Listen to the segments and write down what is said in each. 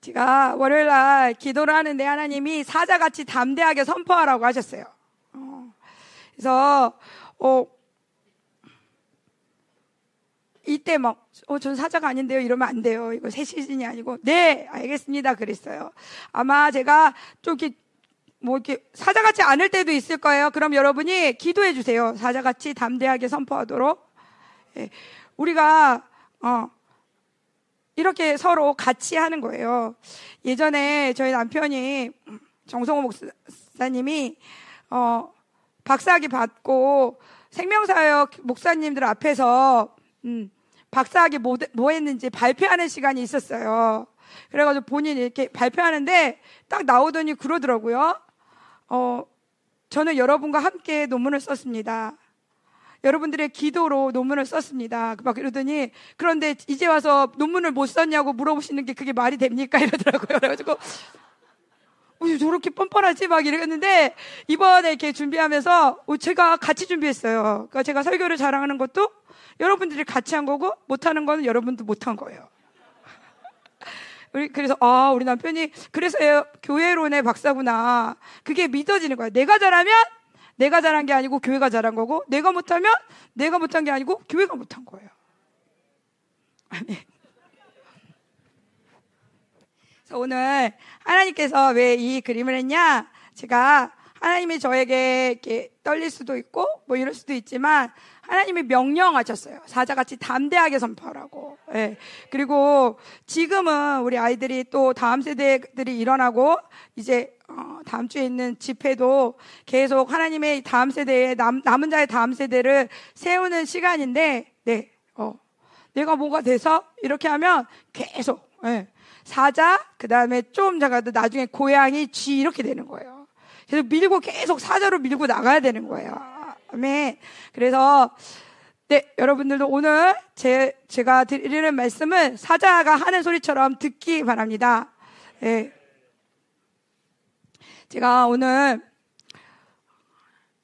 제가 월요일날 기도를 하는데 하나님이 사자같이 담대하게 선포하라고 하셨어요. 그래서 이때 전 사자가 아닌데요. 이러면 안 돼요. 이거 새 시즌이 아니고, 네, 알겠습니다. 그랬어요. 아마 제가 좀 이렇게 사자같이 않을 때도 있을 거예요. 그럼 여러분이 기도해 주세요. 사자같이 담대하게 선포하도록. 예. 우리가, 이렇게 서로 같이 하는 거예요. 예전에 저희 남편이, 정성호 목사님이, 박사학위 받고 생명사역 목사님들 앞에서, 박사학위 뭐 했는지 발표하는 시간이 있었어요. 그래가지고 본인이 이렇게 발표하는데 딱 나오더니 그러더라고요. 저는 여러분과 함께 논문을 썼습니다. 여러분들의 기도로 논문을 썼습니다. 막 이러더니, 그런데 이제 와서 논문을 못 썼냐고 물어보시는 게 그게 말이 됩니까? 이러더라고요. 그래가지고 저렇게 뻔뻔하지? 막 이랬는데, 이번에 이렇게 준비하면서, 제가 같이 준비했어요. 그러니까 제가 설교를 자랑하는 것도 여러분들이 같이 한 거고, 못하는 거는 여러분도 못한 거예요. 그래서, 우리 남편이, 그래서 교회론의 박사구나. 그게 믿어지는 거야. 내가 잘하면 내가 잘한 게 아니고 교회가 잘한 거고, 내가 못하면 내가 못한 게 아니고 교회가 못한 거예요. 아멘. 그래서 오늘 하나님께서 왜 이 그림을 했냐? 제가 하나님이 저에게 이렇게 떨릴 수도 있고 뭐 이럴 수도 있지만 하나님이 명령하셨어요. 사자같이 담대하게 선포하라고. 예. 그리고 지금은 우리 아이들이 또 다음 세대들이 일어나고 이제 다음 주에 있는 집회도 계속 하나님의 다음 세대에 남은 자의 다음 세대를 세우는 시간인데, 네. 내가 뭐가 돼서 이렇게 하면 계속, 예. 사자, 그 다음에 좀 작아도 나중에 고양이, 쥐 이렇게 되는 거예요. 계속 밀고 계속 사자로 밀고 나가야 되는 거예요. 아멘. 그래서 네, 여러분들도 오늘 제가 드리는 말씀은 사자가 하는 소리처럼 듣기 바랍니다. 네. 제가 오늘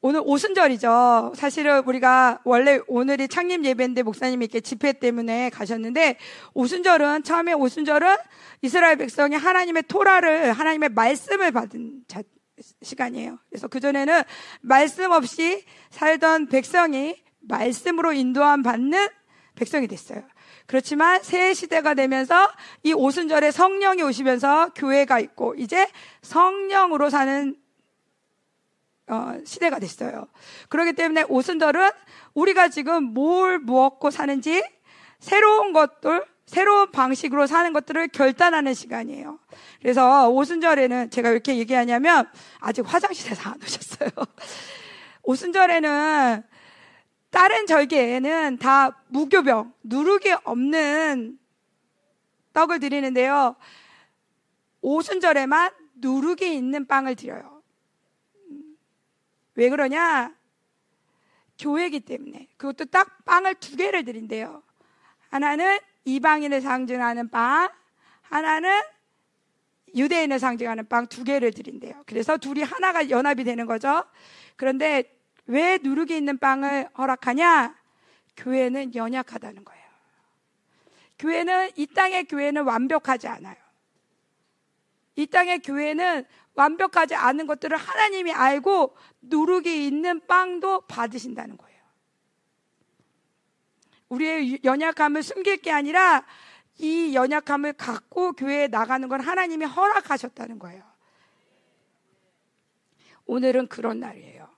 오순절이죠. 사실은 우리가 원래 오늘이 창립 예배인데 목사님이 이렇게 집회 때문에 가셨는데, 오순절은 이스라엘 백성이 하나님의 토라를, 하나님의 말씀을 받은 시간이에요. 그래서 그전에는 말씀 없이 살던 백성이 말씀으로 인도함 받는 백성이 됐어요. 그렇지만 새 시대가 되면서 이 오순절에 성령이 오시면서 교회가 있고 이제 성령으로 사는 시대가 됐어요. 그렇기 때문에 오순절은 우리가 지금 뭘 먹고 사는지, 새로운 방식으로 사는 것들을 결단하는 시간이에요. 그래서 오순절에는 제가 이렇게 얘기하냐면, 아직 화장실에서 안 오셨어요. 오순절에는 다른 절기에는 다 무교병, 누룩이 없는 떡을 드리는데요, 오순절에만 누룩이 있는 빵을 드려요. 왜 그러냐? 교회이기 때문에. 그것도 딱 빵을 2개를 드린대요. 하나는 이방인을 상징하는 빵, 하나는 유대인을 상징하는 빵 2개를 드린대요. 그래서 둘이 하나가 연합이 되는 거죠. 그런데 왜 누룩이 있는 빵을 허락하냐? 교회는 연약하다는 거예요. 이 땅의 교회는 완벽하지 않아요. 이 땅의 교회는 완벽하지 않은 것들을 하나님이 알고 누룩이 있는 빵도 받으신다는 거예요. 우리의 연약함을 숨길 게 아니라 이 연약함을 갖고 교회에 나가는 건 하나님이 허락하셨다는 거예요. 오늘은 그런 날이에요.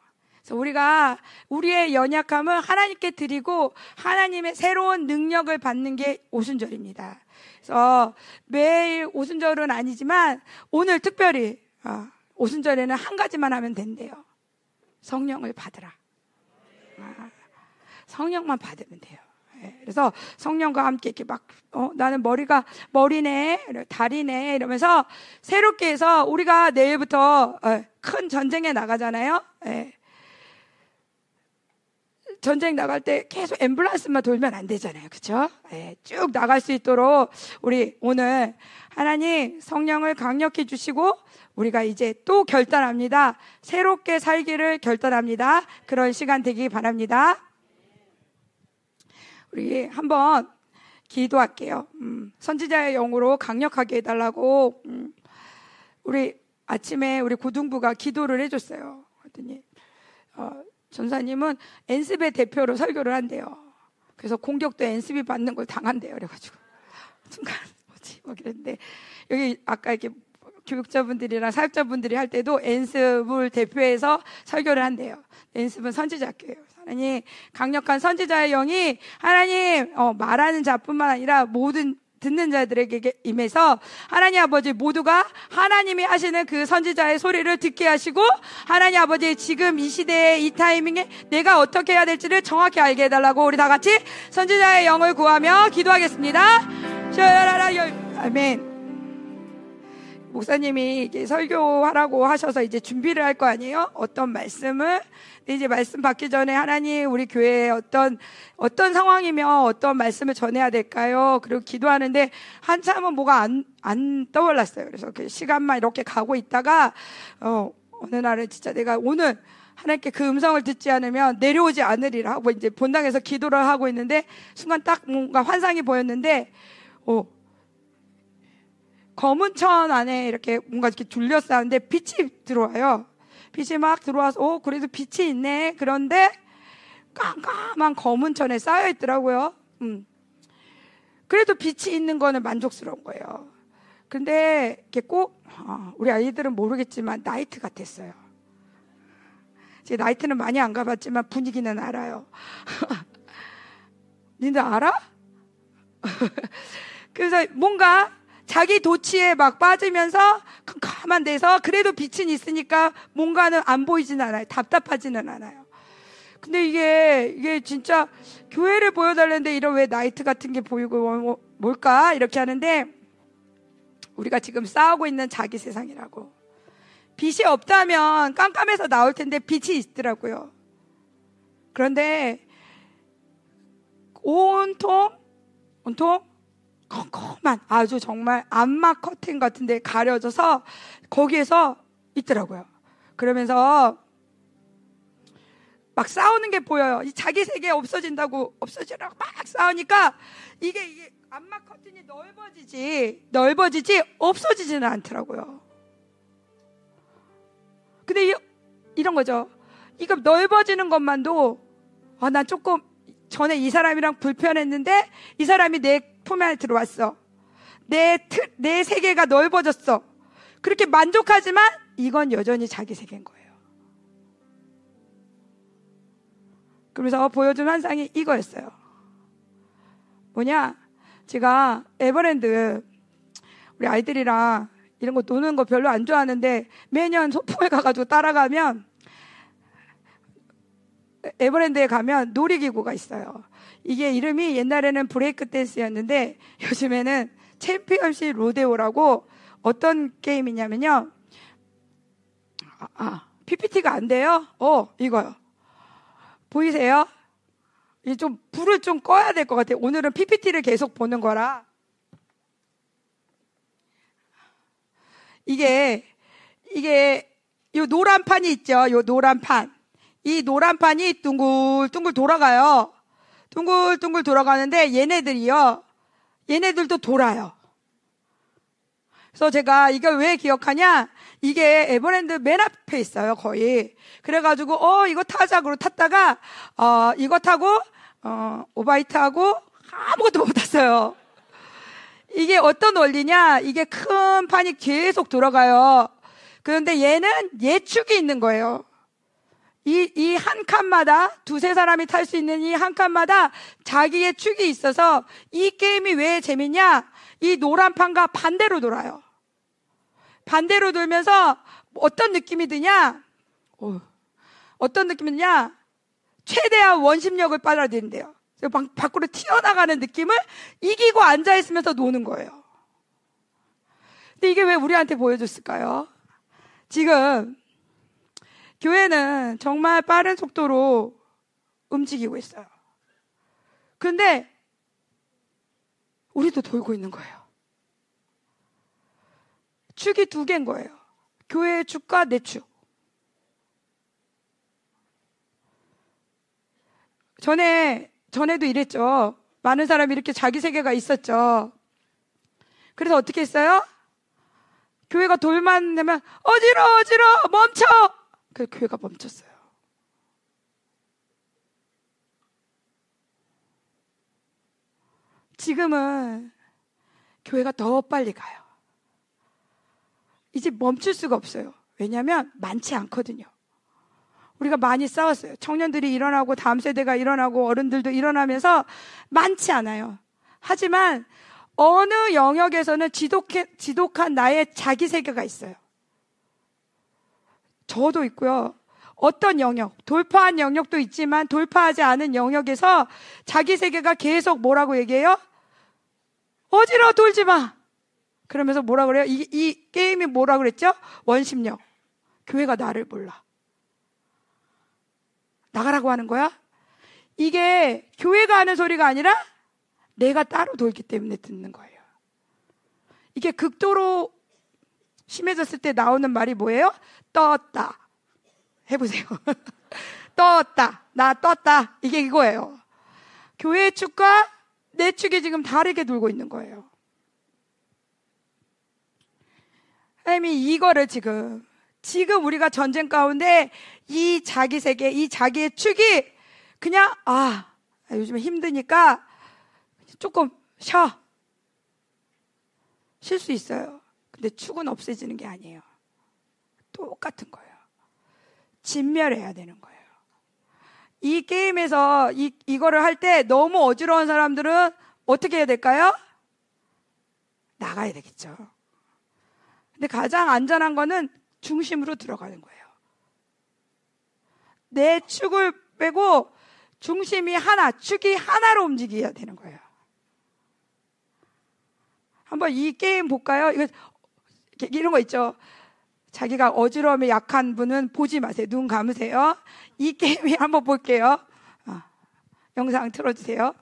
그래서 우리가 우리의 연약함을 하나님께 드리고 하나님의 새로운 능력을 받는 게 오순절입니다. 그래서 매일 오순절은 아니지만 오늘 특별히 오순절에는 한 가지만 하면 된대요. 성령을 받으라. 성령만 받으면 돼요. 그래서 성령과 함께 이렇게 막, 나는 머리네, 다리네, 이러면서 새롭게 해서 우리가 내일부터 큰 전쟁에 나가잖아요. 전쟁 나갈 때 계속 앰뷸런스만 돌면 안 되잖아요. 그렇죠? 쭉 나갈 수 있도록 우리 오늘 하나님 성령을 강력히 주시고 우리가 이제 또 결단합니다. 새롭게 살기를 결단합니다. 그런 시간 되기 바랍니다. 우리 한번 기도할게요. 선지자의 영으로 강력하게 해달라고 우리 아침에 우리 고등부가 기도를 해줬어요. 그랬더니 전사님은 엔습의 대표로 설교를 한대요. 그래서 공격도 엔습이 받는 걸 당한대요. 그래가지고 순간 뭐지? 막 이랬는데 여기 아까 이렇게 교육자분들이랑 사역자분들이 할 때도 엔습을 대표해서 설교를 한대요. 엔습은 선지자께요. 하나님, 강력한 선지자의 영이 하나님 말하는 자뿐만 아니라 모든 듣는 자들에게 임해서 하나님 아버지 모두가 하나님이 하시는 그 선지자의 소리를 듣게 하시고 하나님 아버지 지금 이 시대에 이 타이밍에 내가 어떻게 해야 될지를 정확히 알게 해달라고 우리 다 같이 선지자의 영을 구하며 기도하겠습니다. 아멘. 목사님이 이게 설교하라고 하셔서 이제 준비를 할 거 아니에요? 어떤 말씀을? 이제 말씀 받기 전에 하나님 우리 교회에 어떤 상황이며 어떤 말씀을 전해야 될까요? 그리고 기도하는데 한참은 뭐가 안 떠올랐어요. 그래서 그 시간만 이렇게 가고 있다가 어느 날은 진짜 내가 오늘 하나님께 그 음성을 듣지 않으면 내려오지 않으리라 하고 이제 본당에서 기도를 하고 있는데 순간 딱 뭔가 환상이 보였는데 검은 천 안에 이렇게 뭔가 이렇게 둘러싸는데 빛이 들어와요. 빛이 막 들어와서, 그래도 빛이 있네. 그런데 깜깜한 검은 천에 쌓여있더라고요. 그래도 빛이 있는 거는 만족스러운 거예요. 근데 이렇게 꼭, 우리 아이들은 모르겠지만 나이트 같았어요. 제 나이트는 많이 안 가봤지만 분위기는 알아요. 니들 알아? 그래서 뭔가 자기 도취에 막 빠지면서 캄캄한 데서 그래도 빛은 있으니까 뭔가는 안 보이진 않아요. 답답하지는 않아요. 근데 이게 진짜 교회를 보여달라는데 이런 왜 나이트 같은 게 보이고 뭘까? 이렇게 하는데 우리가 지금 싸우고 있는 자기 세상이라고. 빛이 없다면 깜깜해서 나올 텐데 빛이 있더라고요. 그런데 온통 컴컴한 아주 정말 안마 커튼 같은데 가려져서 거기에서 있더라고요. 그러면서 막 싸우는 게 보여요. 이 자기 세계 없어지라고 막 싸우니까 이게 안마 커튼이 넓어지지 없어지지는 않더라고요. 근데 이런 거죠. 이거 넓어지는 것만도 난 조금 전에 이 사람이랑 불편했는데 이 사람이 내 품 안에 들어왔어. 내 세계가 넓어졌어. 그렇게 만족하지만 이건 여전히 자기 세계인 거예요. 그러면서 보여준 환상이 이거였어요. 뭐냐? 제가 에버랜드 우리 아이들이랑 이런 거 노는 거 별로 안 좋아하는데 매년 소풍에 가가지고 따라가면 에버랜드에 가면 놀이기구가 있어요. 이게 이름이 옛날에는 브레이크 댄스였는데 요즘에는 챔피언십 로데오라고 어떤 게임이냐면요. PPT가 안 돼요? 이거요. 보이세요? 이 좀 불을 좀 꺼야 될 것 같아요. 오늘은 PPT를 계속 보는 거라. 이게 요 노란 판이 있죠. 요 노란 판. 이 노란 판이 둥글둥글 돌아가요. 둥글둥글 돌아가는데 얘네들도 돌아요. 그래서 제가 이걸 왜 기억하냐? 이게 에버랜드 맨 앞에 있어요, 거의. 그래가지고 이거 타자 그러고 탔다가 이거 타고 오바이트하고 아무것도 못 탔어요. 이게 어떤 원리냐? 이게 큰 판이 계속 돌아가요. 그런데 얘는 예측이 있는 거예요. 이 한 칸마다 두세 사람이 탈 수 있는 이 한 칸마다 자기의 축이 있어서 이 게임이 왜 재밌냐? 이 노란 판과 반대로 돌아요. 반대로 돌면서 어떤 느낌이 드냐? 최대한 원심력을 빨아들인대요. 밖으로 튀어나가는 느낌을 이기고 앉아있으면서 노는 거예요. 근데 이게 왜 우리한테 보여줬을까요? 지금 교회는 정말 빠른 속도로 움직이고 있어요. 근데 우리도 돌고 있는 거예요. 축이 두 개인 거예요. 교회의 축과 내 축. 전에도 이랬죠. 많은 사람이 이렇게 자기 세계가 있었죠. 그래서 어떻게 했어요? 교회가 돌만 되면 어지러워 어지러워 멈춰! 그래서 교회가 멈췄어요. 지금은 교회가 더 빨리 가요. 이제 멈출 수가 없어요. 왜냐하면 많지 않거든요. 우리가 많이 싸웠어요. 청년들이 일어나고 다음 세대가 일어나고 어른들도 일어나면서 많지 않아요. 하지만 어느 영역에서는 지독한 나의 자기 세계가 있어요. 저도 있고요. 어떤 영역, 돌파한 영역도 있지만 돌파하지 않은 영역에서 자기 세계가 계속 뭐라고 얘기해요? 어지러워 돌지 마! 그러면서 뭐라 그래요? 이 게임이 뭐라 그랬죠? 원심력. 교회가 나를 몰라. 나가라고 하는 거야? 이게 교회가 하는 소리가 아니라 내가 따로 돌기 때문에 듣는 거예요. 이게 극도로 심해졌을 때 나오는 말이 뭐예요? 떴다. 해보세요. 떴다. 나 떴다. 이게 이거예요. 교회의 축과 내 축이 지금 다르게 돌고 있는 거예요. 하나님이 이거를 지금 우리가 전쟁 가운데 이 자기 세계, 이 자기의 축이 그냥 요즘에 힘드니까 조금 쉴 수 있어요. 근데 축은 없어지는 게 아니에요. 똑같은 거예요. 진멸해야 되는 거예요. 이 게임에서 이거를 할 때 너무 어지러운 사람들은 어떻게 해야 될까요? 나가야 되겠죠. 근데 가장 안전한 거는 중심으로 들어가는 거예요. 내 축을 빼고 축이 하나로 움직여야 되는 거예요. 한번 이 게임 볼까요? 이런 거 있죠. 자기가 어지러움에 약한 분은 보지 마세요. 눈 감으세요. 이 게임이 한번 볼게요. 영상 틀어주세요.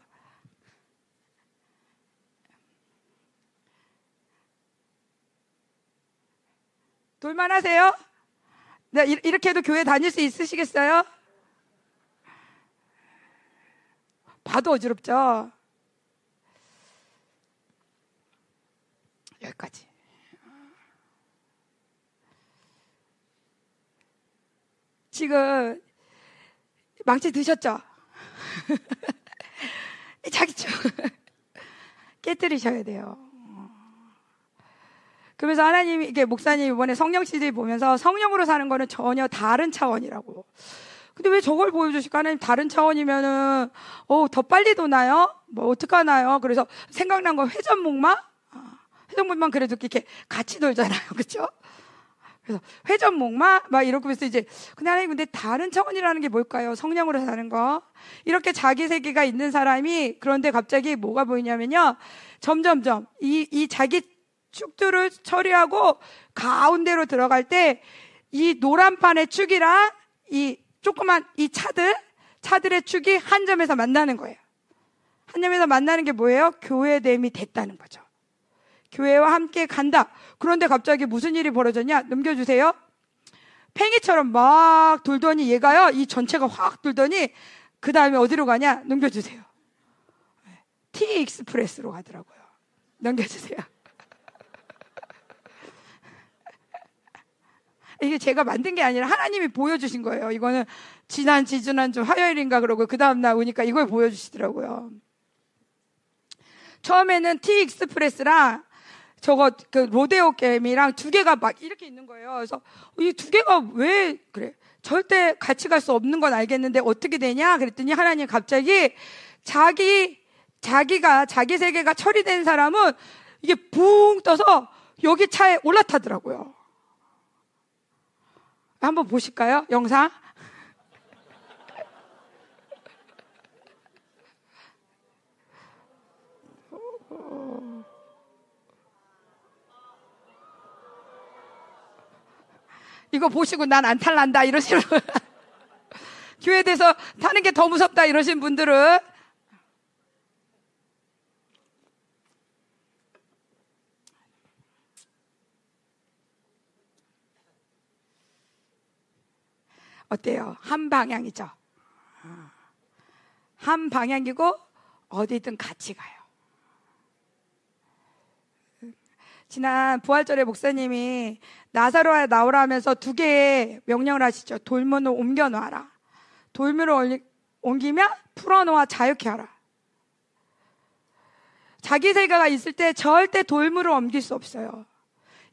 돌만 하세요? 네, 이렇게 해도 교회 다닐 수 있으시겠어요? 봐도 어지럽죠? 여기까지. 지금 망치 드셨죠? 자기 쪽 깨뜨리셔야 돼요. 그러면서 하나님이, 이게 목사님 이번에 성령 CD 보면서 성령으로 사는 거는 전혀 다른 차원이라고. 근데 왜 저걸 보여주실까? 하나님 다른 차원이면은, 더 빨리 도나요? 어떡하나요? 그래서 생각난 거 회전목마? 회전목마 그래도 이렇게 같이 돌잖아요. 그쵸? 그래서 회전목마? 막 이렇게 해서 이제, 근데 하나님 근데 다른 차원이라는 게 뭘까요? 성령으로 사는 거. 이렇게 자기 세계가 있는 사람이, 그런데 갑자기 뭐가 보이냐면요. 점점점 이 자기 축들을 처리하고 가운데로 들어갈 때 이 노란판의 축이랑 이 조그만 이 차들의 축이 한 점에서 만나는 거예요. 한 점에서 만나는 게 뭐예요? 교회됨이 됐다는 거죠. 교회와 함께 간다. 그런데 갑자기 무슨 일이 벌어졌냐? 넘겨주세요. 팽이처럼 막 돌더니 얘가요, 이 전체가 확 돌더니 그 다음에 어디로 가냐? 넘겨주세요. 티익스프레스로 가더라고요. 넘겨주세요. 이게 제가 만든 게 아니라 하나님이 보여주신 거예요. 이거는 지난주 화요일인가 그러고 그 다음 날 오니까 이걸 보여주시더라고요. 처음에는 티익스프레스랑 저거 그 로데오 게임이랑 두 개가 막 이렇게 있는 거예요. 그래서 이 두 개가 왜 그래? 절대 같이 갈 수 없는 건 알겠는데 어떻게 되냐? 그랬더니 하나님 갑자기 자기 세계가 처리된 사람은 이게 붕 떠서 여기 차에 올라타더라고요. 한번 보실까요? 영상? 이거 보시고 난 안 탈난다 이러시는 교회에 대해서 타는 게 더 무섭다 이러신 분들은 어때요? 한 방향이죠. 한 방향이고 어디든 같이 가요. 지난 부활절에 목사님이 나사로야 나오라면서 두 개의 명령을 하시죠. 돌문을 옮겨 놔라. 돌문을 옮기면 풀어놓아 자유케 하라. 자기 세계가 있을 때 절대 돌문을 옮길 수 없어요.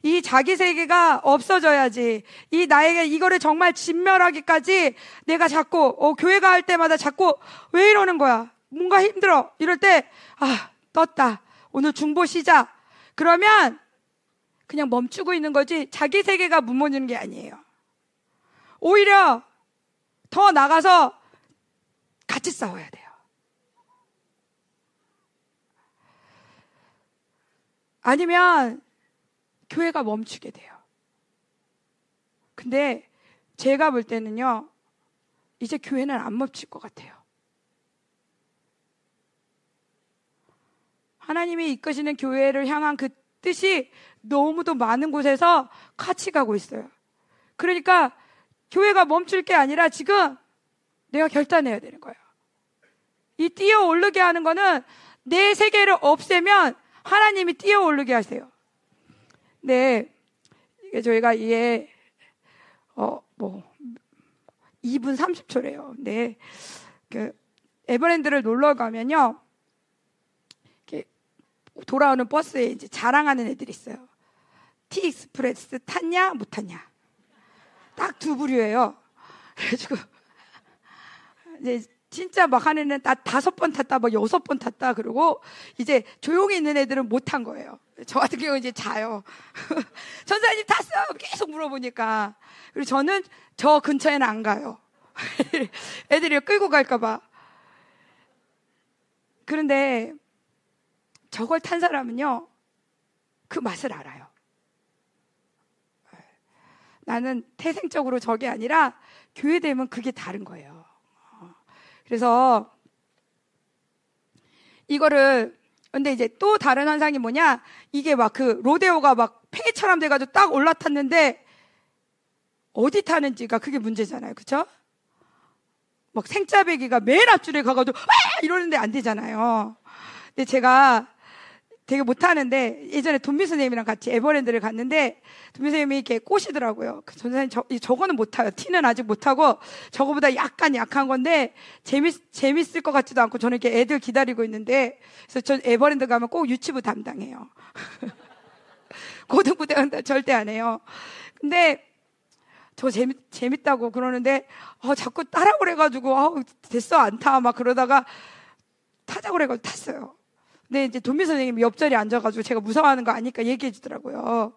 이 자기 세계가 없어져야지. 이 나에게 이거를 정말 진멸하기까지 내가 자꾸 교회가 할 때마다 자꾸 왜 이러는 거야? 뭔가 힘들어. 이럴 때 떴다. 오늘 중보 시작. 그러면 그냥 멈추고 있는 거지 자기 세계가 무너지는 게 아니에요. 오히려 더 나가서 같이 싸워야 돼요. 아니면 교회가 멈추게 돼요. 근데 제가 볼 때는요, 이제 교회는 안 멈출 것 같아요. 하나님이 이끄시는 교회를 향한 그 뜻이 너무도 많은 곳에서 같이 가고 있어요. 그러니까 교회가 멈출 게 아니라 지금 내가 결단해야 되는 거예요. 이 뛰어오르게 하는 거는 내 세계를 없애면 하나님이 뛰어오르게 하세요. 네, 이게 저희가 이게 2분 30초래요. 네, 그 에버랜드를 놀러 가면요, 이렇게 돌아오는 버스에 이제 자랑하는 애들이 있어요. 티익스프레스 탔냐 못 탔냐, 딱 두 부류예요. 그래가지고 이제 진짜 막 하는 애는 다 5번 탔다, 막 6번 탔다, 그러고 이제 조용히 있는 애들은 못 탄 거예요. 저 같은 경우는 이제 자요. 전사님 탔어요? 계속 물어보니까. 그리고 저는 저 근처에는 안 가요. 애들이 끌고 갈까봐. 그런데 저걸 탄 사람은요, 그 맛을 알아요. 나는 태생적으로 저게 아니라 교회 되면 그게 다른 거예요. 그래서 이거를, 근데 이제 또 다른 현상이 뭐냐, 이게 막 그 로데오가 막 팽이처럼 돼가지고 딱 올라탔는데 어디 타는지가 그게 문제잖아요. 그쵸? 막 생짜배기가 맨 앞줄에 가가지고 이러는데 안 되잖아요. 근데 제가 되게 못하는데 예전에 돈미 선생님이랑 같이 에버랜드를 갔는데 돈미 선생님이 이렇게 꼬시더라고요. 그 선생님 저거는 못타요. 티는 아직 못하고 저거보다 약간 약한 건데 재밌을 것 같지도 않고 저는 이렇게 애들 기다리고 있는데, 그래서 전 에버랜드 가면 꼭 유치부 담당해요. 고등부 담당 절대 안 해요. 근데 저 재밌다고 그러는데 자꾸 따라고 그래가지고 됐어 안 타 막 그러다가 타자고 그래가지고 탔어요. 근데 이제 도미 선생님이 옆자리에 앉아가지고 제가 무서워하는 거 아니까 얘기해 주더라고요.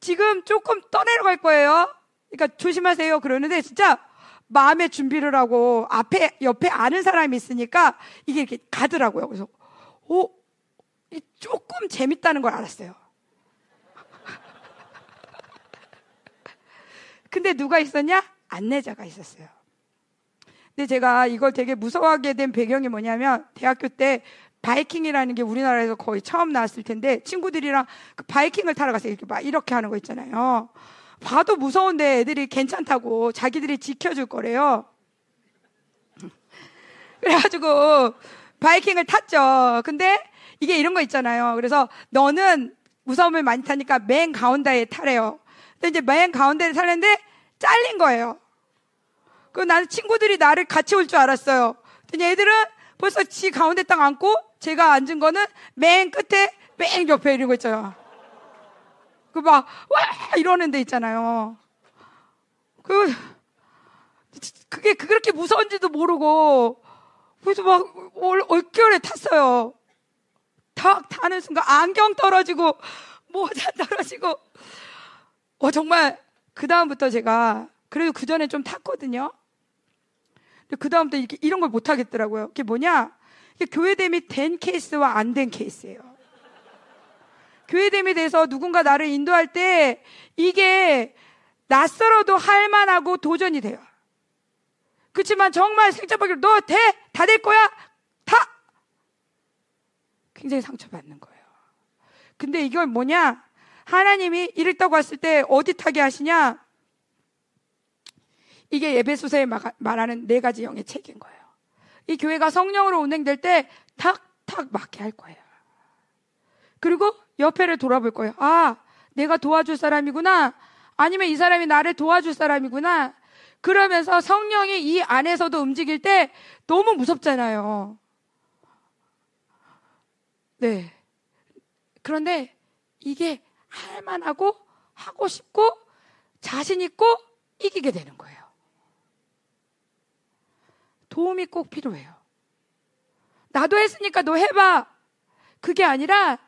지금 조금 떠내려갈 거예요. 그러니까 조심하세요. 그러는데 진짜 마음의 준비를 하고 앞에, 옆에 아는 사람이 있으니까 이게 이렇게 가더라고요. 그래서, 조금 재밌다는 걸 알았어요. 근데 누가 있었냐? 안내자가 있었어요. 근데 제가 이걸 되게 무서워하게 된 배경이 뭐냐면, 대학교 때 바이킹이라는 게 우리나라에서 거의 처음 나왔을 텐데 친구들이랑 그 바이킹을 타러 가서 이렇게 막 이렇게 하는 거 있잖아요. 봐도 무서운데 애들이 괜찮다고 자기들이 지켜줄 거래요. 그래가지고 바이킹을 탔죠. 근데 이게 이런 거 있잖아요. 그래서 너는 무서움을 많이 타니까 맨 가운데에 타래요. 근데 이제 맨 가운데를 타는데 잘린 거예요. 그리고 나는 친구들이 나를 같이 올 줄 알았어요. 근데 애들은 벌써 지 가운데 딱 앉고 제가 앉은 거는 맨 끝에 맨 옆에 이러고 있잖아요. 그 막 와 이러는 데 있잖아요. 그게 그렇게 무서운지도 모르고 그래서 막 얼결에 탔어요. 탁 타는 순간 안경 떨어지고 모자 떨어지고 정말 그 다음부터 제가, 그래도 그 전에 좀 탔거든요. 그 다음부터 이렇게 이런 걸 못 하겠더라고요. 그게 뭐냐? 이게 교회됨이 된 케이스와 안 된 케이스예요. 교회됨이 돼서 누군가 나를 인도할 때 이게 낯설어도 할 만하고 도전이 돼요. 그렇지만 정말 생짜박이로 너 돼? 다 될 거야? 다! 굉장히 상처받는 거예요. 근데 이걸 뭐냐? 하나님이 이랬다고 했을 때 어디 타게 하시냐? 이게 에베소서에 말하는 4가지 영의 책인 거예요. 이 교회가 성령으로 운행될 때 탁탁 맞게 할 거예요. 그리고 옆에를 돌아볼 거예요. 아, 내가 도와줄 사람이구나. 아니면 이 사람이 나를 도와줄 사람이구나. 그러면서 성령이 이 안에서도 움직일 때 너무 무섭잖아요. 네. 그런데 이게 할만하고 하고 싶고 자신 있고 이기게 되는 거예요. 도움이 꼭 필요해요. 나도 했으니까 너 해봐. 그게 아니라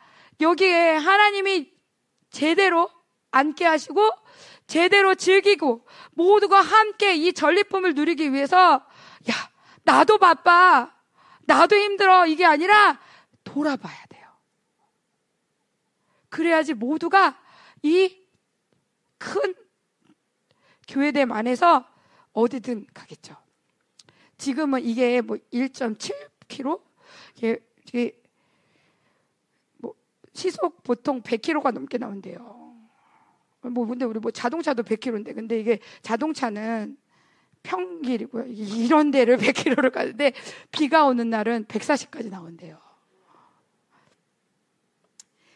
여기에 하나님이 제대로 앉게 하시고 제대로 즐기고 모두가 함께 이 전리품을 누리기 위해서, 야, 나도 바빠, 나도 힘들어, 이게 아니라 돌아봐야 돼요. 그래야지 모두가 이 큰 교회됨 안에서 어디든 가겠죠. 지금은 이게 뭐 1.7km? 이게 뭐 시속 보통 100km가 넘게 나온대요. 뭐 근데 우리 뭐 자동차도 100km인데, 근데 이게 자동차는 평길이고요. 이런 데를 100km를 가는데 비가 오는 날은 140까지 나온대요.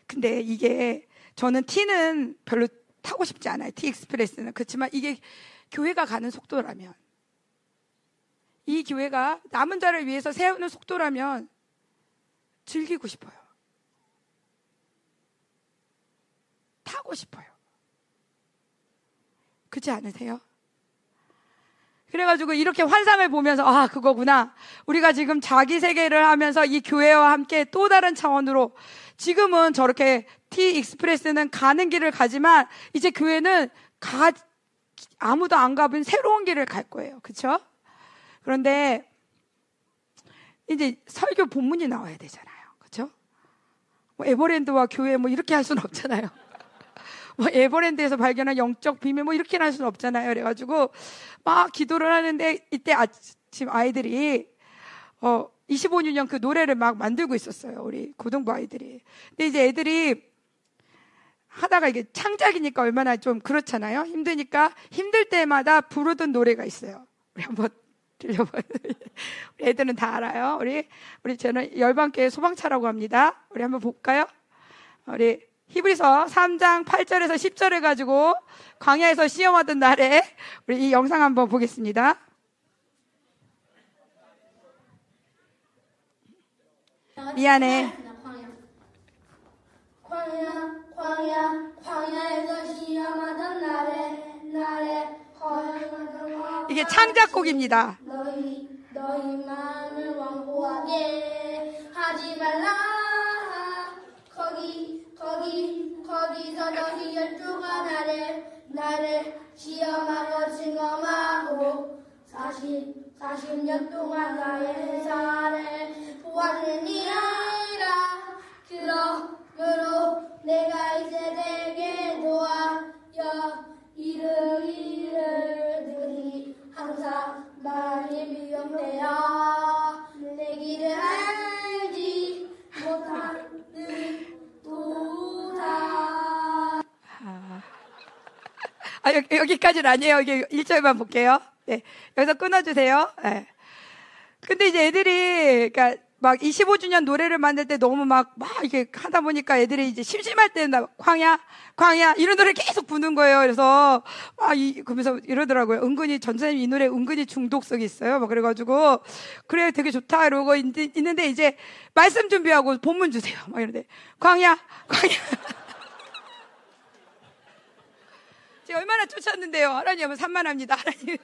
근데 이게 저는 티는 별로 타고 싶지 않아요. 티익스프레스는. 그렇지만 이게 교회가 가는 속도라면, 이 교회가 남은 자를 위해서 세우는 속도라면 즐기고 싶어요. 타고 싶어요. 그렇지 않으세요? 그래가지고 이렇게 환상을 보면서, 아, 그거구나. 우리가 지금 자기 세계를 하면서 이 교회와 함께 또 다른 차원으로, 지금은 저렇게 티익스프레스는 가는 길을 가지만 이제 교회는 아무도 안 가본 새로운 길을 갈 거예요. 그렇죠? 그런데 이제 설교 본문이 나와야 되잖아요. 그렇죠? 뭐 에버랜드와 교회 뭐 이렇게 할 수는 없잖아요. 뭐 에버랜드에서 발견한 영적 비밀 뭐 이렇게 할 수는 없잖아요. 그래가지고 막 기도를 하는데 이때 아침 아이들이 25주년 그 노래를 막 만들고 있었어요. 우리 고등부 아이들이. 근데 이제 애들이 하다가 이게 창작이니까 얼마나 좀 그렇잖아요. 힘드니까 힘들 때마다 부르던 노래가 있어요. 우리 한번 들려봐요. 우리 애들은 다 알아요. 우리 저는 열방교회 소방차라고 합니다. 우리 한번 볼까요? 우리 히브리서 3장 8절에서 10절을 가지고 광야에서 시험하던 날에 우리 이 영상 한번 보겠습니다. 미안해. 광야에서 시험하던 날에 이게 창작곡입니다. 너희 마음을 완고하게 하지 말라. 거기서 너희 열두가 나를 시험하여 증험하고 40년 동안 나의 회사를 보았느니라. 그러므로 내가 이제 내게 노하여 이르기를 항상 나의 미움되어 내 길을 알지 못하는도다. 아, 여기까지는 아니에요. 여기 1절만 볼게요. 네, 여기서 끊어주세요. 네. 근데 이제 애들이, 그러니까 막 25주년 노래를 만들 때 너무 막 이렇게 하다 보니까 애들이 이제 심심할 때는 막 광야 이런 노래 계속 부는 거예요. 그래서 그러면서 이러더라고요. 은근히 전사님 이 노래 은근히 중독성이 있어요. 막 그래가지고 그래 되게 좋다 이러고 있는데 이제 말씀 준비하고 본문 주세요. 막 이러는데 광야 제가 얼마나 쫓았는데요. 하나님 하면 산만합니다. 하나님.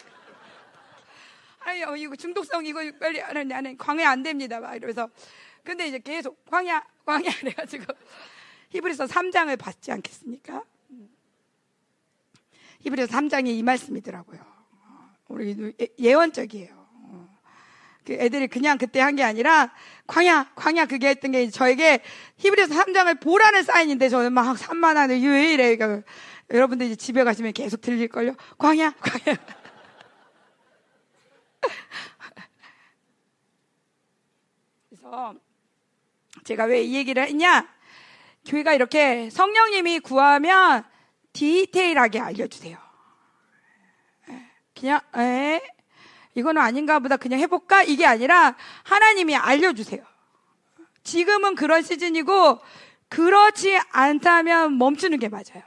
아니, 이거 중독성, 이거 빨리, 아니, 광야 안 됩니다. 막 이러면서. 근데 이제 계속 광야, 이래가지고. 히브리서 3장을 봤지 않겠습니까? 히브리서 3장이 이 말씀이더라고요. 우리 예언적이에요. 애들이 그냥 그때 한 게 아니라, 광야 그게 했던 게 저에게 히브리서 3장을 보라는 사인인데 저는 막 산만하네. 이거 왜 이래. 그러니까 여러분들 이제 집에 가시면 계속 들릴걸요? 광야. 그래서 제가 왜 이 얘기를 했냐, 교회가 이렇게 성령님이 구하면 디테일하게 알려주세요. 그냥 이거는 아닌가 보다 그냥 해볼까? 이게 아니라 하나님이 알려주세요. 지금은 그런 시즌이고 그렇지 않다면 멈추는 게 맞아요.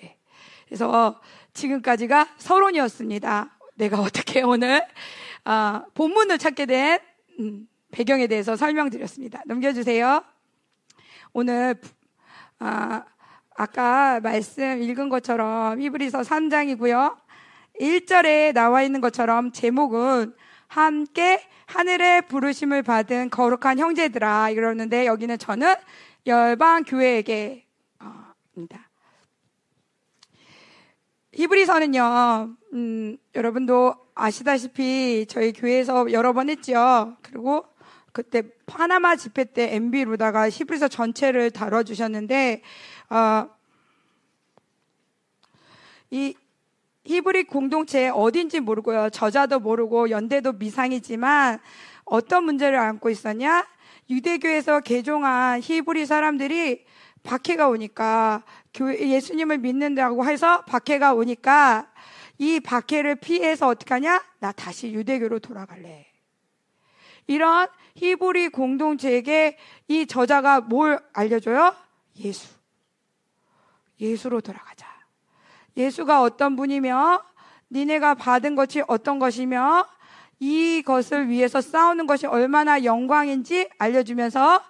네. 그래서 지금까지가 서론이었습니다. 내가 어떻게 오늘 본문을 찾게 된 배경에 대해서 설명드렸습니다. 넘겨주세요. 오늘 아까 말씀 읽은 것처럼 히브리서 3장이고요. 1절에 나와 있는 것처럼 제목은 함께 하늘의 부르심을 받은 거룩한 형제들아 이러는데 여기는 저는 열방교회에게 입니다. 히브리서는요, 여러분도 아시다시피 저희 교회에서 여러 번 했죠. 그리고 그때 파나마 집회 때 MB 로다가 히브리서 전체를 다뤄주셨는데, 이 히브리 공동체 어딘지 모르고요. 저자도 모르고 연대도 미상이지만 어떤 문제를 안고 있었냐? 유대교에서 개종한 히브리 사람들이 박해가 오니까 예수님을 믿는다고 해서 박해가 오니까 이 박해를 피해서 어떻게 하냐? 나 다시 유대교로 돌아갈래. 이런 히브리 공동체에게 이 저자가 뭘 알려줘요? 예수로 돌아가자. 예수가 어떤 분이며 니네가 받은 것이 어떤 것이며 이것을 위해서 싸우는 것이 얼마나 영광인지 알려주면서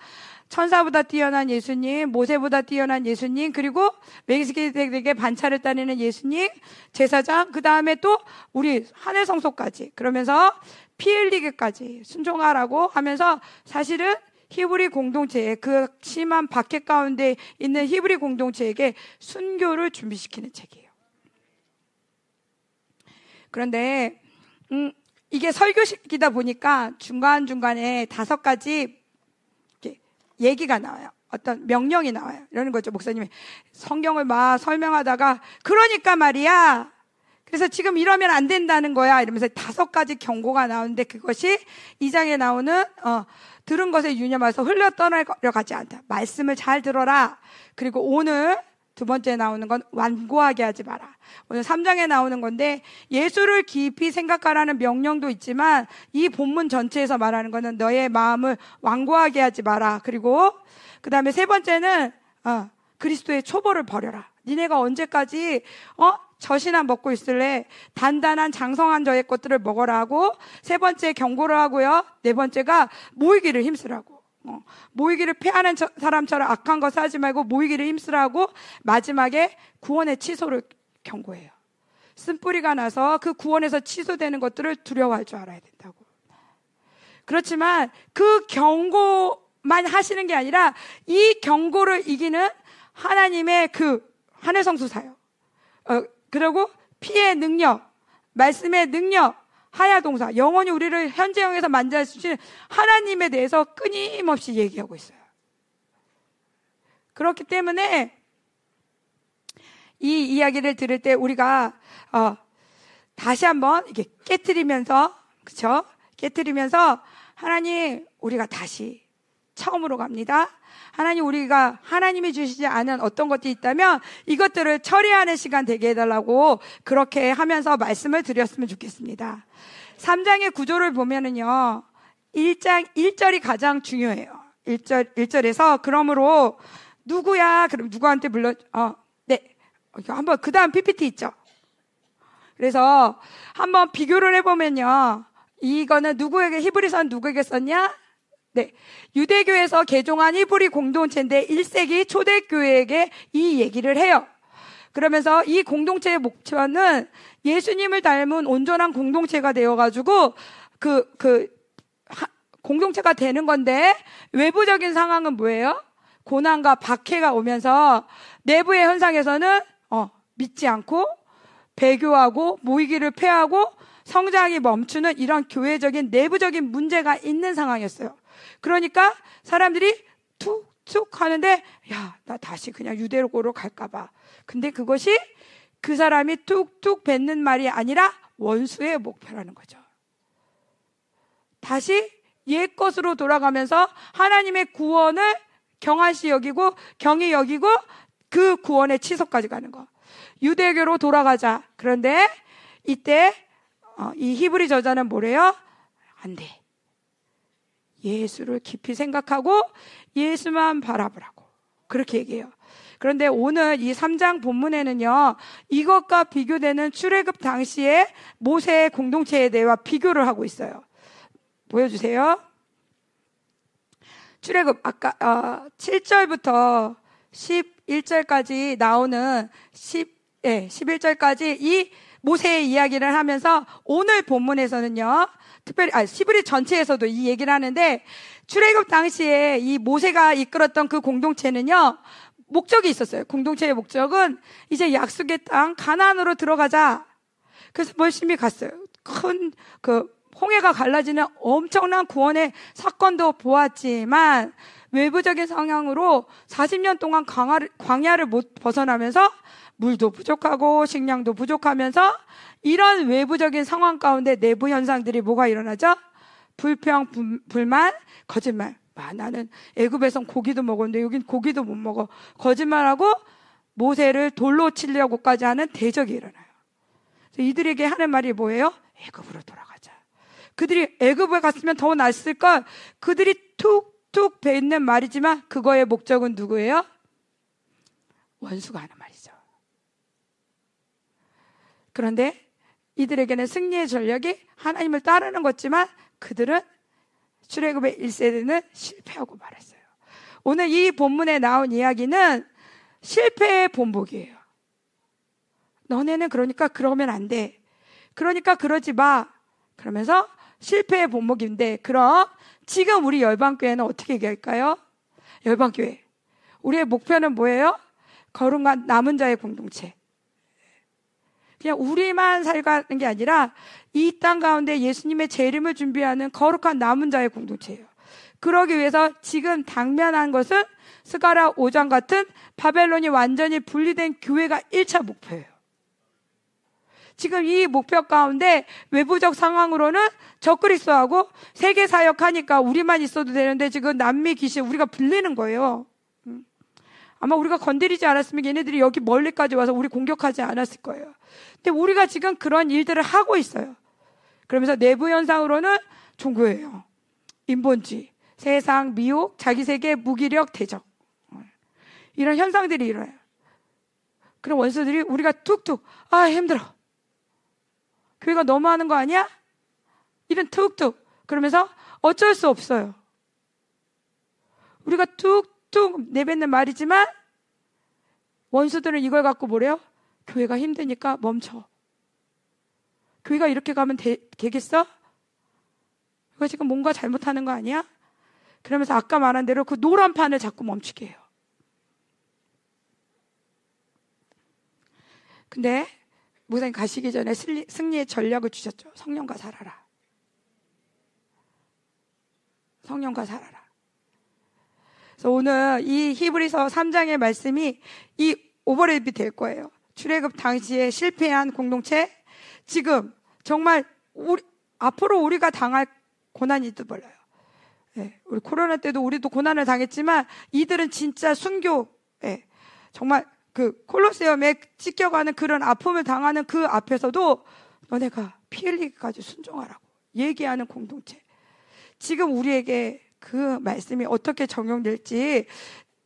천사보다 뛰어난 예수님, 모세보다 뛰어난 예수님, 그리고 멜기세덱에게 반차를 따르는 예수님, 제사장, 그 다음에 또 우리 하늘 성소까지 그러면서 피 흘리기까지 순종하라고 하면서 사실은 히브리 공동체에 그 심한 박해 가운데 있는 히브리 공동체에게 순교를 준비시키는 책이에요. 그런데 이게 설교식이다 보니까 중간중간에 5가지 얘기가 나와요. 어떤 명령이 나와요. 이러는 거죠. 목사님이 성경을 막 설명하다가 그러니까 말이야. 그래서 지금 이러면 안 된다는 거야. 이러면서 5가지 경고가 나오는데 그것이 2장에 나오는 들은 것에 유념해서 흘러떠나려 가지 않다. 말씀을 잘 들어라. 그리고 오늘 2번째 나오는 건 완고하게 하지 마라. 오늘 3장에 나오는 건데 예수를 깊이 생각하라는 명령도 있지만 이 본문 전체에서 말하는 거는 너의 마음을 완고하게 하지 마라. 그리고 그 다음에 3번째는 그리스도의 초보를 버려라. 니네가 언제까지 젖이나 먹고 있을래? 단단한 장성한 저의 것들을 먹어라 하고 3번째 경고를 하고요. 4번째가 모이기를 힘쓰라고. 모이기를 패하는 사람처럼 악한 것을 하지 말고 모이기를 힘쓰라고 마지막에 구원의 취소를 경고해요. 쓴뿌리가 나서 그 구원에서 취소되는 것들을 두려워할 줄 알아야 된다고. 그렇지만 그 경고만 하시는 게 아니라 이 경고를 이기는 하나님의 그 하늘 성수 사역, 그리고 피의 능력, 말씀의 능력, 하야동사, 영원히 우리를 현재형에서 만져주신 하나님에 대해서 끊임없이 얘기하고 있어요. 그렇기 때문에 이 이야기를 들을 때 우리가 다시 한번 이렇게 깨트리면서, 그렇죠? 깨트리면서 하나님, 우리가 다시 처음으로 갑니다. 하나님, 우리가 하나님이 주시지 않은 어떤 것들이 있다면 이것들을 처리하는 시간 되게 해달라고 그렇게 하면서 말씀을 드렸으면 좋겠습니다. 3장의 구조를 보면은요, 1장, 1절이 가장 중요해요. 1절에서, 그러므로, 누구야? 그럼 누구한테 네. 한번, 그 다음 PPT 있죠? 그래서 한번 비교를 해보면요, 이거는 누구에게, 히브리서는 누구에게 썼냐? 네. 유대교에서 개종한 히브리 공동체인데 1세기 초대교회에게 이 얘기를 해요. 그러면서 이 공동체의 목표는 예수님을 닮은 온전한 공동체가 되어가지고 공동체가 되는 건데 외부적인 상황은 뭐예요? 고난과 박해가 오면서 내부의 현상에서는 믿지 않고 배교하고 모이기를 패하고 성장이 멈추는 이런 교회적인 내부적인 문제가 있는 상황이었어요. 그러니까 사람들이 툭툭 하는데, 야, 나 다시 그냥 유대교로 갈까봐. 근데 그것이 그 사람이 툭툭 뱉는 말이 아니라 원수의 목표라는 거죠. 다시 옛 것으로 돌아가면서 하나님의 구원을 경한시 여기고 경히 여기고 그 구원의 취소까지 가는 거. 유대교로 돌아가자. 그런데 이때 이 히브리 저자는 뭐래요? 안 돼. 예수를 깊이 생각하고 예수만 바라보라고 그렇게 얘기해요. 그런데 오늘 이 3장 본문에는요, 이것과 비교되는 출애굽 당시의 모세의 공동체에 대해 비교를 하고 있어요. 보여주세요. 출애굽 아까 7절부터 11절까지 나오는 11절까지 이 모세의 이야기를 하면서 오늘 본문에서는요, 특별히 히브리 전체에서도 이 얘기를 하는데, 출애굽 당시에 이 모세가 이끌었던 그 공동체는요, 목적이 있었어요. 공동체의 목적은 이제 약속의 땅 가나안으로 들어가자. 그래서 열심히 갔어요. 큰 홍해가 갈라지는 엄청난 구원의 사건도 보았지만 외부적인 성향으로 40년 동안 광야를 못 벗어나면서 물도 부족하고 식량도 부족하면서 이런 외부적인 상황 가운데 내부 현상들이 뭐가 일어나죠? 불평, 불만, 거짓말. 나는 애굽에선 고기도 먹었는데 여긴 고기도 못 먹어. 거짓말하고 모세를 돌로 치려고까지 하는 대적이 일어나요. 그래서 이들에게 하는 말이 뭐예요? 애굽으로 돌아가자. 그들이 애굽에 갔으면 더 낫을 걸. 그들이 툭툭 뱉는 말이지만 그거의 목적은 누구예요? 원수가 하는 말이죠. 그런데 이들에게는 승리의 전략이 하나님을 따르는 것지만 그들은 출애굽의 1세대는 실패하고 말았어요. 오늘 이 본문에 나온 이야기는 실패의 본보기예요. 너네는 그러니까 그러면 안 돼. 그러니까 그러지 마. 그러면서 실패의 본보기인데, 그럼 지금 우리 열방교회는 어떻게 얘기할까요? 열방교회. 우리의 목표는 뭐예요? 거룩한 남은 자의 공동체. 그냥 우리만 살가는 게 아니라 이 땅 가운데 예수님의 재림을 준비하는 거룩한 남은 자의 공동체예요. 그러기 위해서 지금 당면한 것은 스가랴 5장 같은 바벨론이 완전히 분리된 교회가 1차 목표예요. 지금 이 목표 가운데 외부적 상황으로는 적그리스도하고 세계 사역하니까 우리만 있어도 되는데 지금 남미 귀신 우리가 불리는 거예요. 아마 우리가 건드리지 않았으면 얘네들이 여기 멀리까지 와서 우리 공격하지 않았을 거예요. 근데 우리가 지금 그런 일들을 하고 있어요. 그러면서 내부 현상으로는 종교예요. 인본주의, 세상, 미혹, 자기 세계, 무기력, 대적. 이런 현상들이 일어나요. 그럼 원수들이 우리가 툭툭, 아, 힘들어. 교회가 너무하는 거 아니야? 이런 툭툭. 그러면서 어쩔 수 없어요. 우리가 툭툭 내뱉는 말이지만 원수들은 이걸 갖고 뭐래요? 교회가 힘드니까 멈춰. 교회가 이렇게 가면 되겠어? 이거 지금 뭔가 잘못하는 거 아니야? 그러면서 아까 말한 대로 그 노란 판을 자꾸 멈추게 해요. 근데 목사님 가시기 전에 승리의 전략을 주셨죠. 성령과 살아라. 성령과 살아라. 그래서 오늘 이 히브리서 3장의 말씀이 이 오버랩이 될 거예요. 출애굽 당시에 실패한 공동체, 지금 정말 앞으로 우리가 당할 고난이도 몰라요. 예, 우리 코로나 때도 우리도 고난을 당했지만 이들은 진짜 순교, 예, 정말 그 콜로세움에 찢겨가는 그런 아픔을 당하는 그 앞에서도 너네가 피 흘리기까지 순종하라고 얘기하는 공동체. 지금 우리에게 그 말씀이 어떻게 적용될지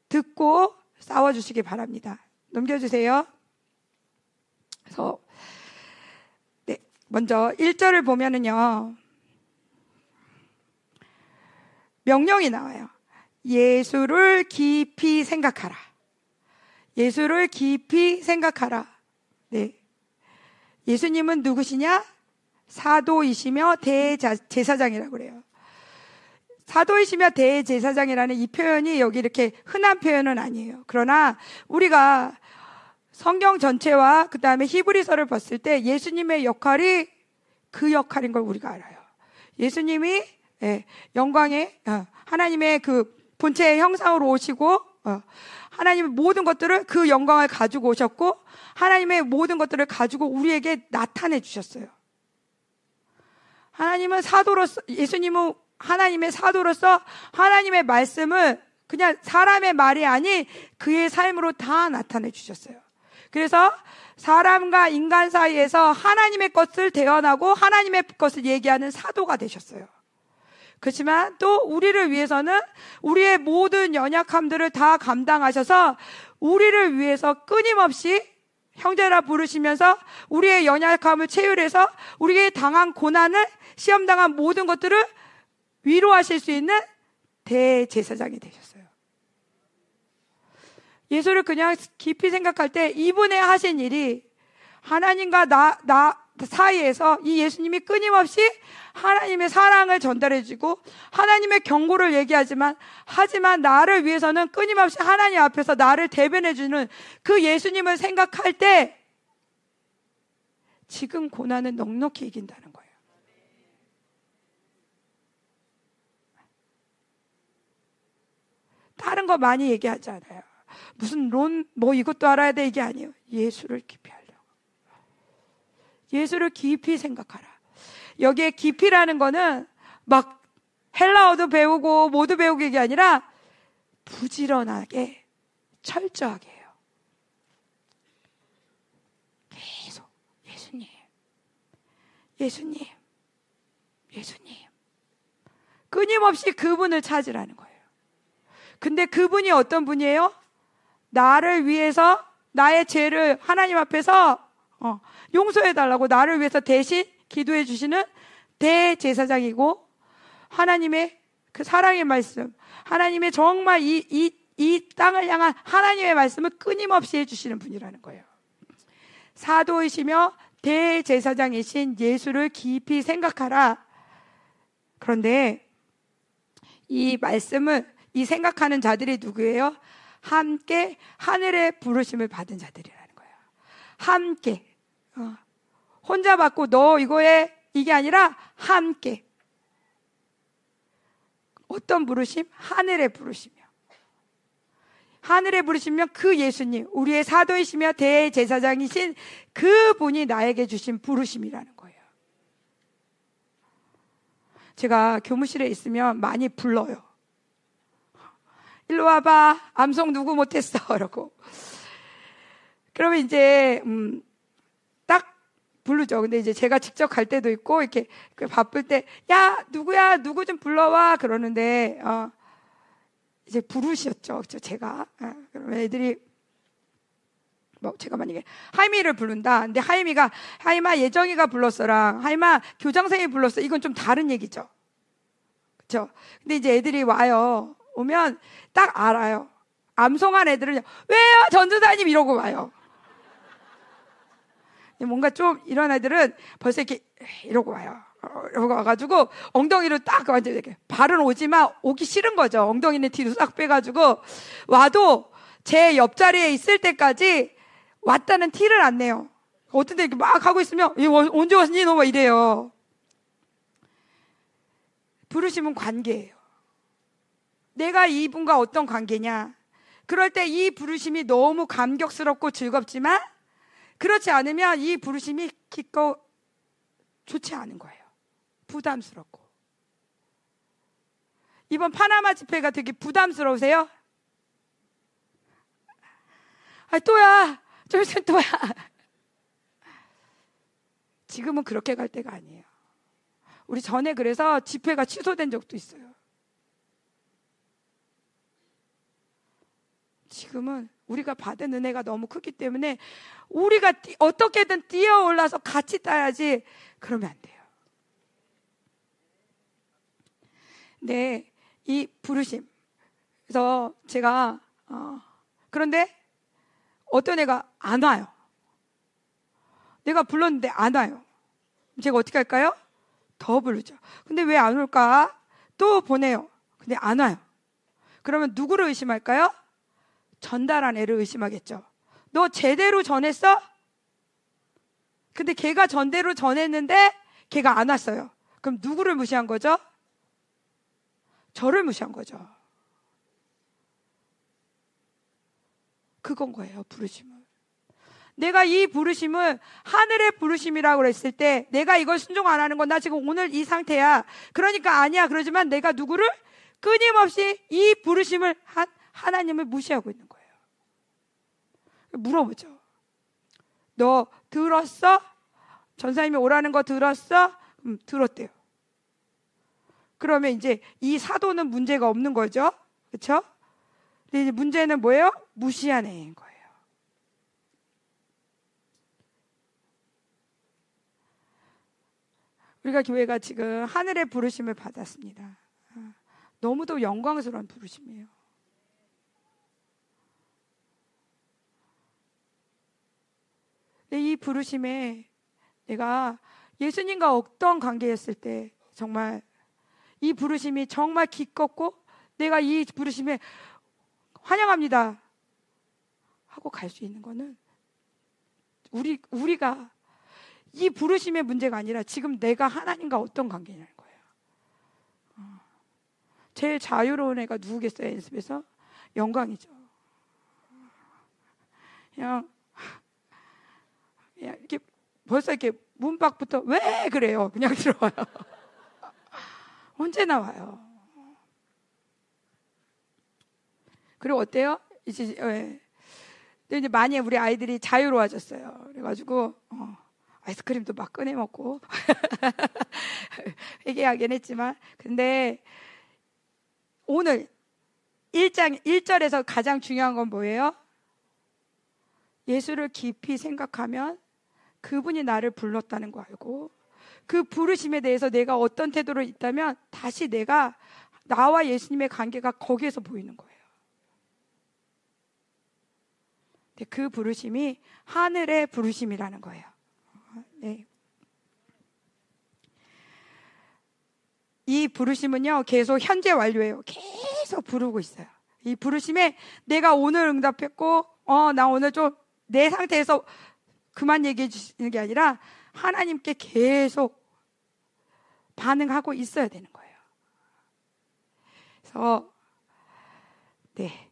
듣고 싸워주시기 바랍니다. 넘겨주세요. 그래서 네, 먼저 1절을 보면은요, 명령이 나와요. 예수를 깊이 생각하라. 예수를 깊이 생각하라. 네. 예수님은 누구시냐? 사도이시며 대제사장이라고 그래요. 사도이시며 대제사장이라는 이 표현이 여기 이렇게 흔한 표현은 아니에요. 그러나 우리가 성경 전체와 그 다음에 히브리서를 봤을 때 예수님의 역할이 그 역할인 걸 우리가 알아요. 예수님이 영광의 하나님의 그 본체의 형상으로 오시고 하나님의 모든 것들을 그 영광을 가지고 오셨고 하나님의 모든 것들을 가지고 우리에게 나타내 주셨어요. 하나님은 사도로서, 예수님은 하나님의 사도로서 하나님의 말씀을 그냥 사람의 말이 아닌 그의 삶으로 다 나타내 주셨어요. 그래서 사람과 인간 사이에서 하나님의 것을 대언하고 하나님의 것을 얘기하는 사도가 되셨어요. 그렇지만 또 우리를 위해서는 우리의 모든 연약함들을 다 감당하셔서 우리를 위해서 끊임없이 형제라 부르시면서 우리의 연약함을 체휼해서 우리의 당한 고난을, 시험당한 모든 것들을 위로하실 수 있는 대제사장이 되셨어요. 예수를 그냥 깊이 생각할 때 이분의 하신 일이 하나님과 나 사이에서 이 예수님이 끊임없이 하나님의 사랑을 전달해주고 하나님의 경고를 얘기하지만, 하지만 나를 위해서는 끊임없이 하나님 앞에서 나를 대변해주는 그 예수님을 생각할 때 지금 고난은 넉넉히 이긴다는 거예요. 다른 거 많이 얘기하지 않아요. 무슨 론 뭐 이것도 알아야 돼, 이게 아니에요. 예수를 깊이 알아요. 예수를 깊이 생각하라. 여기에 깊이라는 거는 막 헬라어도 배우고 모두 배우고 이게 아니라 부지런하게, 철저하게 해요. 계속 예수님, 예수님, 예수님. 끊임없이 그분을 찾으라는 거예요. 근데 그분이 어떤 분이에요? 나를 위해서 나의 죄를 하나님 앞에서 용서해달라고 나를 위해서 대신 기도해 주시는 대제사장이고, 하나님의 그 사랑의 말씀, 하나님의 정말 이 땅을 향한 하나님의 말씀을 끊임없이 해주시는 분이라는 거예요. 사도이시며 대제사장이신 예수를 깊이 생각하라. 그런데 이 말씀을 이 생각하는 자들이 누구예요? 함께 하늘의 부르심을 받은 자들이라는 거예요. 함께, 혼자 받고 너 이거에 이게 아니라 함께. 어떤 부르심? 하늘의 부르심이요. 하늘의 부르심이면 그 예수님, 우리의 사도이시며 대제사장이신 그분이 나에게 주신 부르심이라는 거예요. 제가 교무실에 있으면 많이 불러요. 일로 와봐, 암송 누구 못했어, 이러고. 그러면 이제 부르죠. 근데 이제 제가 직접 갈 때도 있고, 이렇게 바쁠 때, 야, 누구야, 누구 좀 불러와. 그러는데, 이제 부르셨죠. 그렇죠? 제가. 그러면 애들이, 뭐, 제가 만약에 하이미를 부른다. 근데 하이미가, 하이마 예정이가 불렀어랑, 하이마 교장생이 불렀어. 이건 좀 다른 얘기죠. 그죠? 근데 이제 애들이 와요. 오면 딱 알아요. 암송한 애들은, 왜요, 전도사님? 이러고 와요. 뭔가 좀 이런 애들은 벌써 이렇게 이러고 와요. 이러고 와가지고 엉덩이로 딱 완전 이렇게, 발은 오지만 오기 싫은 거죠. 엉덩이는 뒤로 싹 빼가지고 와도 제 옆자리에 있을 때까지 왔다는 티를 안 내요. 어떤 데 이렇게 막 하고 있으면 언제 왔니 너, 막 이래요. 부르심은 관계예요. 내가 이분과 어떤 관계냐. 그럴 때 이 부르심이 너무 감격스럽고 즐겁지만, 그렇지 않으면 이 부르심이 기꺼 좋지 않은 거예요. 부담스럽고. 이번 파나마 집회가 되게 부담스러우세요? 아, 또야. 좀 있으면 또야. 지금은 그렇게 갈 때가 아니에요. 우리 전에 그래서 집회가 취소된 적도 있어요. 지금은 우리가 받은 은혜가 너무 크기 때문에 우리가 어떻게든 뛰어올라서 같이 따야지. 그러면 안 돼요. 네, 이 부르심. 그래서 제가 그런데 어떤 애가 안 와요. 내가 불렀는데 안 와요. 제가 어떻게 할까요? 더 부르죠. 근데 왜 안 올까? 또 보내요. 근데 안 와요. 그러면 누구를 의심할까요? 전달한 애를 의심하겠죠. 너 제대로 전했어? 근데 걔가 전대로 전했는데 걔가 안 왔어요. 그럼 누구를 무시한 거죠? 저를 무시한 거죠. 그건 거예요, 부르심은. 내가 이 부르심을 하늘의 부르심이라고 했을 때, 내가 이걸 순종 안 하는 건 나 지금 오늘 이 상태야. 그러니까 아니야. 그러지만 내가 누구를 끊임없이 이 부르심을 하나님을 무시하고 있는 거예요. 물어보죠. 너 들었어? 전사님이 오라는 거 들었어? 들었대요. 그러면 이제 이 사도는 문제가 없는 거죠. 그렇죠? 근데 이제 문제는 뭐예요? 무시한 애인 거예요. 우리가 교회가 지금 하늘의 부르심을 받았습니다. 너무도 영광스러운 부르심이에요. 근데 이 부르심에 내가 예수님과 어떤 관계였을 때 정말 이 부르심이 정말 기뻤고 내가 이 부르심에 환영합니다 하고 갈 수 있는 거는 우리가 이 부르심의 문제가 아니라 지금 내가 하나님과 어떤 관계냐는 거예요. 제일 자유로운 애가 누구겠어요? 연습에서? 영광이죠. 그냥 이렇게 벌써 이렇게 문 밖부터 왜 그래요? 그냥 들어와요. 언제 나와요? 그리고 어때요? 이제 많이 우리 아이들이 자유로워졌어요. 그래가지고 아이스크림도 막 꺼내 먹고 얘기하긴 했지만, 근데 오늘 1장 1절에서 가장 중요한 건 뭐예요? 예수를 깊이 생각하면 그분이 나를 불렀다는 거 알고 그 부르심에 대해서 내가 어떤 태도로 있다면 다시 내가 나와 예수님의 관계가 거기에서 보이는 거예요. 근데 그 부르심이 하늘의 부르심이라는 거예요. 네. 이 부르심은요 계속 현재 완료예요. 계속 부르고 있어요. 이 부르심에 내가 오늘 응답했고 나 오늘 좀 내 상태에서 그만 얘기해 주시는 게 아니라 하나님께 계속 반응하고 있어야 되는 거예요. 그래서 네,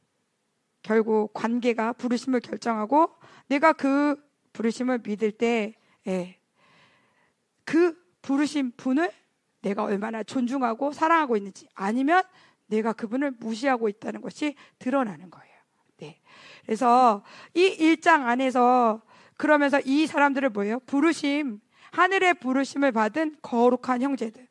결국 관계가 부르심을 결정하고 내가 그 부르심을 믿을 때 그 부르신 분을 내가 얼마나 존중하고 사랑하고 있는지 아니면 내가 그분을 무시하고 있다는 것이 드러나는 거예요. 네. 그래서 이 1장 안에서 그러면서 이 사람들을 뭐예요? 부르심, 하늘의 부르심을 받은 거룩한 형제들.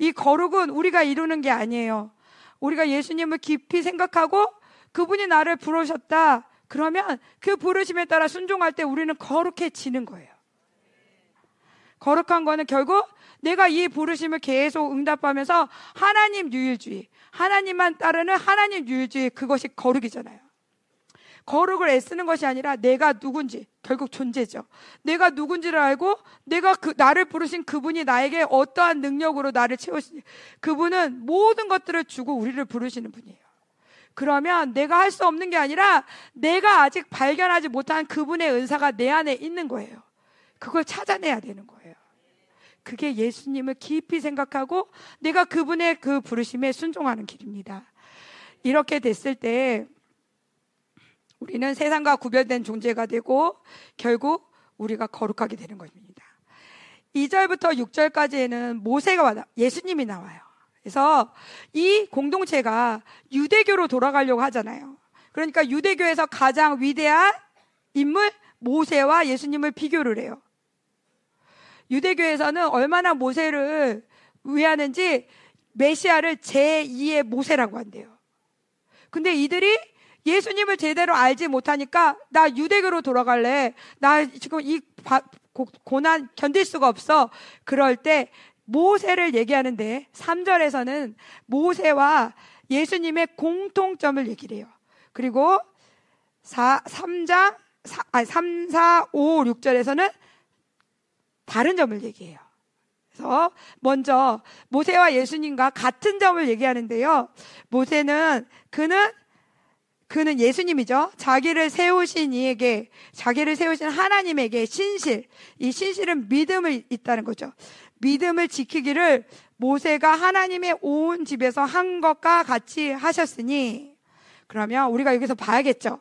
이 거룩은 우리가 이루는 게 아니에요. 우리가 예수님을 깊이 생각하고 그분이 나를 부르셨다. 그러면 그 부르심에 따라 순종할 때 우리는 거룩해지는 거예요. 거룩한 거는 결국 내가 이 부르심을 계속 응답하면서 하나님 유일주의, 하나님만 따르는 하나님 유일주의, 그것이 거룩이잖아요. 거룩을 애쓰는 것이 아니라 내가 누군지, 결국 존재죠. 내가 누군지를 알고 내가 나를 부르신 그분이 나에게 어떠한 능력으로 나를 채우시니 그분은 모든 것들을 주고 우리를 부르시는 분이에요. 그러면 내가 할 수 없는 게 아니라 내가 아직 발견하지 못한 그분의 은사가 내 안에 있는 거예요. 그걸 찾아내야 되는 거예요. 그게 예수님을 깊이 생각하고 내가 그분의 그 부르심에 순종하는 길입니다. 이렇게 됐을 때 우리는 세상과 구별된 존재가 되고 결국 우리가 거룩하게 되는 것입니다. 2절부터 6절까지에는 예수님이 나와요. 그래서 이 공동체가 유대교로 돌아가려고 하잖아요. 그러니까 유대교에서 가장 위대한 인물 모세와 예수님을 비교를 해요. 유대교에서는 얼마나 모세를 위하는지 메시아를 제2의 모세라고 한대요. 근데 이들이 예수님을 제대로 알지 못하니까 나 유대교로 돌아갈래. 나 지금 이 고난 견딜 수가 없어. 그럴 때 모세를 얘기하는데 3절에서는 모세와 예수님의 공통점을 얘기를 해요. 그리고 3, 4, 5, 6절에서는 다른 점을 얘기해요. 그래서 먼저 모세와 예수님과 같은 점을 얘기하는데요. 모세는 그는 예수님이죠. 자기를 세우신 하나님에게 신실, 이 신실은 믿음이 있다는 거죠. 믿음을 지키기를 모세가 하나님의 온 집에서 한 것과 같이 하셨으니, 그러면 우리가 여기서 봐야겠죠.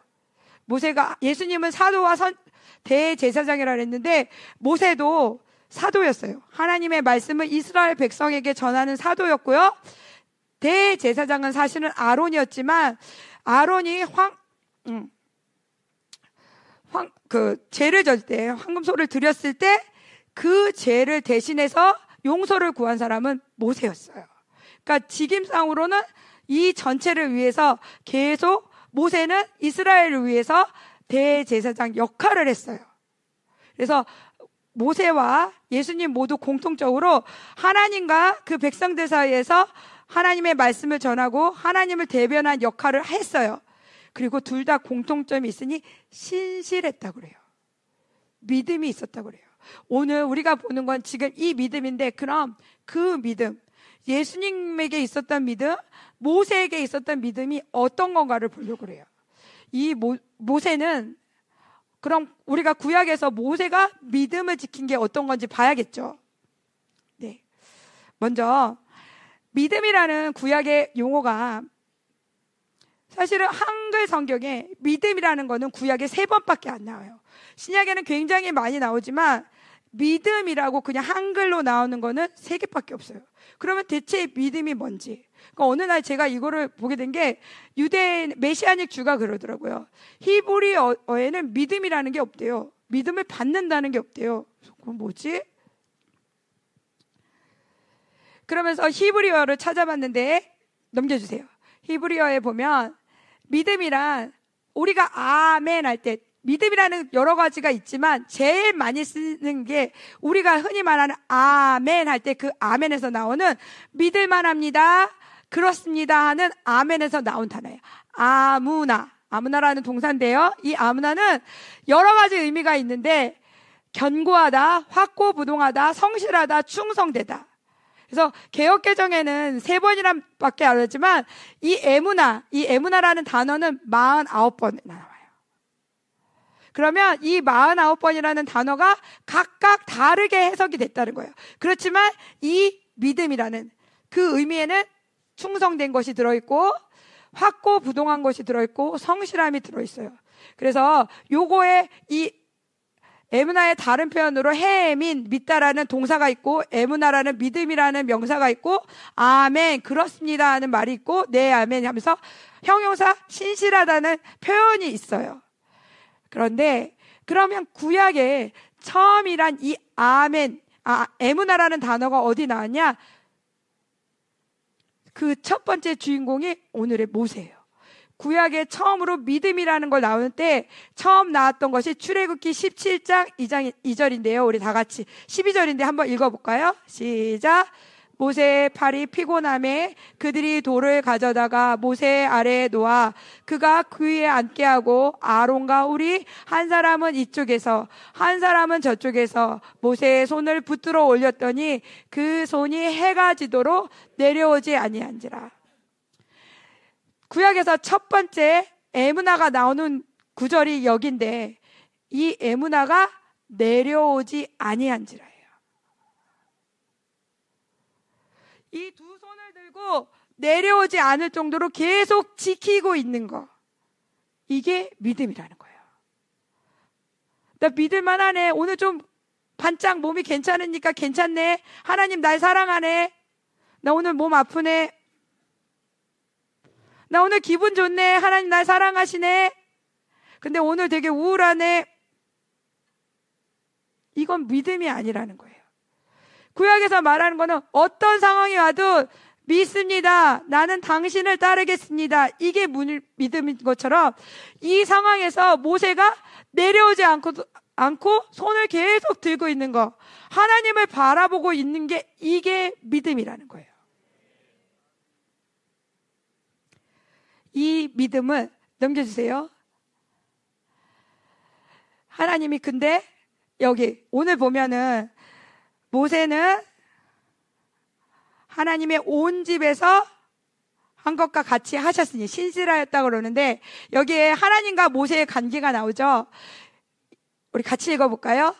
모세가, 예수님은 사도와 대제사장이라고 했는데 모세도 사도였어요. 하나님의 말씀을 이스라엘 백성에게 전하는 사도였고요. 대제사장은 사실은 아론이었지만 아론이 죄를 졌을 때, 황금소를 드렸을 때 그 죄를 대신해서 용서를 구한 사람은 모세였어요. 그러니까 직임상으로는 이 전체를 위해서 계속 모세는 이스라엘을 위해서 대제사장 역할을 했어요. 그래서 모세와 예수님 모두 공통적으로 하나님과 그 백성들 사이에서 하나님의 말씀을 전하고 하나님을 대변한 역할을 했어요. 그리고 둘 다 공통점이 있으니 신실했다고 그래요. 믿음이 있었다고 그래요. 오늘 우리가 보는 건 지금 이 믿음인데, 그럼 그 믿음, 예수님에게 있었던 믿음, 모세에게 있었던 믿음이 어떤 건가를 보려고 그래요. 이 모세는 그럼 우리가 구약에서 모세가 믿음을 지킨 게 어떤 건지 봐야겠죠. 네. 먼저 믿음이라는 구약의 용어가, 사실은 한글 성경에 믿음이라는 거는 구약에 3번밖에 안 나와요. 신약에는 굉장히 많이 나오지만 믿음이라고 그냥 한글로 나오는 거는 3개밖에 없어요. 그러면 대체 믿음이 뭔지. 그러니까 어느 날 제가 이거를 보게 된 게, 유대인 메시아닉 주가 그러더라고요. 히브리어에는 믿음이라는 게 없대요. 믿음을 받는다는 게 없대요. 그건 뭐지? 그러면서 히브리어를 찾아봤는데, 넘겨주세요. 히브리어에 보면 믿음이란, 우리가 아멘 할 때 믿음이라는 여러 가지가 있지만 제일 많이 쓰는 게 우리가 흔히 말하는 아멘 할 때 그 아멘에서 나오는 믿을만 합니다, 그렇습니다 하는 아멘에서 나온 단어예요. 아무나, 아무나라는 동사인데요, 이 아무나는 여러 가지 의미가 있는데 견고하다, 확고부동하다, 성실하다, 충성되다. 그래서 개역개정에는 3번이란 밖에 안 하지만 이 에무나, 이 에무나라는 단어는 49번 나와요. 그러면 이 49번이라는 단어가 각각 다르게 해석이 됐다는 거예요. 그렇지만 이 믿음이라는 그 의미에는 충성된 것이 들어있고 확고부동한 것이 들어있고 성실함이 들어있어요. 그래서 요거에 이 에무나의 다른 표현으로 헤민, 믿다라는 동사가 있고 에무나라는 믿음이라는 명사가 있고 아멘, 그렇습니다 하는 말이 있고 네, 아멘 하면서 형용사 신실하다는 표현이 있어요. 그런데 그러면 구약에 처음이란 이 아멘, 에무나라는 단어가 어디 나왔냐? 그 첫 번째 주인공이 오늘의 모세예요. 구약에 처음으로 믿음이라는 걸 나올 때 처음 나왔던 것이 출애굽기 17장 2절인데요. 우리 다 같이 12절인데 한번 읽어볼까요? 시작! 모세의 팔이 피곤함에 그들이 돌을 가져다가 모세의 아래에 놓아 그가 그 위에 앉게 하고 아론과 우리 한 사람은 이쪽에서 한 사람은 저쪽에서 모세의 손을 붙들어 올렸더니 그 손이 해가 지도록 내려오지 아니한지라. 구약에서 첫 번째 에무나가 나오는 구절이 여기인데, 이 에무나가 내려오지 아니한지라. 이 두 손을 들고 내려오지 않을 정도로 계속 지키고 있는 거, 이게 믿음이라는 거예요. 나 믿을만 하네, 오늘 좀 반짝 몸이 괜찮으니까 괜찮네, 하나님 날 사랑하네, 나 오늘 몸 아프네, 나 오늘 기분 좋네, 하나님 날 사랑하시네, 근데 오늘 되게 우울하네, 이건 믿음이 아니라는 거예요. 구약에서 말하는 거는 어떤 상황이 와도 믿습니다, 나는 당신을 따르겠습니다, 이게 믿음인 것처럼 이 상황에서 모세가 내려오지 않고 손을 계속 들고 있는 거, 하나님을 바라보고 있는 게, 이게 믿음이라는 거예요. 이 믿음을 넘겨주세요. 하나님이, 근데 여기 오늘 보면은 모세는 하나님의 온 집에서 한 것과 같이 하셨으니 신실하였다고 그러는데, 여기에 하나님과 모세의 관계가 나오죠. 우리 같이 읽어볼까요?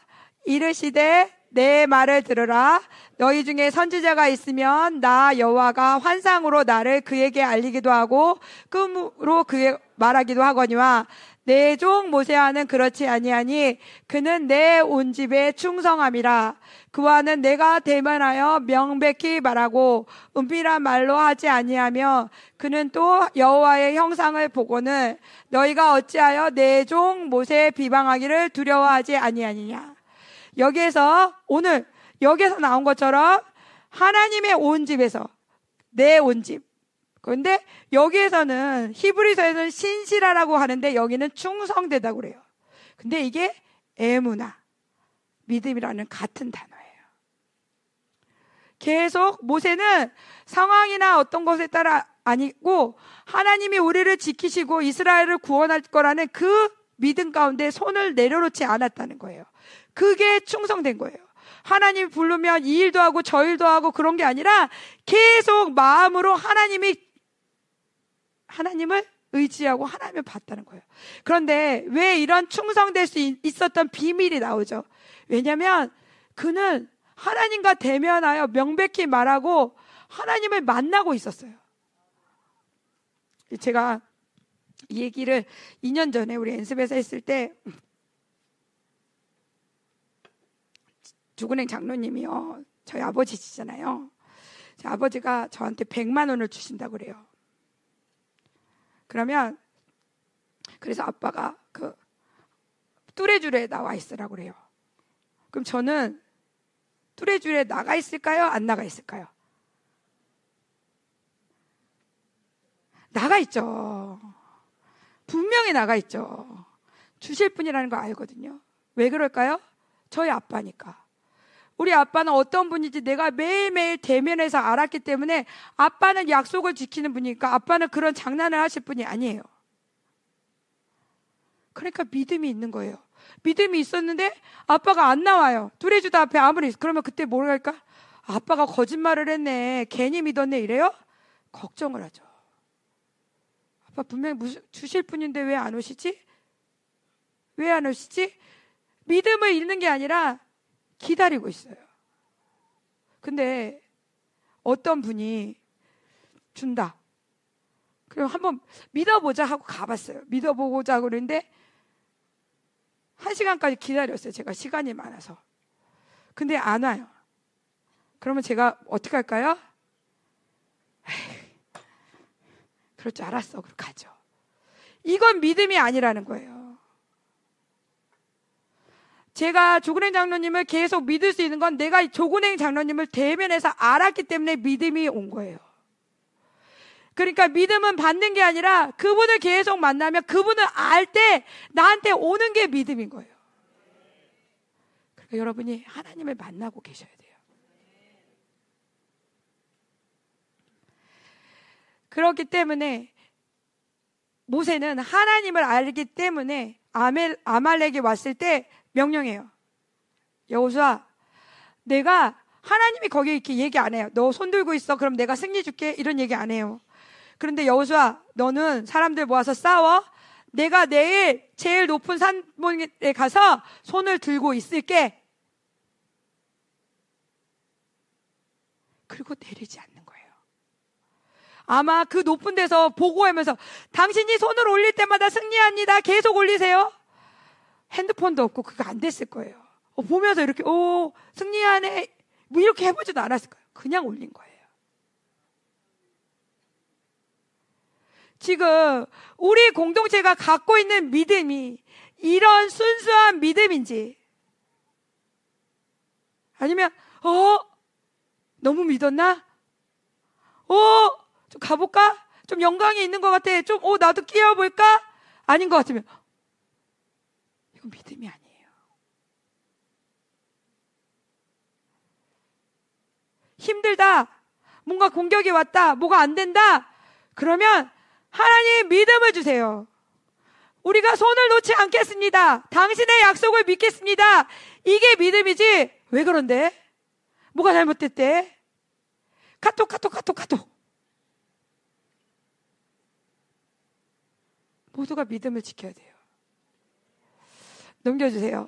이르시되 내 말을 들으라. 너희 중에 선지자가 있으면 나 여호와가 환상으로 나를 그에게 알리기도 하고 꿈으로 그에게 말하기도 하거니와 내 종 모세와는 그렇지 아니하니 그는 내 온 집에 충성함이라. 그와는 내가 대면하여 명백히 말하고 은밀한 말로 하지 아니하며 그는 또 여호와의 형상을 보고는 너희가 어찌하여 내 종 모세 비방하기를 두려워하지 아니하느냐. 여기에서 오늘 여기에서 나온 것처럼 하나님의 온 집에서 내 온 집. 그런데 여기에서는 히브리서에서는 신실하라고 하는데 여기는 충성되다고 그래요. 근데 이게 에무나, 믿음이라는 같은 단어예요. 계속 모세는 상황이나 어떤 것에 따라 아니고 하나님이 우리를 지키시고 이스라엘을 구원할 거라는 그 믿음 가운데 손을 내려놓지 않았다는 거예요. 그게 충성된 거예요. 하나님이 부르면 이 일도 하고 저 일도 하고 그런 게 아니라 계속 마음으로 하나님을 의지하고 하나님을 봤다는 거예요. 그런데 왜 이런 충성될 수 있었던 비밀이 나오죠? 왜냐하면 그는 하나님과 대면하여 명백히 말하고 하나님을 만나고 있었어요. 제가 이 얘기를 2년 전에 우리 엔스벳에서 했을 때 주근행 장로님이요, 저희 아버지시잖아요. 제 아버지가 저한테 100만 원을 주신다고 그래요. 그러면 그래서 아빠가 그 뚜레쥬르에 나와 있으라고 그래요. 그럼 저는 뚜레쥬르에 나가 있을까요? 안 나가 있을까요? 나가 있죠. 분명히 나가 있죠. 주실 분이라는 거 알거든요. 왜 그럴까요? 저희 아빠니까. 우리 아빠는 어떤 분인지 내가 매일매일 대면해서 알았기 때문에 아빠는 약속을 지키는 분이니까 아빠는 그런 장난을 하실 분이 아니에요. 그러니까 믿음이 있는 거예요. 믿음이 있었는데 아빠가 안 나와요. 두레주다 앞에 아무리 있어. 그러면 그때 뭘 할까? 아빠가 거짓말을 했네. 괜히 믿었네. 이래요? 걱정을 하죠. 아빠 분명히 주실 분인데 왜 안 오시지? 왜 안 오시지? 믿음을 잃는 게 아니라 기다리고 있어요. 근데 어떤 분이 준다. 그럼 한번 믿어보자 하고 가봤어요. 믿어보고자 그러는데 1시간까지 기다렸어요. 제가 시간이 많아서. 근데 안 와요. 그러면 제가 어떻게 할까요? 에이, 그럴 줄 알았어. 그럼 가죠. 이건 믿음이 아니라는 거예요. 제가 조근행 장로님을 계속 믿을 수 있는 건 내가 조근행 장로님을 대면해서 알았기 때문에 믿음이 온 거예요. 그러니까 믿음은 받는 게 아니라 그분을 계속 만나면 그분을 알 때 나한테 오는 게 믿음인 거예요. 그러니까 여러분이 하나님을 만나고 계셔야 돼요. 그렇기 때문에 모세는 하나님을 알기 때문에 아말렉이 왔을 때 명령해요. 여호수아, 내가 하나님이 거기에 이렇게 얘기 안 해요. 너 손 들고 있어. 그럼 내가 승리 줄게. 이런 얘기 안 해요. 그런데 여호수아, 너는 사람들 모아서 싸워. 내가 내일 제일 높은 산에 가서 손을 들고 있을게. 그리고 내리지 않는 거예요. 아마 그 높은 데서 보고하면서 당신이 손을 올릴 때마다 승리합니다. 계속 올리세요. 핸드폰도 없고 그거 안 됐을 거예요. 보면서 이렇게 오 승리하네 뭐 이렇게 해보지도 않았을 거예요. 그냥 올린 거예요. 지금 우리 공동체가 갖고 있는 믿음이 이런 순수한 믿음인지 아니면 너무 믿었나? 좀 가볼까? 좀 영광이 있는 것 같아. 좀 나도 끼워볼까? 아닌 것 같으면 믿음이 아니에요. 힘들다. 뭔가 공격이 왔다. 뭐가 안 된다. 그러면 하나님의 믿음을 주세요. 우리가 손을 놓지 않겠습니다. 당신의 약속을 믿겠습니다. 이게 믿음이지. 왜 그런데? 뭐가 잘못됐대? 카톡. 모두가 믿음을 지켜야 돼요. 넘겨주세요.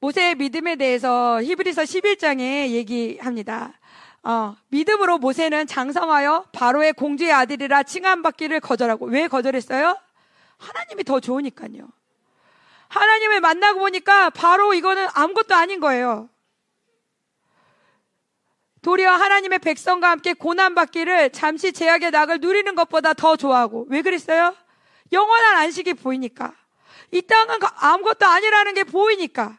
모세의 믿음에 대해서 히브리서 11장에 얘기합니다. 믿음으로 모세는 장성하여 바로의 공주의 아들이라 칭함받기를 거절하고, 왜 거절했어요? 하나님이 더 좋으니까요. 하나님을 만나고 보니까 바로 이거는 아무것도 아닌 거예요. 도리어 하나님의 백성과 함께 고난받기를 잠시 제약의 낙을 누리는 것보다 더 좋아하고, 왜 그랬어요? 영원한 안식이 보이니까, 이 땅은 아무것도 아니라는 게 보이니까,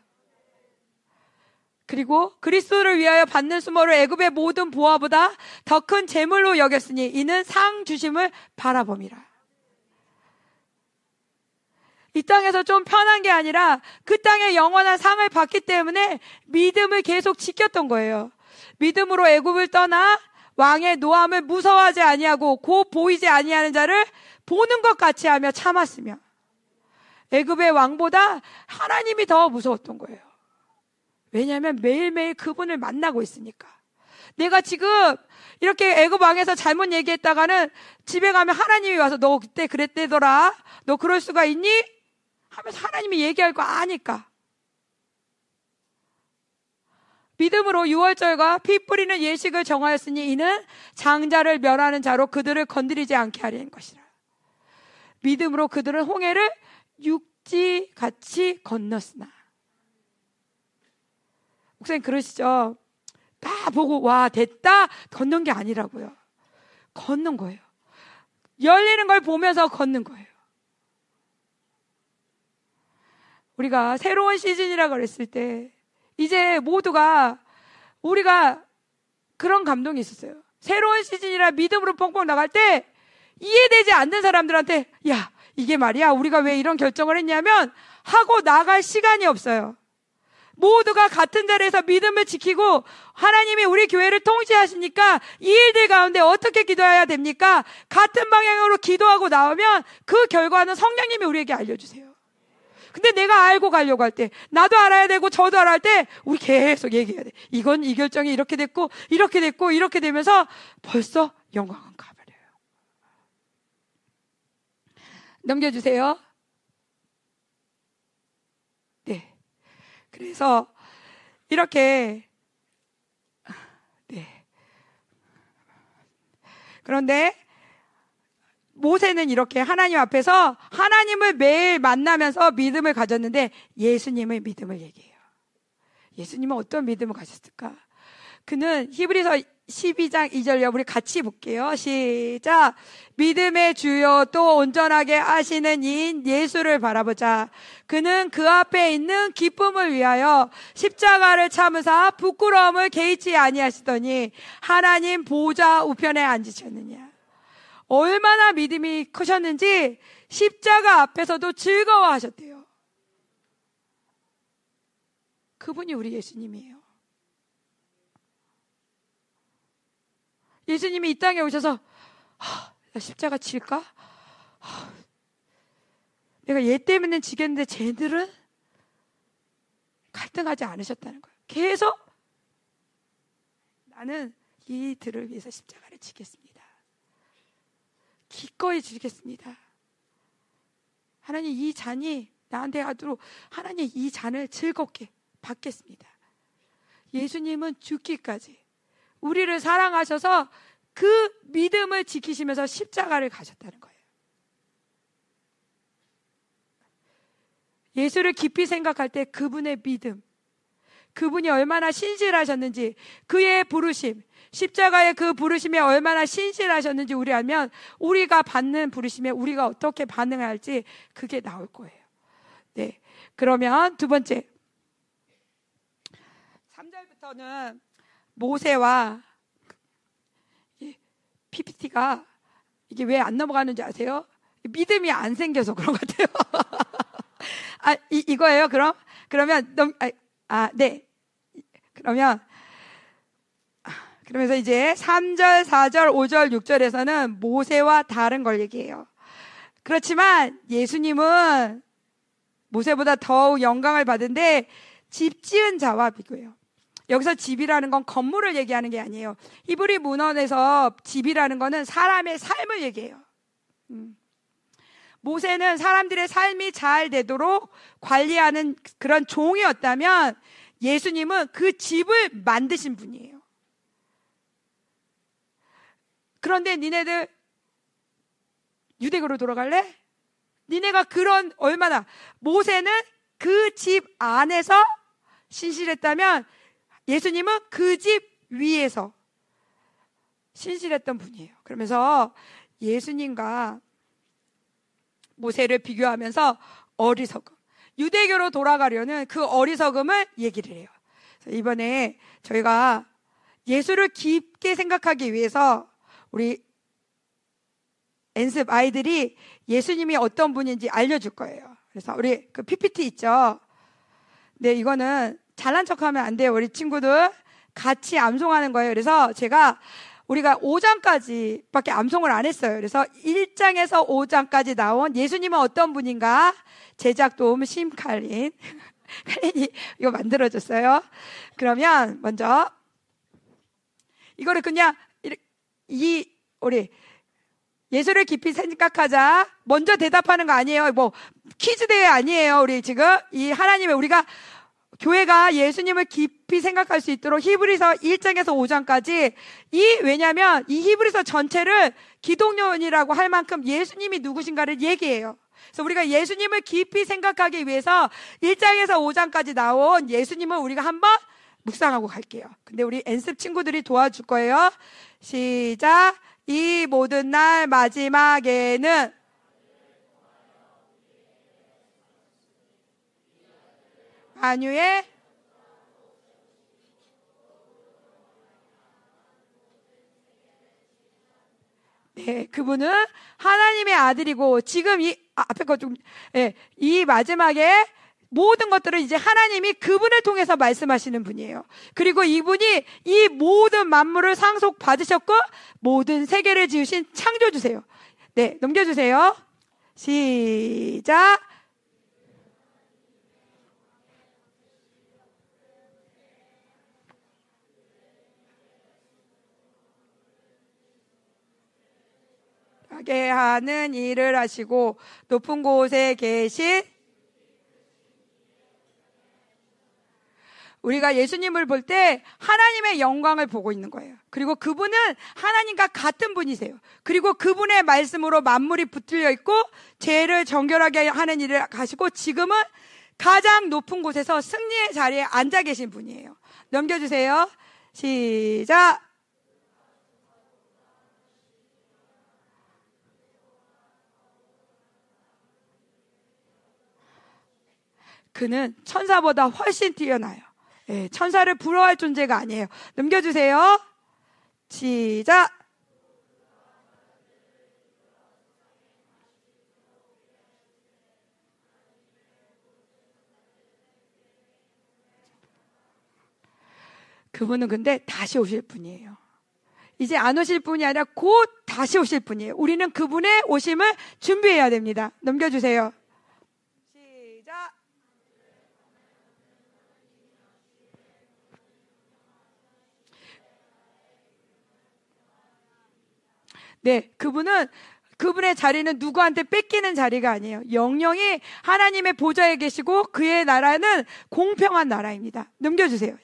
그리고 그리스도를 위하여 받는 수모를 애굽의 모든 보화보다 더 큰 재물로 여겼으니 이는 상 주심을 바라봄이라. 이 땅에서 좀 편한 게 아니라 그 땅의 영원한 상을 받기 때문에 믿음을 계속 지켰던 거예요. 믿음으로 애굽을 떠나 왕의 노함을 무서워하지 아니하고 곧 보이지 아니하는 자를 보는 것 같이 하며 참았으며, 애굽의 왕보다 하나님이 더 무서웠던 거예요. 왜냐하면 매일매일 그분을 만나고 있으니까. 내가 지금 이렇게 애굽 왕에서 잘못 얘기했다가는 집에 가면 하나님이 와서 너 그때 그랬대더라, 너 그럴 수가 있니? 하면서 하나님이 얘기할 거 아니까. 믿음으로 유월절과 피 뿌리는 예식을 정하였으니 이는 장자를 멸하는 자로 그들을 건드리지 않게 하려는 것이라. 믿음으로 그들은 홍해를 육지같이 건넜으나. 목사님 그러시죠? 다 보고 와 됐다 건넌 게 아니라고요. 걷는 거예요. 열리는 걸 보면서 걷는 거예요. 우리가 새로운 시즌이라고 그랬을 때 이제 모두가, 우리가 그런 감동이 있었어요. 새로운 시즌이라 믿음으로 뻥뻥 나갈 때 이해되지 않는 사람들한테, 야 이게 말이야 우리가 왜 이런 결정을 했냐면 하고 나갈 시간이 없어요. 모두가 같은 자리에서 믿음을 지키고 하나님이 우리 교회를 통치하시니까 이 일들 가운데 어떻게 기도해야 됩니까? 같은 방향으로 기도하고 나오면 그 결과는 성령님이 우리에게 알려주세요. 근데 내가 알고 가려고 할 때, 나도 알아야 되고 저도 알아야 할 때 우리 계속 얘기해야 돼. 이건 이 결정이 이렇게 됐고 이렇게 됐고 이렇게 되면서 벌써 영광은 가버려요. 넘겨주세요. 네. 그래서 이렇게, 네. 그런데 모세는 이렇게 하나님 앞에서 하나님을 매일 만나면서 믿음을 가졌는데 예수님의 믿음을 얘기해요. 예수님은 어떤 믿음을 가졌을까? 그는 히브리서 12장 2절요. 우리 같이 볼게요. 시작. 믿음의 주요 또 온전하게 하시는 이인 예수를 바라보자. 그는 그 앞에 있는 기쁨을 위하여 십자가를 참으사 부끄러움을 개의치 아니하시더니 하나님 보좌 우편에 앉으셨느냐. 얼마나 믿음이 크셨는지 십자가 앞에서도 즐거워하셨대요. 그분이 우리 예수님이에요. 예수님이 이 땅에 오셔서 나 십자가 질까? 내가 얘 때문에 지겠는데 쟤들은 갈등하지 않으셨다는 거예요. 계속 나는 이들을 위해서 십자가를 지겠습니다. 기꺼이 주겠습니다. 하나님 이 잔이 나한테 가도록 하나님 이 잔을 즐겁게 받겠습니다. 예수님은 죽기까지 우리를 사랑하셔서 그 믿음을 지키시면서 십자가를 가셨다는 거예요. 예수를 깊이 생각할 때 그분의 믿음, 그분이 얼마나 신실하셨는지, 그의 부르심, 십자가의 그 부르심에 얼마나 신실하셨는지 우리 알면 우리가 받는 부르심에 우리가 어떻게 반응해야 할지 그게 나올 거예요. 네, 그러면 두 번째 3절부터는 모세와, PPT가 이게 왜 안 넘어가는지 아세요? 믿음이 안 생겨서 그런 것 같아요. 이거예요 그럼? 그러면서 이제 3절, 4절, 5절, 6절에서는 모세와 다른 걸 얘기해요. 그렇지만 예수님은 모세보다 더욱 영광을 받은데 집 지은 자와 비교해요. 여기서 집이라는 건 건물을 얘기하는 게 아니에요. 히브리 문헌에서 집이라는 거는 사람의 삶을 얘기해요. 모세는 사람들의 삶이 잘 되도록 관리하는 그런 종이었다면 예수님은 그 집을 만드신 분이에요. 그런데 니네들 유대교로 돌아갈래? 니네가 그런 얼마나 모세는 그 집 안에서 신실했다면 예수님은 그 집 위에서 신실했던 분이에요. 그러면서 예수님과 모세를 비교하면서 어리석음, 유대교로 돌아가려는 그 어리석음을 얘기를 해요. 그래서 이번에 저희가 예수를 깊게 생각하기 위해서 우리 연습 아이들이 예수님이 어떤 분인지 알려줄 거예요. 그래서 우리 그 PPT 있죠? 네, 이거는 잘난 척하면 안 돼요. 우리 친구들 같이 암송하는 거예요. 그래서 제가 우리가 5장까지밖에 암송을 안 했어요. 그래서 1장에서 5장까지 나온 예수님은 어떤 분인가? 제작 도움 심칼린. 칼린이 이거 만들어줬어요. 그러면 먼저 이거를 그냥 우리 예수를 깊이 생각하자. 먼저 대답하는 거 아니에요. 뭐 퀴즈 대회 아니에요. 우리 지금 이 하나님의 우리가 교회가 예수님을 깊이 생각할 수 있도록 히브리서 1장에서 5장까지 왜냐하면 이 히브리서 전체를 기독론이라고 할 만큼 예수님이 누구신가를 얘기해요. 그래서 우리가 예수님을 깊이 생각하기 위해서 1장에서 5장까지 나온 예수님을 우리가 한번 묵상하고 갈게요. 근데 우리 엔습 친구들이 도와줄 거예요. 시작. 이 모든 날 마지막에는 만유의 그분은 하나님의 아들이고 지금 이 앞에 거 좀 이 마지막에 모든 것들을 이제 하나님이 그분을 통해서 말씀하시는 분이에요. 그리고 이분이 이 모든 만물을 상속받으셨고 모든 세계를 지으신 창조주세요. 네, 넘겨주세요. 시작. 하게 하는 일을 하시고 높은 곳에 계신 우리가 예수님을 볼 때 하나님의 영광을 보고 있는 거예요. 그리고 그분은 하나님과 같은 분이세요. 그리고 그분의 말씀으로 만물이 붙들려 있고 죄를 정결하게 하는 일을 하시고 지금은 가장 높은 곳에서 승리의 자리에 앉아 계신 분이에요. 넘겨주세요. 시작. 그는 천사보다 훨씬 뛰어나요. 예, 천사를 부러워할 존재가 아니에요. 넘겨주세요. 시작. 그분은 근데 다시 오실 분이에요. 이제 안 오실 분이 아니라 곧 다시 오실 분이에요. 우리는 그분의 오심을 준비해야 됩니다. 넘겨주세요. 네, 그분은 그분의 자리는 누구한테 뺏기는 자리가 아니에요. 영영이 하나님의 보좌에 계시고 그의 나라는 공평한 나라입니다. 넘겨주세요.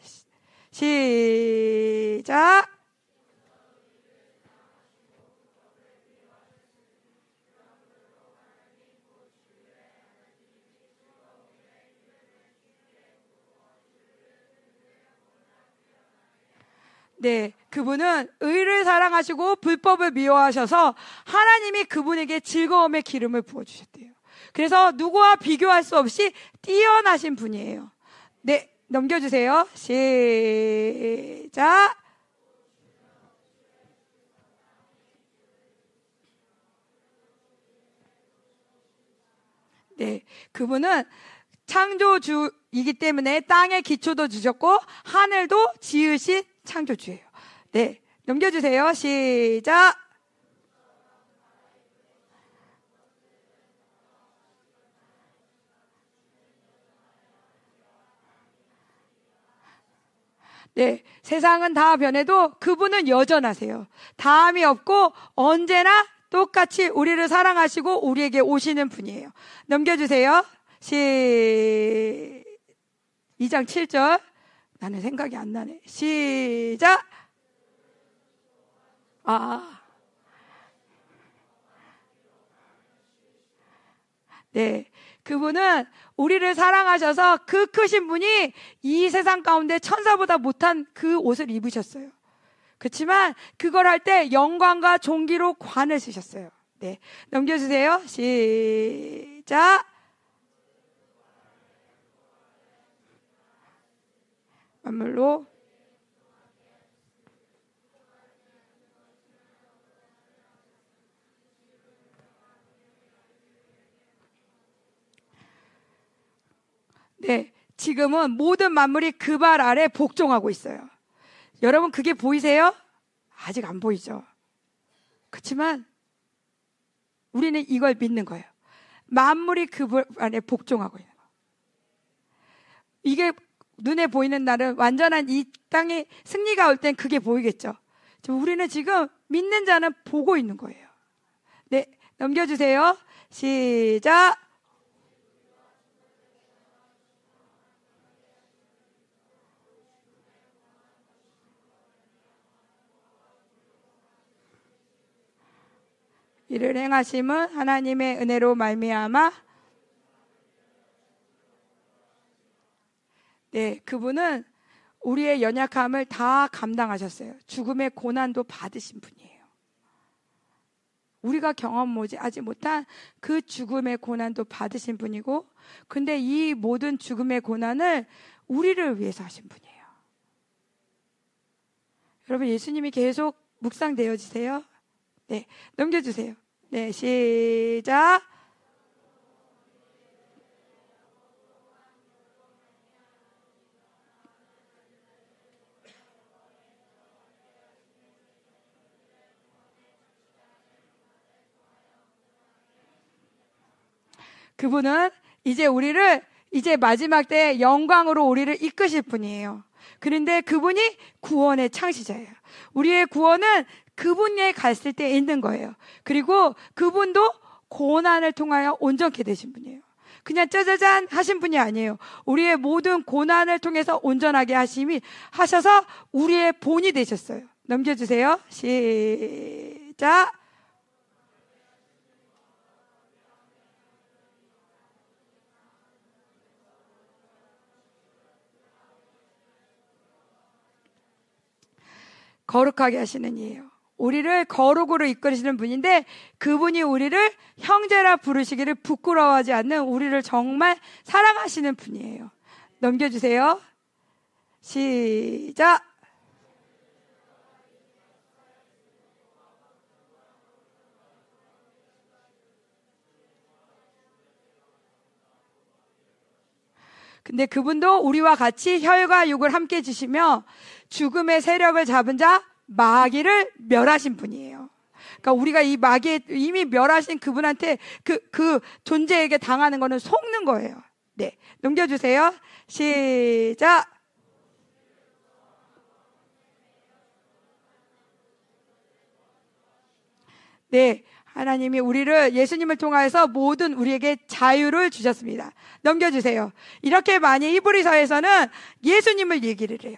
시작. 네, 그분은 의를 사랑하시고 불법을 미워하셔서 하나님이 그분에게 즐거움의 기름을 부어주셨대요. 그래서 누구와 비교할 수 없이 뛰어나신 분이에요. 네, 넘겨주세요. 시작. 네, 그분은 창조주이기 때문에 땅의 기초도 주셨고 하늘도 지으신 창조주예요. 네, 넘겨주세요. 시작. 네, 세상은 다 변해도 그분은 여전하세요. 다함이 없고 언제나 똑같이 우리를 사랑하시고 우리에게 오시는 분이에요. 넘겨주세요. 2장 7절. 나는 생각이 안 나네. 시작. 네. 그분은 우리를 사랑하셔서 그 크신 분이 이 세상 가운데 천사보다 못한 그 옷을 입으셨어요. 그렇지만 그걸 할 때 영광과 존귀로 관을 쓰셨어요. 네. 넘겨주세요. 시작. 만물로. 네, 지금은 모든 만물이 그 발 아래 복종하고 있어요. 여러분 그게 보이세요? 아직 안 보이죠. 그렇지만 우리는 이걸 믿는 거예요. 만물이 그 발 아래 복종하고 있는 거예요. 이게 눈에 보이는 날은 완전한 이 땅의 승리가 올 땐 그게 보이겠죠. 우리는 지금 믿는 자는 보고 있는 거예요. 네, 넘겨주세요. 시작. 이를 행하심은 하나님의 은혜로 말미암아. 네, 그분은 우리의 연약함을 다 감당하셨어요. 죽음의 고난도 받으신 분이에요. 우리가 경험하지 못한 그 죽음의 고난도 받으신 분이고, 근데 이 모든 죽음의 고난을 우리를 위해서 하신 분이에요. 여러분 예수님이 계속 묵상되어지세요. 네, 넘겨주세요. 네, 시작. 그분은 이제 우리를 이제 마지막 때 영광으로 우리를 이끄실 분이에요. 그런데 그분이 구원의 창시자예요. 우리의 구원은 그분에 갔을 때 있는 거예요. 그리고 그분도 고난을 통하여 온전케 되신 분이에요. 그냥 짜자잔 하신 분이 아니에요. 우리의 모든 고난을 통해서 온전하게 하심이 하셔서 우리의 본이 되셨어요. 넘겨주세요. 시작. 거룩하게 하시는 이에요. 우리를 거룩으로 이끌으시는 분인데, 그분이 우리를 형제라 부르시기를 부끄러워하지 않는 우리를 정말 사랑하시는 분이에요. 넘겨주세요. 시작. 근데 그분도 우리와 같이 혈과 육을 함께 지시며 죽음의 세력을 잡은 자 마귀를 멸하신 분이에요. 그러니까 우리가 이 마귀 이미 멸하신 그분한테 그 존재에게 당하는 거는 속는 거예요. 네, 넘겨주세요. 시작. 네, 하나님이 우리를 예수님을 통하여서 모든 우리에게 자유를 주셨습니다. 넘겨주세요. 이렇게 많이 히브리서에서는 예수님을 얘기를 해요.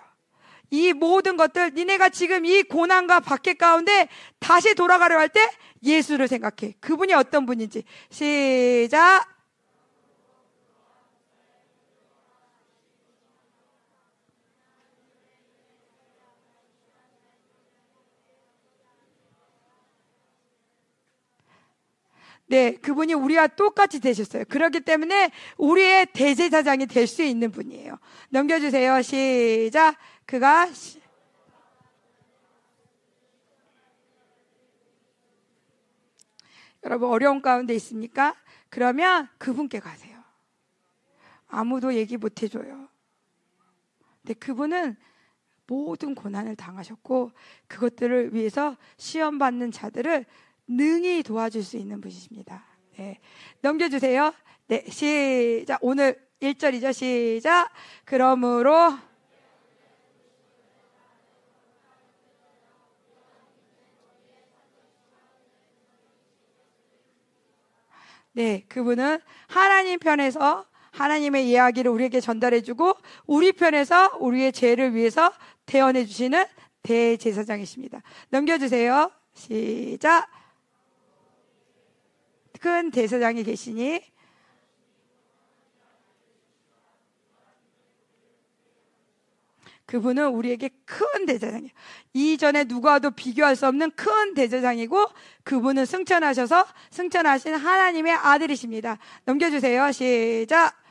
이 모든 것들, 니네가 지금 이 고난과 박해 가운데 다시 돌아가려 할 때 예수를 생각해. 그분이 어떤 분인지. 시작. 네, 그분이 우리와 똑같이 되셨어요. 그렇기 때문에 우리의 대제사장이 될 수 있는 분이에요. 넘겨주세요. 시작. 그가 여러분 어려운 가운데 있습니까? 그러면 그분께 가세요. 아무도 얘기 못 해줘요. 근데 그분은 모든 고난을 당하셨고 그것들을 위해서 시험받는 자들을 능히 도와줄 수 있는 분이십니다. 네. 넘겨주세요. 네, 시작. 오늘 1절이죠. 시작. 그러므로 네, 그분은 하나님 편에서 하나님의 이야기를 우리에게 전달해주고 우리 편에서 우리의 죄를 위해서 대언해주시는 대제사장이십니다. 넘겨주세요. 시작. 큰 대제사장이 계시니 그분은 우리에게 큰 대제사장이에요. 이전에 누구와도 비교할 수 없는 큰 대제사장이고 그분은 승천하셔서 승천하신 하나님의 아들이십니다. 넘겨주세요. 시작.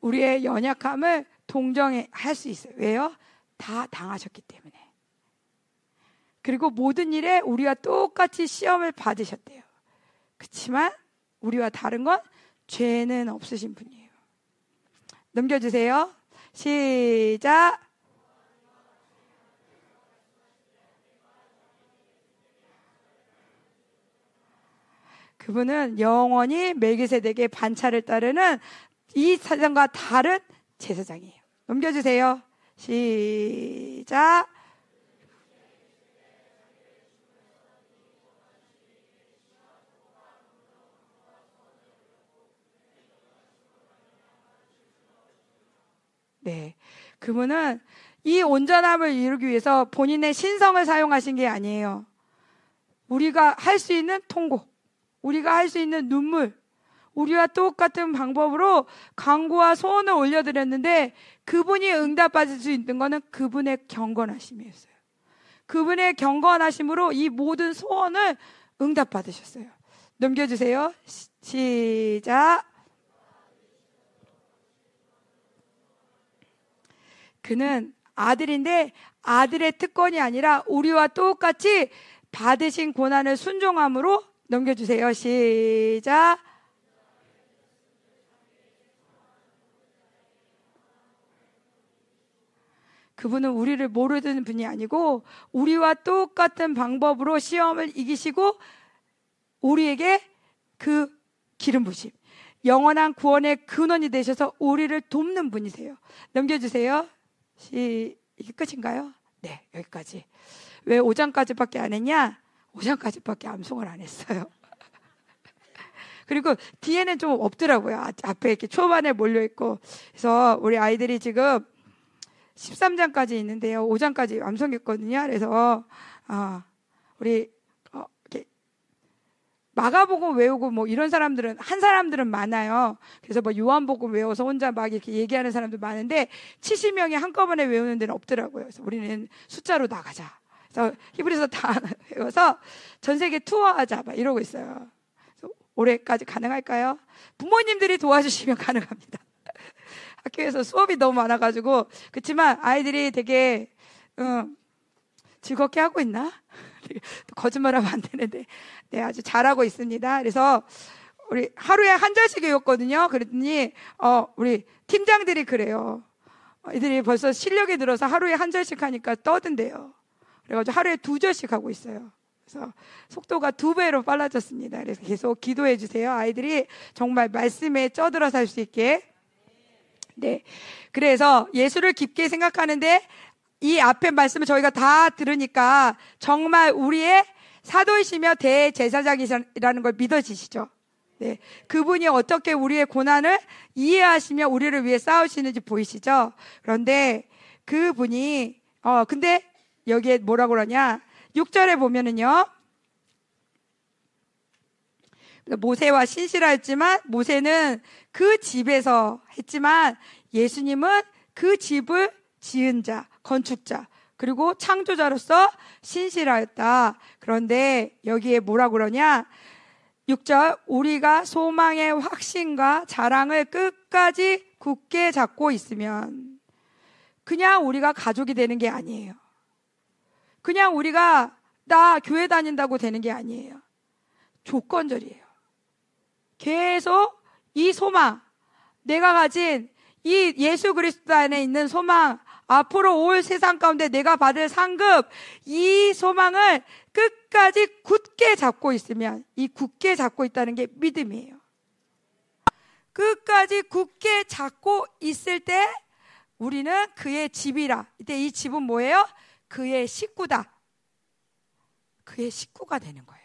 우리의 연약함을 동정할 수 있어요. 왜요? 다 당하셨기 때문에. 그리고 모든 일에 우리와 똑같이 시험을 받으셨대요. 그렇지만 우리와 다른 건 죄는 없으신 분이에요. 넘겨주세요. 시작. 그분은 영원히 멜기세덱의 반차를 따르는 이 사장과 다른 제사장이에요. 넘겨주세요. 시작. 네, 그분은 이 온전함을 이루기 위해서 본인의 신성을 사용하신 게 아니에요. 우리가 할 수 있는 통곡, 우리가 할 수 있는 눈물, 우리와 똑같은 방법으로 강구와 소원을 올려드렸는데 그분이 응답받을 수 있는 거는 그분의 경건하심이었어요. 그분의 경건하심으로 이 모든 소원을 응답받으셨어요. 넘겨주세요. 시작. 그는 아들인데 아들의 특권이 아니라 우리와 똑같이 받으신 고난을 순종함으로. 넘겨주세요. 시작. 그분은 우리를 모르는 분이 아니고 우리와 똑같은 방법으로 시험을 이기시고 우리에게 그 기름 부심, 영원한 구원의 근원이 되셔서 우리를 돕는 분이세요. 넘겨주세요. 이게 끝인가요? 네, 여기까지. 왜 5장까지밖에 안 했냐? 5장까지밖에 암송을 안 했어요. 그리고 뒤에는 좀 없더라고요. 앞에 이렇게 초반에 몰려있고. 그래서 우리 아이들이 지금 13장까지 있는데요. 5장까지 암송했거든요. 그래서 우리 이렇게 마가복음 외우고 뭐 이런 사람들은 한 사람들은 많아요. 그래서 뭐 요한복음 외워서 혼자 막 이렇게 얘기하는 사람도 많은데 70명이 한꺼번에 외우는 데는 없더라고요. 그래서 우리는 숫자로 나가자. 그래서 히브리서 다 외워서 전 세계 투어하자 막 이러고 있어요. 그래서 올해까지 가능할까요? 부모님들이 도와주시면 가능합니다. 학교에서 수업이 너무 많아가지고. 그렇지만 아이들이 되게 즐겁게 하고 있나? 거짓말하면 안 되는데 네, 아주 잘하고 있습니다. 그래서 우리 하루에 한 절씩 외웠거든요. 그랬더니 우리 팀장들이 그래요. 이들이 벌써 실력이 늘어서 하루에 한 절씩 하니까 떠든대요. 그래가지고 하루에 2절씩 하고 있어요. 그래서 속도가 2배로 빨라졌습니다. 그래서 계속 기도해 주세요. 아이들이 정말 말씀에 쪄들어 살 수 있게. 네, 그래서 예수를 깊게 생각하는데 이 앞에 말씀을 저희가 다 들으니까 정말 우리의 사도이시며 대제사장이라는 걸 믿어지시죠? 네, 그분이 어떻게 우리의 고난을 이해하시며 우리를 위해 싸우시는지 보이시죠? 그런데 그분이 근데 여기에 뭐라고 그러냐? 6절에 보면은요, 모세와 신실하였지만 모세는 그 집에서 했지만 예수님은 그 집을 지은 자, 건축자 그리고 창조자로서 신실하였다. 그런데 여기에 뭐라고 그러냐? 6절, 우리가 소망의 확신과 자랑을 끝까지 굳게 잡고 있으면. 그냥 우리가 가족이 되는 게 아니에요. 그냥 우리가 나 교회 다닌다고 되는 게 아니에요. 조건절이에요. 계속 이 소망, 내가 가진 이 예수 그리스도 안에 있는 소망, 앞으로 올 세상 가운데 내가 받을 상급, 이 소망을 끝까지 굳게 잡고 있으면. 이 굳게 잡고 있다는 게 믿음이에요. 끝까지 굳게 잡고 있을 때 우리는 그의 집이라. 이때 이 집은 뭐예요? 그의 식구다. 그의 식구가 되는 거예요.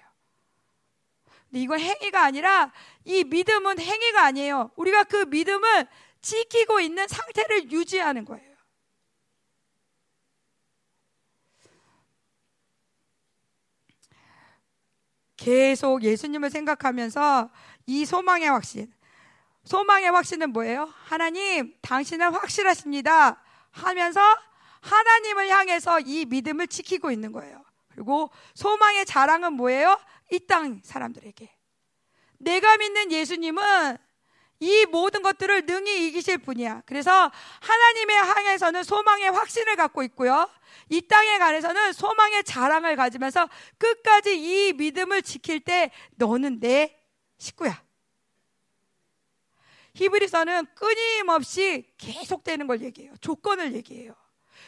근데 이건 행위가 아니라, 이 믿음은 행위가 아니에요. 우리가 그 믿음을 지키고 있는 상태를 유지하는 거예요. 계속 예수님을 생각하면서 이 소망의 확신. 소망의 확신은 뭐예요? 하나님, 당신은 확실하십니다 하면서 하나님을 향해서 이 믿음을 지키고 있는 거예요. 그리고 소망의 자랑은 뭐예요? 이 땅 사람들에게. 내가 믿는 예수님은 이 모든 것들을 능히 이기실 분이야. 그래서 하나님의 향해서는 소망의 확신을 갖고 있고요, 이 땅에 관해서는 소망의 자랑을 가지면서 끝까지 이 믿음을 지킬 때 너는 내 식구야. 히브리서는 끊임없이 계속되는 걸 얘기해요. 조건을 얘기해요.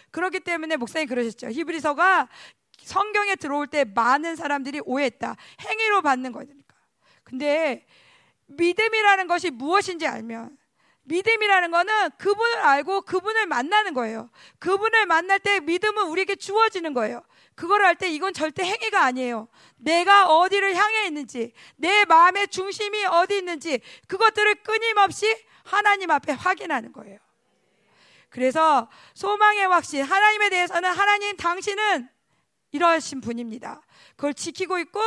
그렇기 때문에 목사님 그러셨죠. 히브리서가 성경에 들어올 때 많은 사람들이 오해했다. 행위로 받는 거니까. 근데 믿음이라는 것이 무엇인지 알면, 믿음이라는 거는 그분을 알고 그분을 만나는 거예요. 그분을 만날 때 믿음은 우리에게 주어지는 거예요. 그걸 할 때 이건 절대 행위가 아니에요. 내가 어디를 향해 있는지, 내 마음의 중심이 어디 있는지, 그것들을 끊임없이 하나님 앞에 확인하는 거예요. 그래서 소망의 확신, 하나님에 대해서는 하나님 당신은 이러신 분입니다. 그걸 지키고 있고,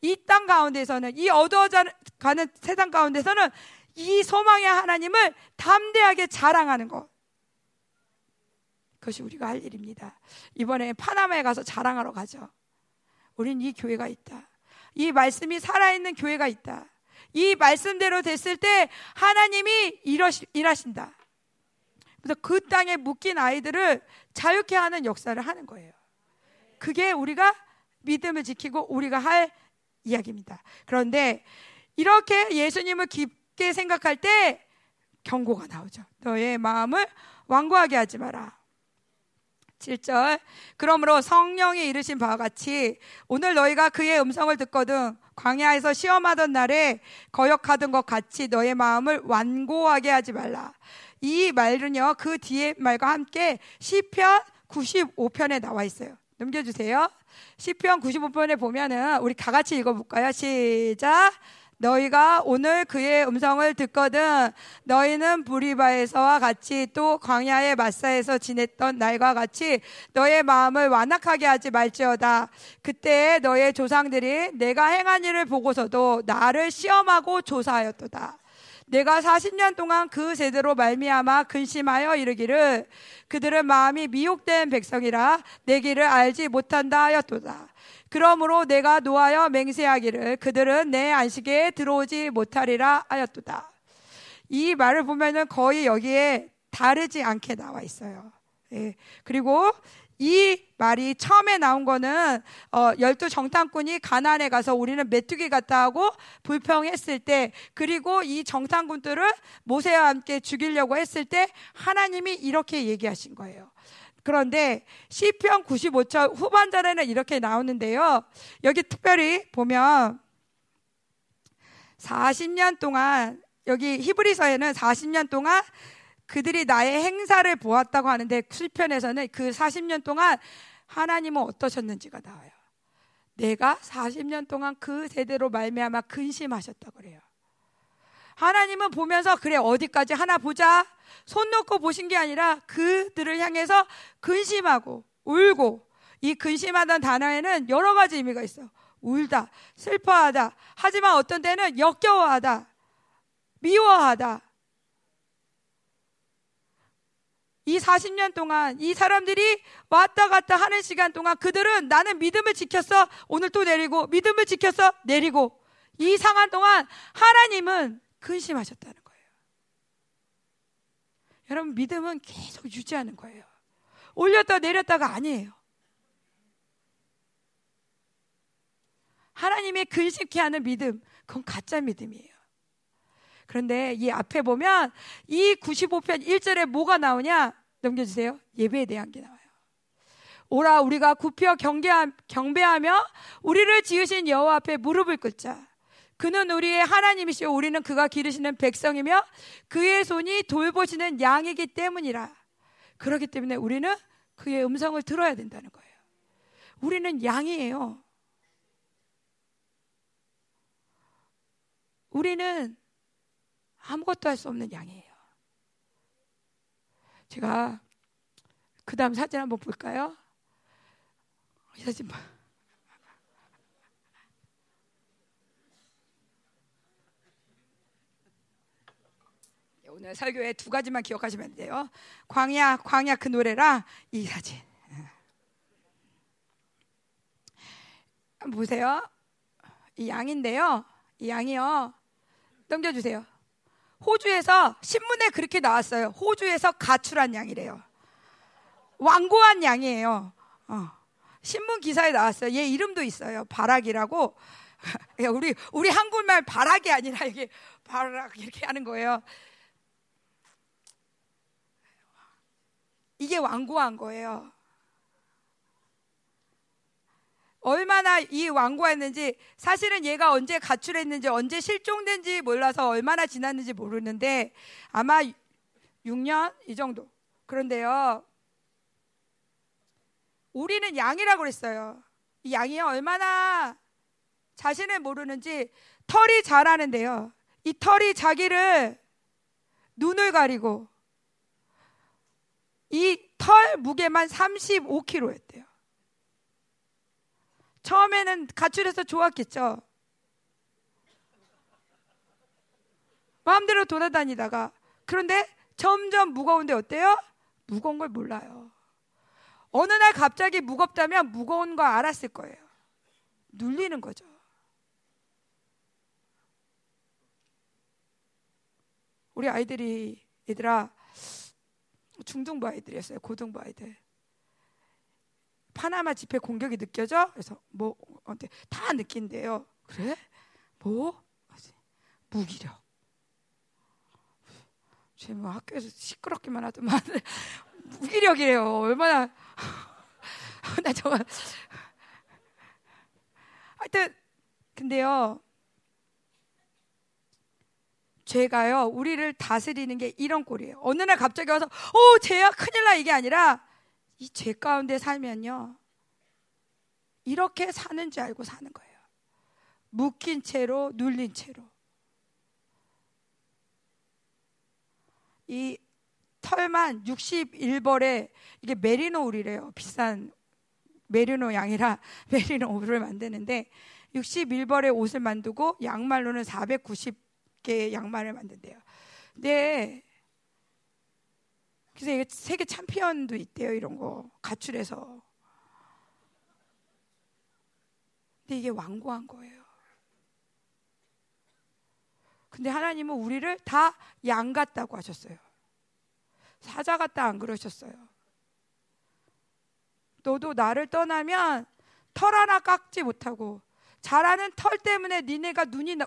이 땅 가운데서는, 이 어두워가는 세상 가운데서는 이 소망의 하나님을 담대하게 자랑하는 것. 그것이 우리가 할 일입니다. 이번에 파나마에 가서 자랑하러 가죠. 우린 이 교회가 있다. 이 말씀이 살아있는 교회가 있다. 이 말씀대로 됐을 때 하나님이 일하신다. 그래서 그 땅에 묶인 아이들을 자유케 하는 역사를 하는 거예요. 그게 우리가 믿음을 지키고 우리가 할 이야기입니다. 그런데 이렇게 예수님을 깊게 생각할 때 경고가 나오죠. 너의 마음을 완고하게 하지 마라. 7절. 그러므로 성령이 이르신 바와 같이 오늘 너희가 그의 음성을 듣거든 광야에서 시험하던 날에 거역하던 것 같이 너의 마음을 완고하게 하지 말라. 이 말은요, 그 뒤에 말과 함께 시편 95편에 나와 있어요. 넘겨주세요. 시편 95편에 보면은 우리 다 같이 읽어볼까요? 시작. 너희가 오늘 그의 음성을 듣거든 너희는 부리바에서와 같이 또 광야의 마사에서 지냈던 날과 같이 너의 마음을 완악하게 하지 말지어다. 그때 너의 조상들이 내가 행한 일을 보고서도 나를 시험하고 조사하였도다. 내가 40년 동안 그 세대로 말미암아 근심하여 이르기를 그들은 마음이 미혹된 백성이라 내 길을 알지 못한다 하였도다. 그러므로 내가 노하여 맹세하기를 그들은 내 안식에 들어오지 못하리라 하였도다. 이 말을 보면은 거의 여기에 다르지 않게 나와 있어요. 예. 그리고 이 말이 처음에 나온 거는 12 정탐꾼이 가나안에 가서 우리는 메뚜기 같다 하고 불평했을 때, 그리고 이 정탐꾼들을 모세와 함께 죽이려고 했을 때 하나님이 이렇게 얘기하신 거예요. 그런데 시편 95편 후반전에는 이렇게 나오는데요, 여기 특별히 보면 40년 동안, 여기 히브리서에는 40년 동안 그들이 나의 행사를 보았다고 하는데 시편에서는 그 40년 동안 하나님은 어떠셨는지가 나와요. 내가 40년 동안 그 세대로 말미암아 근심하셨다고 그래요. 하나님은 보면서 그래 어디까지 하나 보자 손 놓고 보신 게 아니라 그들을 향해서 근심하고 울고, 이 근심하다는 단어에는 여러 가지 의미가 있어. 울다, 슬퍼하다, 하지만 어떤 때는 역겨워하다, 미워하다. 이 40년 동안 이 사람들이 왔다 갔다 하는 시간 동안 그들은 나는 믿음을 지켰어 오늘 또 내리고, 믿음을 지켰어 내리고, 이 상황 동안 하나님은 근심하셨다는 거예요. 여러분, 믿음은 계속 유지하는 거예요. 올렸다 내렸다가 아니에요. 하나님의 근심케 하는 믿음, 그건 가짜 믿음이에요. 그런데 이 앞에 보면 이 95편 1절에 뭐가 나오냐? 넘겨주세요. 예배에 대한 게 나와요. 오라 우리가 굽혀 경배하며 우리를 지으신 여호와 앞에 무릎을 꿇자. 그는 우리의 하나님이시오 우리는 그가 기르시는 백성이며 그의 손이 돌보시는 양이기 때문이라. 그렇기 때문에 우리는 그의 음성을 들어야 된다는 거예요. 우리는 양이에요. 우리는 아무것도 할 수 없는 양이에요. 제가 그 다음 사진 한번 볼까요? 이 사진 봐. 오늘 설교에 두 가지만 기억하시면 돼요. 광야, 광야 그 노래랑 이 사진. 보세요. 이 양인데요. 이 양이요. 넘겨주세요. 호주에서 신문에 그렇게 나왔어요. 호주에서 가출한 양이래요. 완고한 양이에요. 신문 기사에 나왔어요. 얘 이름도 있어요. 바락이라고. 우리 한국말 바락이 아니라 이게 바락 이렇게 하는 거예요. 이게 완고한 거예요. 얼마나 이 완고했는지, 사실은 얘가 언제 가출했는지 언제 실종된지 몰라서 얼마나 지났는지 모르는데 아마 6년 이 정도. 그런데요, 우리는 양이라고 그랬어요. 이 양이 얼마나 자신을 모르는지, 털이 자라는데요, 이 털이 자기를 눈을 가리고, 이 털 무게만 35kg였대요. 처음에는 가출해서 좋았겠죠. 마음대로 돌아다니다가. 그런데 점점 무거운데 어때요? 무거운 걸 몰라요. 어느 날 갑자기 무겁다면 무거운 거 알았을 거예요. 눌리는 거죠. 우리 아이들이, 얘들아, 중등부 아이들이었어요. 고등부 아이들. 파나마 집회 공격이 느껴져? 그래서 뭐 다 느낀대요. 그래? 뭐? 무기력. 쟤 뭐 학교에서 시끄럽기만 하더만 무기력이래요. 얼마나 나 저거 하여튼. 근데요, 죄가요 우리를 다스리는 게 이런 꼴이에요. 어느 날 갑자기 와서 죄야 큰일 나, 이게 아니라 이 죄 가운데 살면요 이렇게 사는 줄 알고 사는 거예요. 묶인 채로, 눌린 채로. 이 털만 61벌에 이게 메리노 울이래요. 비싼 메리노 양이라 메리노 울을 만드는데 61벌에 옷을 만들고 양말로는 490개의 양말을 만든대요. 근데 그래서 이게 세계 챔피언도 있대요, 이런 거. 가출해서. 근데 이게 완고한 거예요. 근데 하나님은 우리를 다 양 같다고 하셨어요. 사자 같다 안 그러셨어요. 너도 나를 떠나면 털 하나 깎지 못하고, 자라는 털 때문에 니네가 눈이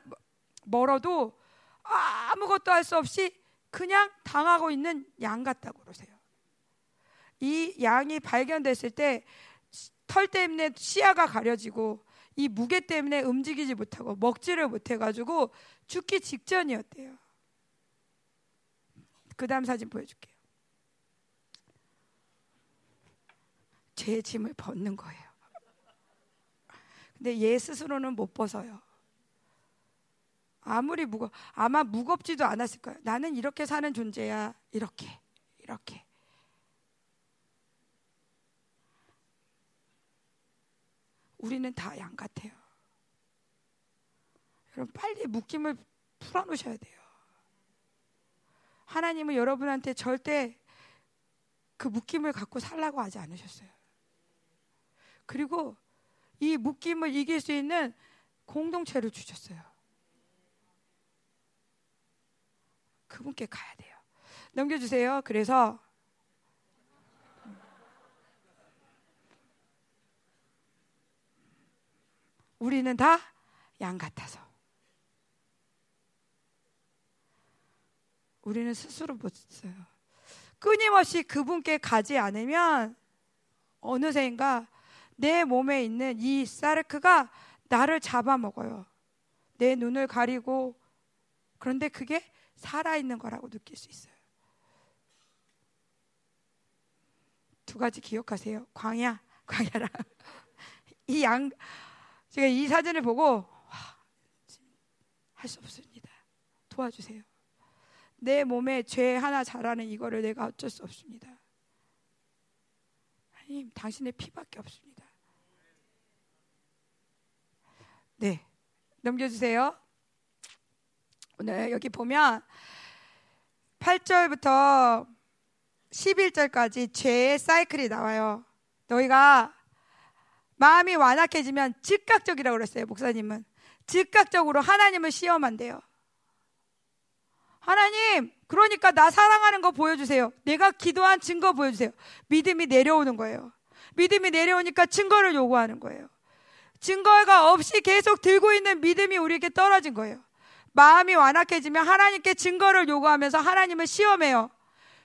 멀어도 아무것도 할 수 없이 그냥 당하고 있는 양 같다고 그러세요. 이 양이 발견됐을 때 털 때문에 시야가 가려지고, 이 무게 때문에 움직이지 못하고 먹지를 못해가지고 죽기 직전이었대요. 그 다음 사진 보여줄게요. 죄의 짐을 벗는 거예요. 근데 얘 스스로는 못 벗어요. 아무리 아마 무겁지도 않았을 거예요. 나는 이렇게 사는 존재야. 이렇게. 우리는 다 양 같아요. 여러분, 빨리 묶임을 풀어놓으셔야 돼요. 하나님은 여러분한테 절대 그 묶임을 갖고 살라고 하지 않으셨어요. 그리고 이 묶임을 이길 수 있는 공동체를 주셨어요. 그분께 가야 돼요. 넘겨주세요. 그래서 우리는 다 양 같아서 우리는 스스로 못 써요. 끊임없이 그분께 가지 않으면 어느새인가 내 몸에 있는 이 사르크가 나를 잡아먹어요. 내 눈을 가리고. 그런데 그게 살아있는 거라고 느낄 수 있어요. 두 가지 기억하세요. 광야, 광야라. 이 양, 제가 이 사진을 보고 할 수 없습니다. 도와주세요. 내 몸에 죄 하나 자라는 이거를 내가 어쩔 수 없습니다. 하나님, 당신의 피밖에 없습니다. 네, 넘겨주세요. 오늘 여기 보면 8절부터 11절까지 죄의 사이클이 나와요. 너희가 마음이 완악해지면 즉각적이라고 그랬어요. 목사님은 즉각적으로 하나님을 시험한대요. 하나님, 그러니까 나 사랑하는 거 보여주세요. 내가 기도한 증거 보여주세요. 믿음이 내려오는 거예요. 믿음이 내려오니까 증거를 요구하는 거예요. 증거가 없이 계속 들고 있는 믿음이 우리에게 떨어진 거예요. 마음이 완악해지면 하나님께 증거를 요구하면서 하나님을 시험해요.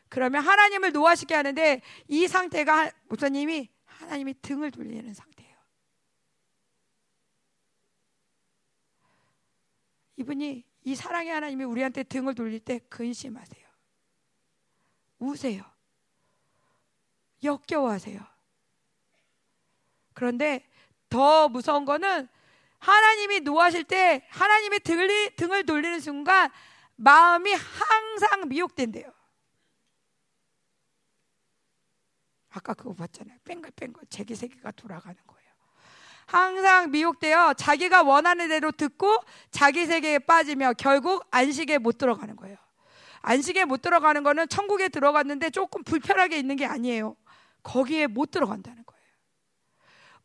그러면 하나님을 노하시게 하는데, 이 상태가 목사님이 하나님이 등을 돌리는 상태예요. 이분이, 이 사랑의 하나님이 우리한테 등을 돌릴 때 근심하세요. 우세요. 역겨워하세요. 그런데 더 무서운 거는 하나님이 노하실 때 하나님의 등을 돌리는 순간 마음이 항상 미혹된대요. 아까 그거 봤잖아요. 뺑글뺑글 제기세기가 돌아가는 거예요. 항상 미혹되어 자기가 원하는 대로 듣고 자기 세계에 빠지며 결국 안식에 못 들어가는 거예요. 안식에 못 들어가는 거는 천국에 들어갔는데 조금 불편하게 있는 게 아니에요. 거기에 못 들어간다는 거예요.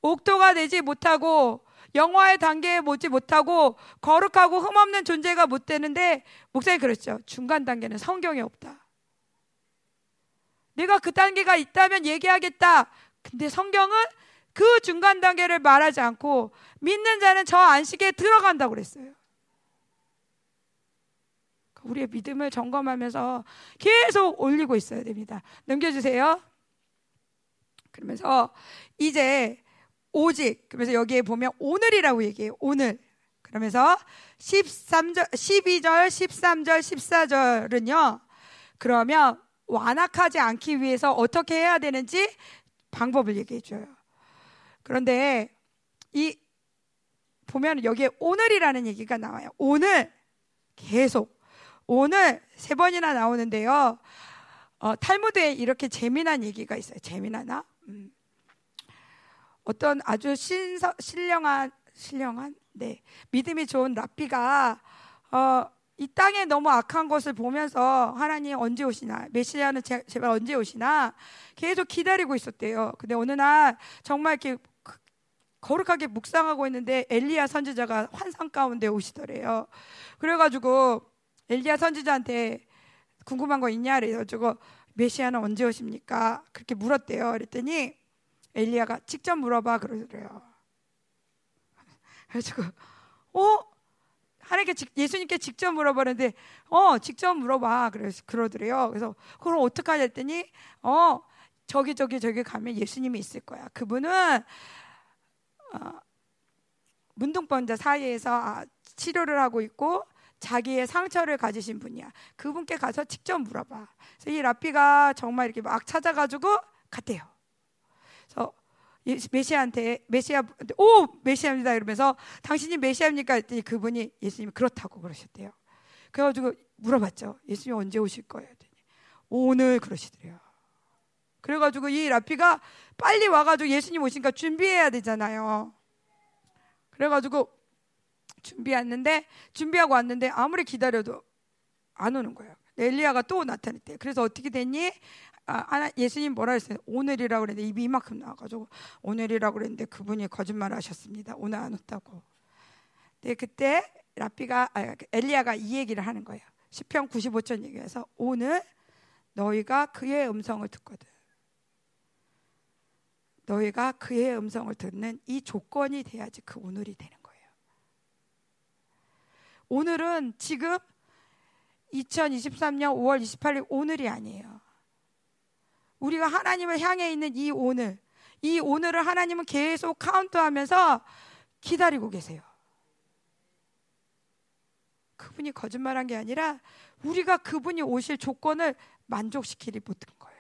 옥토가 되지 못하고 영화의 단계에 오지 못하고 거룩하고 흠없는 존재가 못 되는데, 목사님 그랬죠. 중간 단계는 성경에 없다. 내가 그 단계가 있다면 얘기하겠다. 근데 성경은 그 중간 단계를 말하지 않고 믿는 자는 저 안식에 들어간다고 그랬어요. 우리의 믿음을 점검하면서 계속 올리고 있어야 됩니다. 넘겨주세요. 그러면서 이제 오직, 그러면서 여기에 보면 오늘이라고 얘기해요. 오늘. 그러면서 13절, 12절, 13절, 14절은요. 그러면 완악하지 않기 위해서 어떻게 해야 되는지 방법을 얘기해 줘요. 그런데 이 보면 여기에 오늘이라는 얘기가 나와요. 오늘, 계속 오늘 세 번이나 나오는데요. 탈무드에 이렇게 재미난 얘기가 있어요. 재미나나? 어떤 아주 신령한 네, 믿음이 좋은 라피가 이 땅에 너무 악한 것을 보면서 하나님 언제 오시나, 메시아는 제발 언제 오시나 계속 기다리고 있었대요. 근데 어느 날 정말 이렇게 거룩하게 묵상하고 있는데 엘리야 선지자가 환상 가운데 오시더래요. 그래가지고 엘리야 선지자한테 궁금한 거 있냐 그래가지고 메시아는 언제 오십니까? 그렇게 물었대요. 그랬더니 엘리야가 직접 물어봐 그러더래요. 그래가지고 하나님께 예수님께 직접 물어보는데 직접 물어봐 그러더래요. 그래서 그럼 어떡하냐 했더니 저기 가면 예수님이 있을 거야. 그분은 문둥병자 사이에서 치료를 하고 있고 자기의 상처를 가지신 분이야. 그분께 가서 직접 물어봐. 그래서 이 라피가 정말 이렇게 막 찾아가지고 갔대요. 그래서 메시아한테 메시아입니다 이러면서 당신이 메시아입니까 했더니 그분이 예수님이 그렇다고 그러셨대요. 그래가지고 물어봤죠. 예수님이 언제 오실 거예요 했더니 오늘 그러시더래요. 그래가지고 이 라피가 빨리 와가지고 예수님 오시니까 준비해야 되잖아요. 그래가지고 준비하고 왔는데 아무리 기다려도 안 오는 거예요. 엘리야가 또 나타났대요. 그래서 어떻게 됐니? 예수님 뭐라 했어요? 오늘이라고 그랬는데 입이 이만큼 나와가지고 오늘이라고 그랬는데 그분이 거짓말을 하셨습니다. 오늘 안 왔다고. 근데 그때 엘리야가 이 얘기를 하는 거예요. 시편 95편 얘기해서 오늘 너희가 그의 음성을 듣는 이 조건이 돼야지 그 오늘이 되는 거예요. 오늘은 지금 2023년 5월 28일 오늘이 아니에요. 우리가 하나님을 향해 있는 이 오늘을 하나님은 계속 카운트하면서 기다리고 계세요. 그분이 거짓말한 게 아니라 우리가 그분이 오실 조건을 만족시키지 못한 거예요.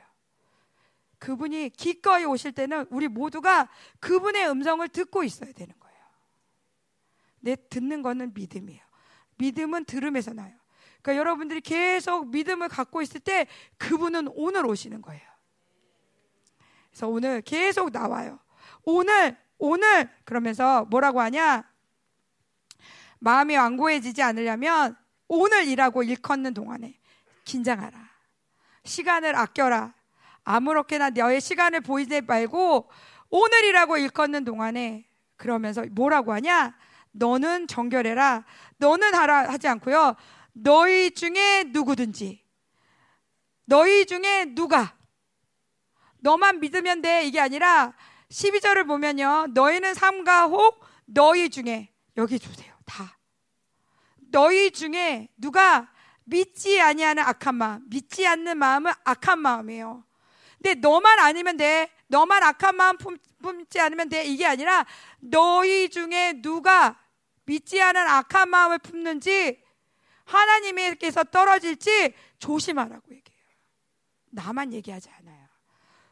그분이 기꺼이 오실 때는 우리 모두가 그분의 음성을 듣고 있어야 되는 거예요. 내 듣는 거는 믿음이에요. 믿음은 들음에서 나요. 그러니까 여러분들이 계속 믿음을 갖고 있을 때 그분은 오늘 오시는 거예요. 그래서 오늘 계속 나와요. 오늘 그러면서 뭐라고 하냐? 마음이 완고해지지 않으려면 오늘이라고 일컫는 동안에 긴장하라. 시간을 아껴라. 아무렇게나 너의 시간을 보이지 말고 오늘이라고 일컫는 동안에, 그러면서 뭐라고 하냐? 너는 정결해라. 너는 하라 하지 않고요. 너희 중에 누구든지, 너희 중에 누가, 너만 믿으면 돼, 이게 아니라 12절을 보면요, 너희는 삼가 혹 너희 중에, 여기 주세요, 다. 너희 중에 누가 믿지 아니하는 악한 마음, 믿지 않는 마음은 악한 마음이에요. 근데 너만 아니면 돼, 너만 악한 마음 품지 않으면 돼, 이게 아니라 너희 중에 누가 믿지 않은 악한 마음을 품는지 하나님께서 떨어질지 조심하라고 얘기해요. 나만 얘기하지 않아요.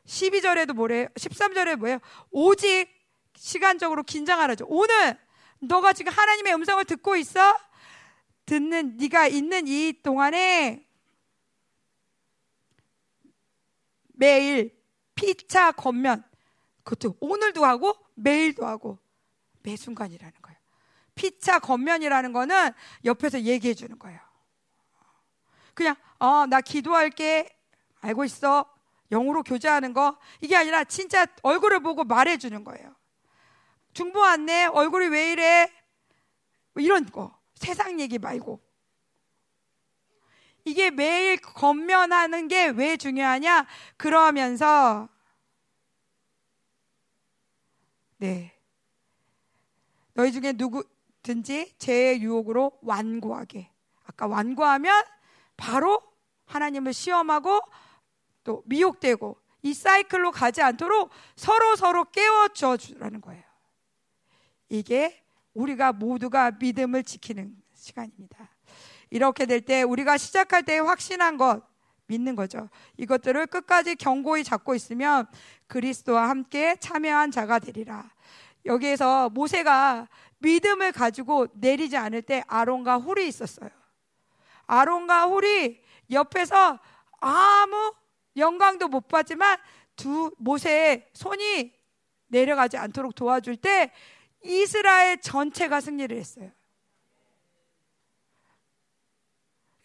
12절에도 뭐래요? 13절에 뭐예요? 오직 시간적으로 긴장하라죠. 오늘 너가 지금 하나님의 음성을 듣고 있어? 듣는 네가 있는 이 동안에 매일 피차 권면, 그것도 오늘도 하고 매일도 하고 매 순간이라는 거예요. 피차 권면이라는 거는 옆에서 얘기해 주는 거예요. 그냥 나 기도할게, 알고 있어, 영으로 교제하는 거, 이게 아니라 진짜 얼굴을 보고 말해 주는 거예요. 중보 왔네, 얼굴이 왜 이래, 뭐 이런 거, 세상 얘기 말고. 이게 매일 권면하는 게 왜 중요하냐? 그러면서 너희 중에 누구든지 죄의 유혹으로 완고하게. 아까 완고하면 바로 하나님을 시험하고 또 미혹되고 이 사이클로 가지 않도록 서로 깨워줘 주라는 거예요. 이게 우리가 모두가 믿음을 지키는 시간입니다. 이렇게 될 때 우리가 시작할 때 확신한 것, 믿는 거죠. 이것들을 끝까지 견고히 잡고 있으면 그리스도와 함께 참여한 자가 되리라. 여기에서 모세가 믿음을 가지고 내리지 않을 때 아론과 홀이 있었어요. 아론과 홀이 옆에서 아무 영광도 못 받지만 두 모세의 손이 내려가지 않도록 도와줄 때 이스라엘 전체가 승리를 했어요.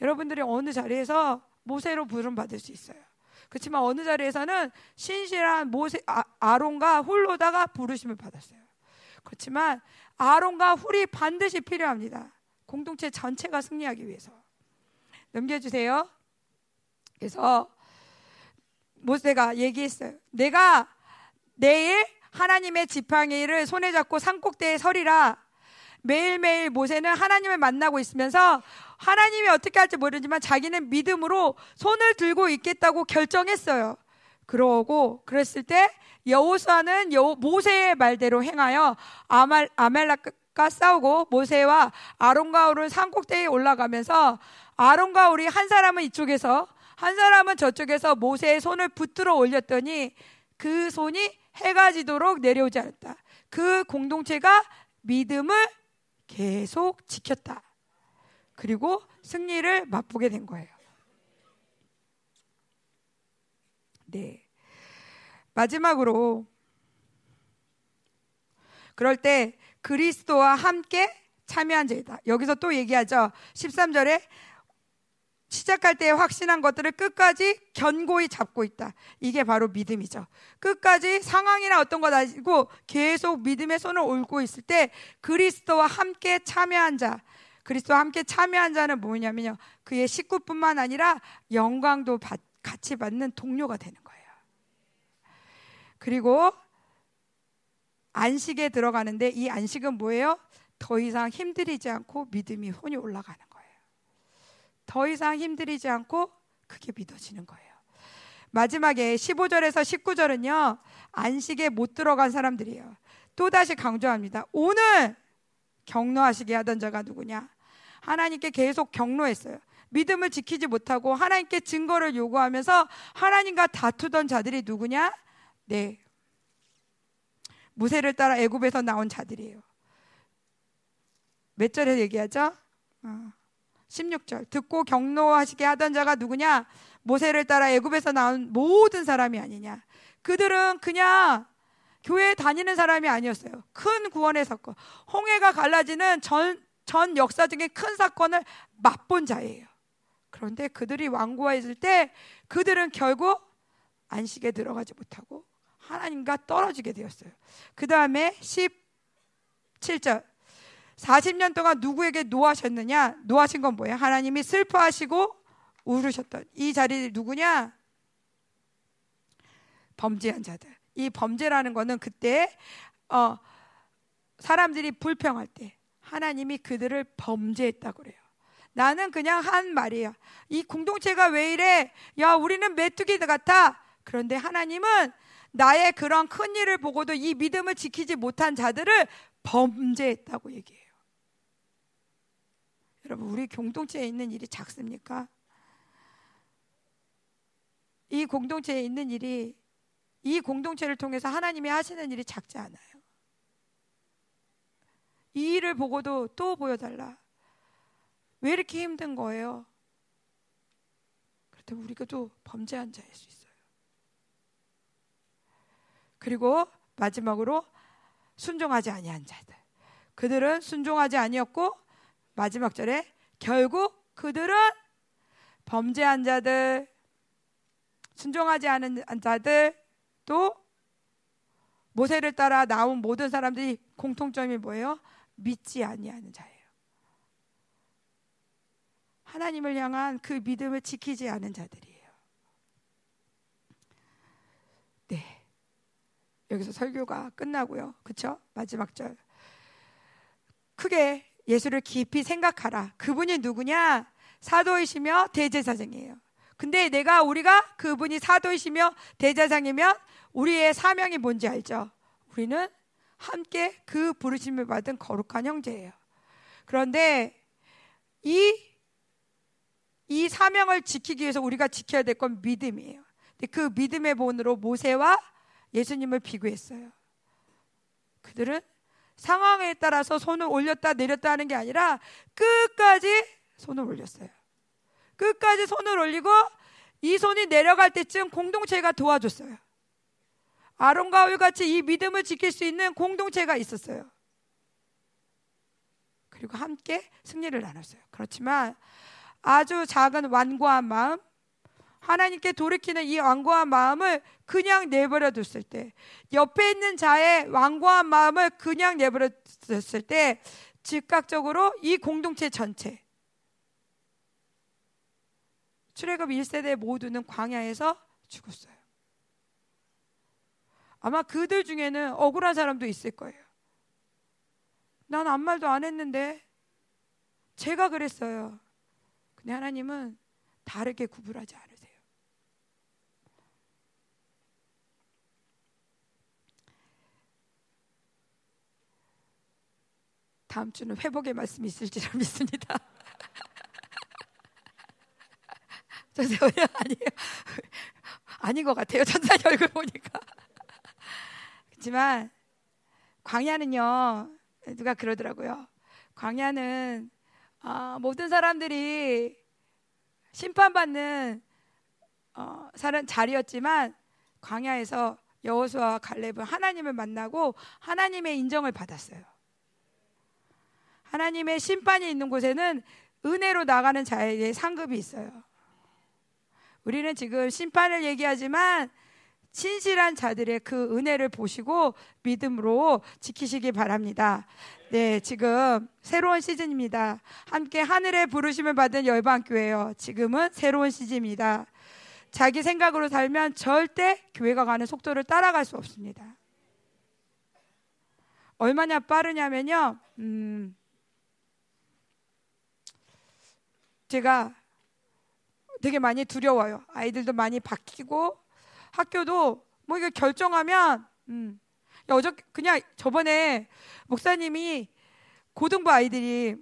여러분들이 어느 자리에서 모세로 부름받을 수 있어요. 그렇지만 어느 자리에서는 신실한 아론과 홀로다가 부르심을 받았어요. 그렇지만 아론과 홀이 반드시 필요합니다. 공동체 전체가 승리하기 위해서. 넘겨주세요. 그래서 모세가 얘기했어요. 내가 내일 하나님의 지팡이를 손에 잡고 산꼭대에 서리라. 매일매일 모세는 하나님을 만나고 있으면서 하나님이 어떻게 할지 모르지만 자기는 믿음으로 손을 들고 있겠다고 결정했어요. 그랬을 때 여호수아는 모세의 말대로 행하여 아말렉과 싸우고, 모세와 아론과 홀은 산꼭대에 올라가면서 아론과 홀이 한 사람은 이쪽에서 한 사람은 저쪽에서 모세의 손을 붙들어 올렸더니 그 손이 해가 지도록 내려오지 않았다. 그 공동체가 믿음을 계속 지켰다. 그리고 승리를 맛보게 된 거예요. 마지막으로, 그럴 때 그리스도와 함께 참여한 자이다. 여기서 또 얘기하죠. 13절에 시작할 때 확신한 것들을 끝까지 견고히 잡고 있다. 이게 바로 믿음이죠. 끝까지 상황이나 어떤 것 아니고 계속 믿음의 손을 올고 있을 때 그리스도와 함께 참여한 자. 그리스도와 함께 참여한 자는 뭐냐면요, 그의 식구뿐만 아니라 영광도 같이 받는 동료가 되는 거예요. 그리고 안식에 들어가는데, 이 안식은 뭐예요? 더 이상 힘들이지 않고 믿음이 혼이 올라가는 거예요. 더 이상 힘들이지 않고 그게 믿어지는 거예요. 마지막에 15절에서 19절은요, 안식에 못 들어간 사람들이에요. 또다시 강조합니다. 오늘 경노하시게 하던 자가 누구냐? 하나님께 계속 경노했어요. 믿음을 지키지 못하고 하나님께 증거를 요구하면서 하나님과 다투던 자들이 누구냐? 네, 모세를 따라 애굽에서 나온 자들이에요. 몇 절에 얘기하죠? 16절. 듣고 경노하시게 하던 자가 누구냐? 모세를 따라 애굽에서 나온 모든 사람이 아니냐? 그들은 그냥 교회에 다니는 사람이 아니었어요. 큰 구원의 사건, 홍해가 갈라지는 전 역사적인 큰 사건을 맛본 자예요. 그런데 그들이 완고하여 있을 때 그들은 결국 안식에 들어가지 못하고 하나님과 떨어지게 되었어요. 그 다음에 17절. 40년 동안 누구에게 노하셨느냐? 노하신 건 뭐예요? 하나님이 슬퍼하시고 울으셨던 이 자리들 누구냐? 범죄한 자들. 이 범죄라는 거는 그때 사람들이 불평할 때 하나님이 그들을 범죄했다고 그래요. 나는 그냥 한 말이에요. 이 공동체가 왜 이래? 야, 우리는 메뚜기 같아. 그런데 하나님은 나의 그런 큰 일을 보고도 이 믿음을 지키지 못한 자들을 범죄했다고 얘기해요. 여러분, 우리 공동체에 있는 일이 작습니까? 이 공동체에 있는 일이, 이 공동체를 통해서 하나님이 하시는 일이 작지 않아요. 이 일을 보고도 또 보여달라. 왜 이렇게 힘든 거예요? 그렇다면 우리가 또 범죄한 자일 수 있어요. 그리고 마지막으로 순종하지 아니한 자들. 그들은 순종하지 아니었고, 마지막 절에 결국 그들은 범죄한 자들, 순종하지 않은 자들, 또 모세를 따라 나온 모든 사람들이 공통점이 뭐예요? 믿지 아니하는 자예요. 하나님을 향한 그 믿음을 지키지 않은 자들이에요. 네, 여기서 설교가 끝나고요. 그렇죠? 마지막 절. 크게 예수를 깊이 생각하라. 그분이 누구냐? 사도이시며 대제사장이에요. 근데 우리가 그분이 사도이시며 대제사장이면 우리의 사명이 뭔지 알죠? 우리는 함께 그 부르심을 받은 거룩한 형제예요. 그런데 이 사명을 지키기 위해서 우리가 지켜야 될 건 믿음이에요. 근데 그 믿음의 본으로 모세와 예수님을 비교했어요. 그들은 상황에 따라서 손을 올렸다 내렸다 하는 게 아니라 끝까지 손을 올렸어요. 끝까지 손을 올리고 이 손이 내려갈 때쯤 공동체가 도와줬어요. 아론과 홀같이 이 믿음을 지킬 수 있는 공동체가 있었어요. 그리고 함께 승리를 나눴어요. 그렇지만 아주 작은 완고한 마음, 하나님께 돌이키는 이 완고한 마음을 그냥 내버려 뒀을 때, 옆에 있는 자의 완고한 마음을 그냥 내버려 뒀을 때 즉각적으로 이 공동체 전체, 출애굽 1세대 모두는 광야에서 죽었어요. 아마 그들 중에는 억울한 사람도 있을 거예요. 난 아무 말도 안 했는데, 제가 그랬어요. 근데 하나님은 다르게 구분하지 않아요. 다음 주는 회복의 말씀이 있을지라 믿습니다. 전사님 아니에요. 아닌 것 같아요. 전사님 얼굴 보니까. 그렇지만 광야는요, 누가 그러더라고요. 광야는 모든 사람들이 심판받는 자리였지만 광야에서 여호수아와 갈렙은 하나님을 만나고 하나님의 인정을 받았어요. 하나님의 심판이 있는 곳에는 은혜로 나가는 자에게 상급이 있어요. 우리는 지금 심판을 얘기하지만 신실한 자들의 그 은혜를 보시고 믿음으로 지키시기 바랍니다. 네, 지금 새로운 시즌입니다. 함께 하늘의 부르심을 받은 열방교회예요. 지금은 새로운 시즌입니다. 자기 생각으로 살면 절대 교회가 가는 속도를 따라갈 수 없습니다. 얼마나 빠르냐면요, 제가 되게 많이 두려워요. 아이들도 많이 바뀌고 학교도 뭐 이거 결정하면 그냥 저번에 목사님이 고등부 아이들이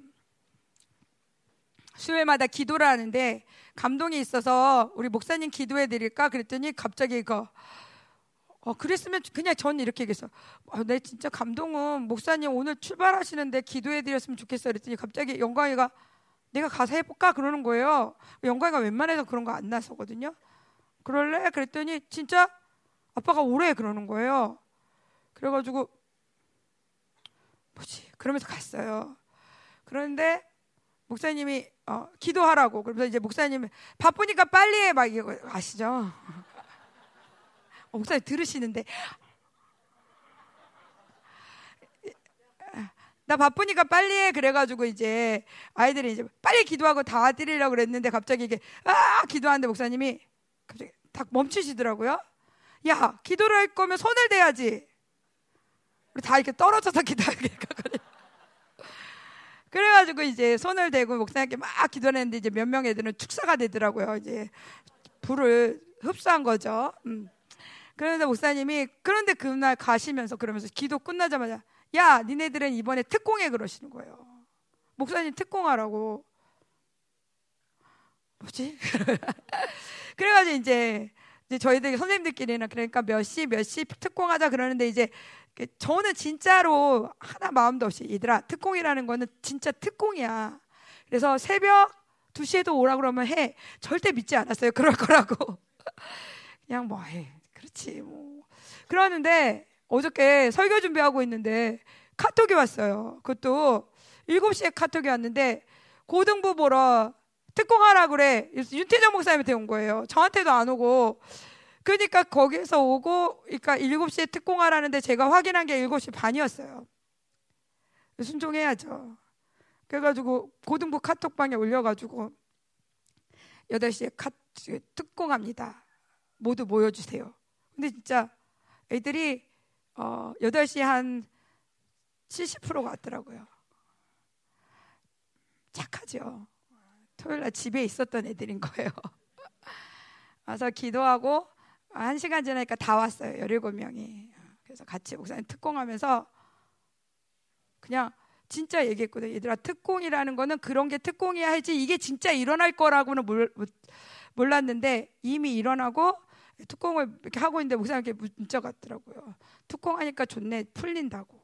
수요일마다 기도를 하는데 감동이 있어서 우리 목사님 기도해 드릴까 그랬더니 갑자기 이거 그랬으면 그냥 전 이렇게 얘기했어. 내 진짜 감동은 목사님 오늘 출발하시는데 기도해 드렸으면 좋겠어 그랬더니 갑자기 영광이가 내가 가서 해볼까 그러는 거예요. 영광이가 웬만해서 그런 거 안 나서거든요. 그럴래? 그랬더니 진짜 아빠가 오래 그러는 거예요. 그래가지고 뭐지? 그러면서 갔어요. 그런데 목사님이 기도하라고 그러면서 이제 목사님이 바쁘니까 빨리 해 막 이거 아시죠? 목사님 들으시는데 나 바쁘니까 빨리 해 그래가지고 이제 아이들이 이제 빨리 기도하고 다 드리려고 그랬는데 갑자기 이게 기도하는데 목사님이 갑자기 딱 멈추시더라고요. 야 기도를 할 거면 손을 대야지. 우리 다 이렇게 떨어져서 기도하게 그래가지고 이제 손을 대고 목사님께 막 기도했는데 이제 몇 명 애들은 축사가 되더라고요. 이제 불을 흡수한 거죠. 그런데 목사님이 그런데 그날 가시면서 그러면서 기도 끝나자마자 야 니네들은 이번에 특공해 그러시는 거예요. 목사님 특공하라고. 뭐지? 그래가지고 이제 저희들 선생님들끼리는 그러니까 몇 시 특공하자 그러는데 이제 저는 진짜로 하나 마음도 없이 얘들아 특공이라는 거는 진짜 특공이야. 그래서 새벽 2시에도 오라고 그러면 해. 절대 믿지 않았어요. 그럴 거라고. 그냥 뭐 해. 그렇지 뭐. 그러는데 어저께 설교 준비하고 있는데 카톡이 왔어요. 그것도 7시에 카톡이 왔는데 고등부 보러 특공하라 그래. 윤태정 목사님한테 온 거예요. 저한테도 안 오고. 그러니까 거기에서 오고 그러니까 7시에 특공하라는데 제가 확인한 게 7시 반이었어요. 순종해야죠. 그래가지고 고등부 카톡방에 올려가지고 8시에 특공합니다. 모두 모여주세요. 근데 진짜 애들이 8시 한 70%가 왔더라고요. 착하죠. 토요일날 집에 있었던 애들인 거예요. 와서 기도하고 1시간 지나니까 다 왔어요. 17명이. 그래서 같이 목사님 특공하면서 그냥 진짜 얘기했거든요. 얘들아 특공이라는 거는 그런 게 특공이야 하지 이게 진짜 일어날 거라고는 몰랐는데 이미 일어나고 특공을 이렇게 하고 있는데 목사님께 문자가 왔더라고요. 특공하니까 좋네. 풀린다고.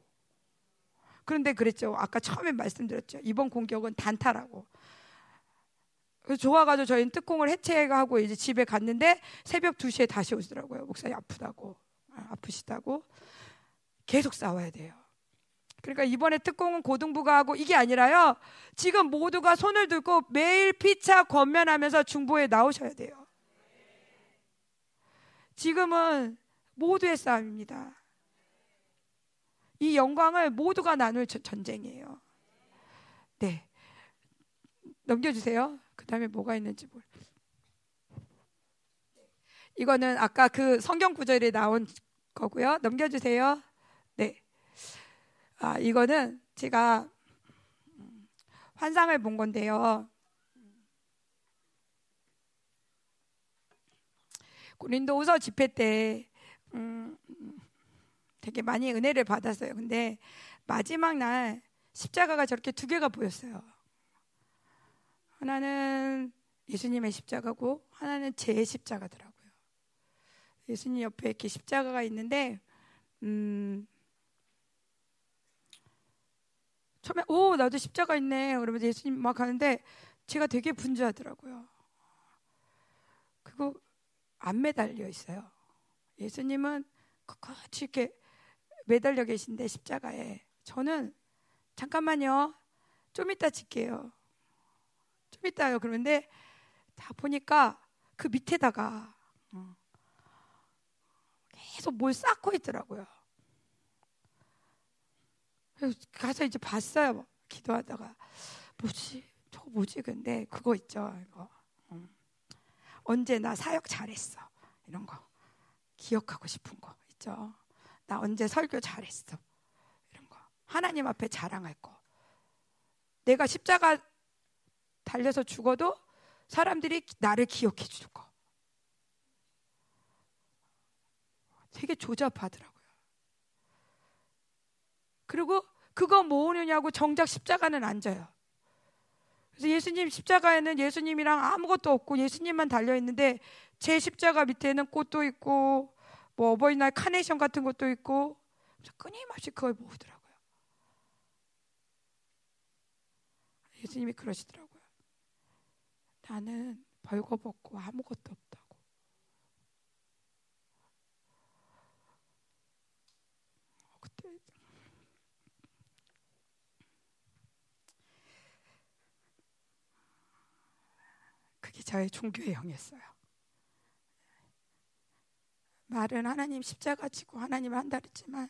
그런데 그랬죠. 아까 처음에 말씀드렸죠. 이번 공격은 단타라고. 좋아가지고 저희는 특공을 해체하고 이제 집에 갔는데 새벽 2시에 다시 오시더라고요. 목사님 아프다고. 아프시다고. 계속 싸워야 돼요. 그러니까 이번에 특공은 고등부가 하고 이게 아니라요. 지금 모두가 손을 들고 매일 피차 권면하면서 중보에 나오셔야 돼요. 지금은 모두의 싸움입니다. 이 영광을 모두가 나눌 전쟁이에요. 네. 넘겨주세요. 그 다음에 뭐가 있는지 몰라. 이거는 아까 그 성경 구절에 나온 거고요. 넘겨주세요. 네. 아, 이거는 제가 환상을 본 건데요. 고린도후서 집회 때 되게 많이 은혜를 받았어요. 근데 마지막 날 십자가가 저렇게 2개가 보였어요. 하나는 예수님의 십자가고 하나는 제 십자가더라고요. 예수님 옆에 이렇게 십자가가 있는데 처음에 오 나도 십자가 있네 그러면서 예수님 막 가는데 제가 되게 분주하더라고요. 그리고 안 매달려 있어요. 예수님은 꼿꼿이 이렇게 매달려 계신데 십자가에 저는 잠깐만요 좀 이따 질게요. 좀 있다요. 그런데 다 보니까 그 밑에다가 계속 뭘 쌓고 있더라고요. 그래서 가서 이제 봤어요. 기도하다가 뭐지? 저거 뭐지? 근데 그거 있죠. 이거. 언제 나 사역 잘했어. 이런 거. 기억하고 싶은 거 있죠. 나 언제 설교 잘했어. 이런 거. 하나님 앞에 자랑할 거. 내가 십자가 달려서 죽어도 사람들이 나를 기억해 줄 거. 되게 조잡하더라고요. 그리고 그거 모으느냐고 정작 십자가는 안 져요. 그래서 예수님 십자가에는 예수님이랑 아무것도 없고 예수님만 달려있는데 제 십자가 밑에는 꽃도 있고 뭐 어버이날 카네이션 같은 것도 있고 끊임없이 그걸 모으더라고요. 예수님이 그러시더라고요. 나는 벌거벗고 아무것도 없다고. 그때 그게 저의 종교의 영이었어요. 말은 하나님 십자가 지고 하나님을 한다 그랬지만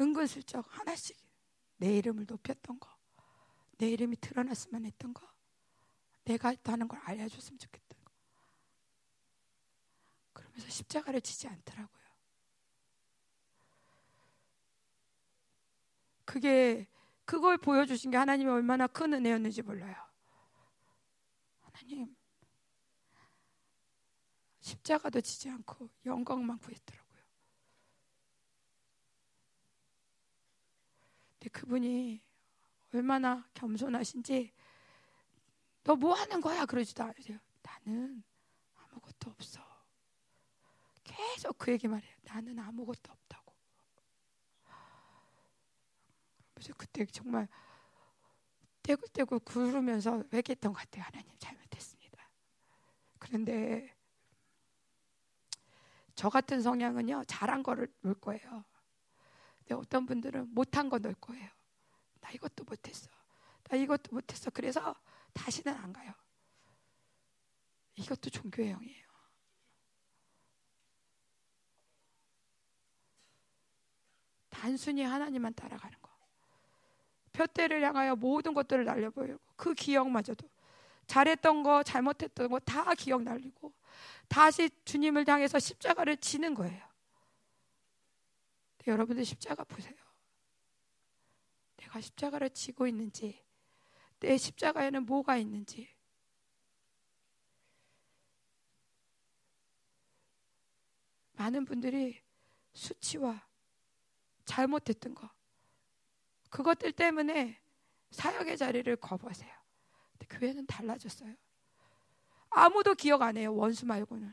은근슬쩍 하나씩 내 이름을 높였던 거, 내 이름이 드러났으면 했던 거, 내가 했다는 걸 알려줬으면 좋겠다. 그러면서 십자가를 지지 않더라고요. 그게 그걸 보여주신 게 하나님이 얼마나 큰 은혜였는지 몰라요. 하나님 십자가도 지지 않고 영광만 구했더라고요. 근데 그분이 얼마나 겸손하신지 너 뭐 하는 거야? 그러지도 않으세요. 나는 아무것도 없어. 계속 그 얘기만 해요. 나는 아무것도 없다고. 그래서 그때 정말 떼굴떼굴 구르면서 외계했던 것 같아요. 하나님 잘못했습니다. 그런데 저 같은 성향은요, 잘한 거를 놓을 거예요. 근데 어떤 분들은 못한 거 놓을 거예요. 나 이것도 못했어. 나 이것도 못했어. 그래서 다시는 안 가요. 이것도 종교의 영이에요. 단순히 하나님만 따라가는 거. 푯대를 향하여 모든 것들을 날려버리고 그 기억마저도 잘했던 거 잘못했던 거 다 기억 날리고 다시 주님을 향해서 십자가를 지는 거예요. 여러분들 십자가 보세요. 내가 십자가를 지고 있는지, 내 십자가에는 뭐가 있는지. 많은 분들이 수치와 잘못했던 것, 그것들 때문에 사역의 자리를 거부하세요. 근데 교회는 달라졌어요. 아무도 기억 안 해요. 원수 말고는.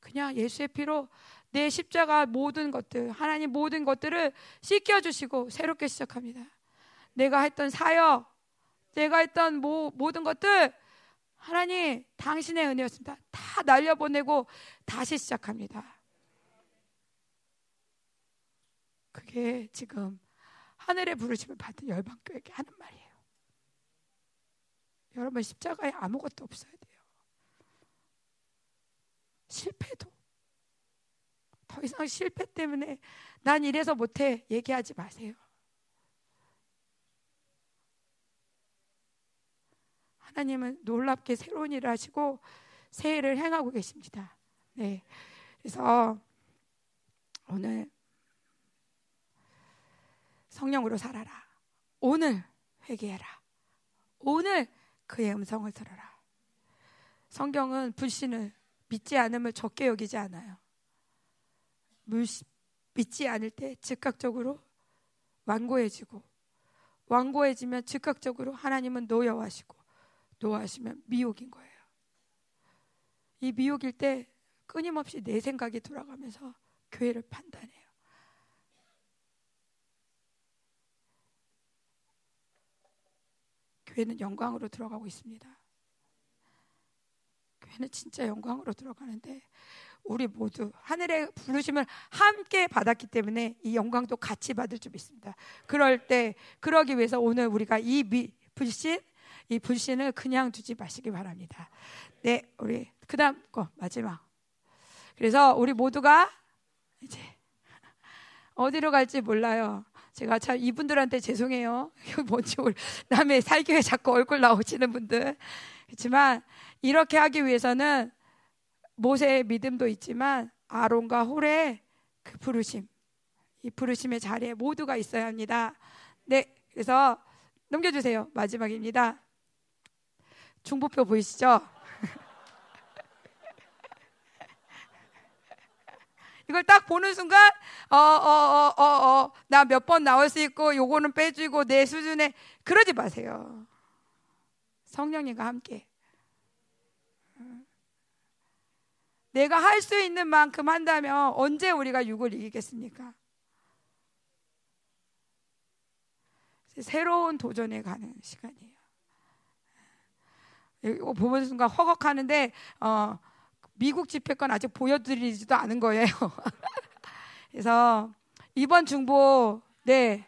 그냥 예수의 피로 내 십자가 모든 것들, 하나님 모든 것들을 씻겨주시고 새롭게 시작합니다. 내가 했던 사역, 내가 했던 모든 것들 하나님 당신의 은혜였습니다. 다 날려보내고 다시 시작합니다. 그게 지금 하늘의 부르심을 받은 열방교회에게 하는 말이에요. 여러분 십자가에 아무것도 없어야 돼요. 실패도. 더 이상 실패 때문에 난 이래서 못해 얘기하지 마세요. 하나님은 놀랍게 새로운 일을 하시고 새 일을 행하고 계십니다. 네, 그래서 오늘 성령으로 살아라. 오늘 회개해라. 오늘 그의 음성을 들어라. 성경은 불신을 믿지 않음을 적게 여기지 않아요. 믿지 않을 때 즉각적으로 완고해지고, 완고해지면 즉각적으로 하나님은 노여워하시고, 노하시면 미혹인 거예요. 이 미혹일 때 끊임없이 내 생각이 돌아가면서 교회를 판단해요. 교회는 영광으로 들어가고 있습니다. 교회는 진짜 영광으로 들어가는데 우리 모두 하늘의 부르심을 함께 받았기 때문에 이 영광도 같이 받을 줄 믿습니다. 그러기 위해서 오늘 우리가 이 불신을 그냥 두지 마시기 바랍니다. 네, 우리 그다음 거 마지막. 그래서 우리 모두가 이제 어디로 갈지 몰라요. 제가 참 이분들한테 죄송해요. 뭔지 남의 살기에 자꾸 얼굴 나오시는 분들. 그렇지만 이렇게 하기 위해서는 모세의 믿음도 있지만 아론과 홀의 그 부르심, 이 부르심의 자리에 모두가 있어야 합니다. 네, 그래서 넘겨주세요. 마지막입니다. 중보표 보이시죠? 이걸 딱 보는 순간 나 몇 번 나올 수 있고 요거는 빼주고 내 수준에 그러지 마세요. 성령님과 함께 내가 할 수 있는 만큼 한다면 언제 우리가 육을 이기겠습니까? 새로운 도전에 가는 시간이에요. 이거 보는 순간 허걱하는데 미국 집회권 아직 보여드리지도 않은 거예요. 그래서 이번 중보, 네,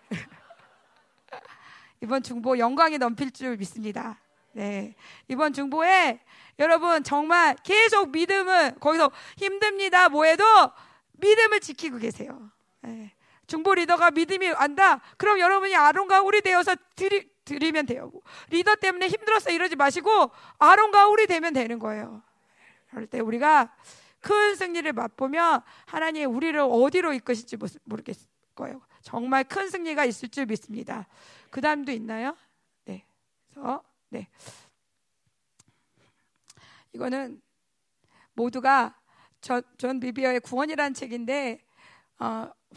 이번 중보 영광이 넘칠 줄 믿습니다. 네, 이번 중보에 여러분 정말 계속 믿음을, 거기서 힘듭니다 뭐해도 믿음을 지키고 계세요. 네. 중보 리더가 믿음이 안다? 그럼 여러분이 아론과 홀이 되어서 드리면 돼요. 리더 때문에 힘들어서 이러지 마시고 아론과 홀이 되면 되는 거예요. 그럴 때 우리가 큰 승리를 맛보면 하나님 우리를 어디로 이끄실지 모르겠을 거예요. 정말 큰 승리가 있을 줄 믿습니다. 그 다음도 있나요? 네. 그래서 네. 이거는 모두가 존 비비어의 구원이라는 책인데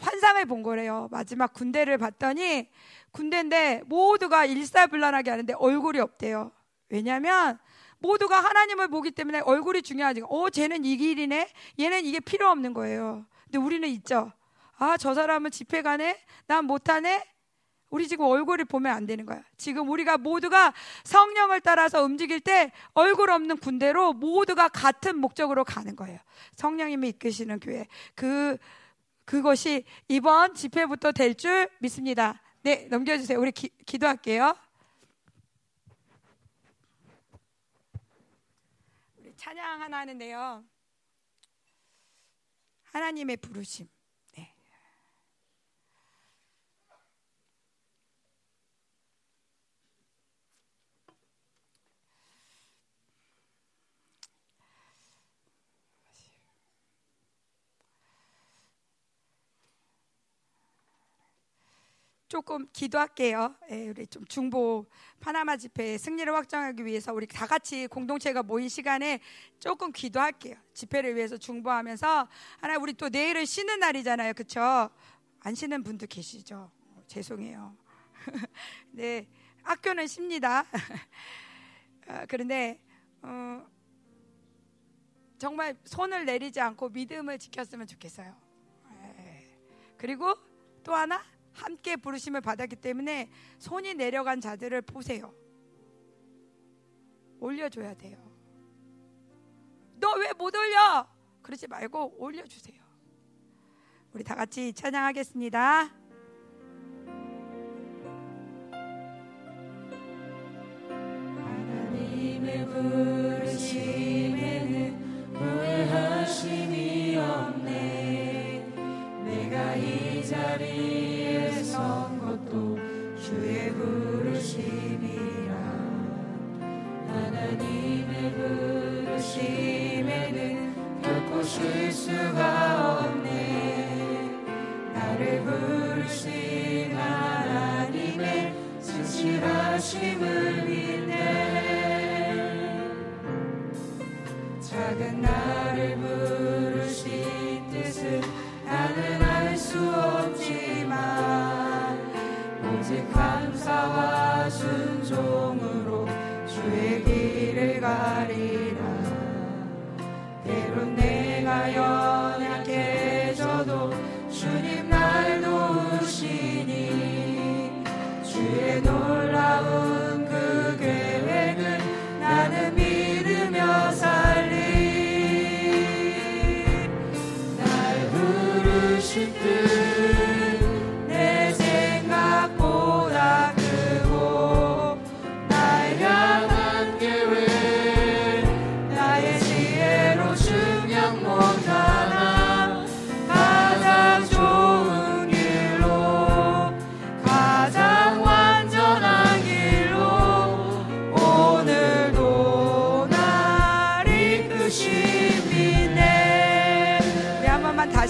환상을 본 거래요. 마지막 군대를 봤더니 군대인데 모두가 일사불란하게 하는데 얼굴이 없대요. 왜냐하면 모두가 하나님을 보기 때문에 얼굴이 중요하지. 쟤는 이 길이네. 얘는 이게 필요 없는 거예요. 근데 우리는 있죠. 저 사람은 집회 가네. 난 못하네. 우리 지금 얼굴을 보면 안 되는 거야. 지금 우리가 모두가 성령을 따라서 움직일 때 얼굴 없는 군대로 모두가 같은 목적으로 가는 거예요. 성령님이 이끄시는 교회. 그것이 이번 집회부터 될 줄 믿습니다. 네, 넘겨주세요. 우리 기도할게요. 우리 찬양 하나 하는데요. 하나님의 부르심. 네. 조금 기도할게요. 우리 좀 중보 파나마 집회의 승리를 확정하기 위해서 우리 다 같이 공동체가 모인 시간에 조금 기도할게요. 집회를 위해서 중보하면서 하나, 우리 또 내일은 쉬는 날이잖아요, 그렇죠? 안 쉬는 분도 계시죠? 죄송해요. 네, 학교는 쉽니다. 그런데 정말 손을 내리지 않고 믿음을 지켰으면 좋겠어요. 그리고 또 하나, 함께 부르심을 받았기 때문에 손이 내려간 자들을 보세요. 올려줘야 돼요. 너 왜 못 올려? 그러지 말고 올려주세요. 우리 다 같이 찬양하겠습니다. 하나님의 부르심에는 후회하심이 없네. 내가 이 자리 선 것도 주의 부르심이라. 하나님의 부르심에는 결코 실수가 없네. 나를 부르신 하나님의 진실하심을 믿네. 작은 나를 부르신 뜻을 나는 알 수 없지만 감사와 순종으로 주의 길을 가리라. 때론 내가 연약해져도 주님 날 도우시니 주의 놀라운 그 계획을 나는 믿으며 살리. 날 부르신 뜻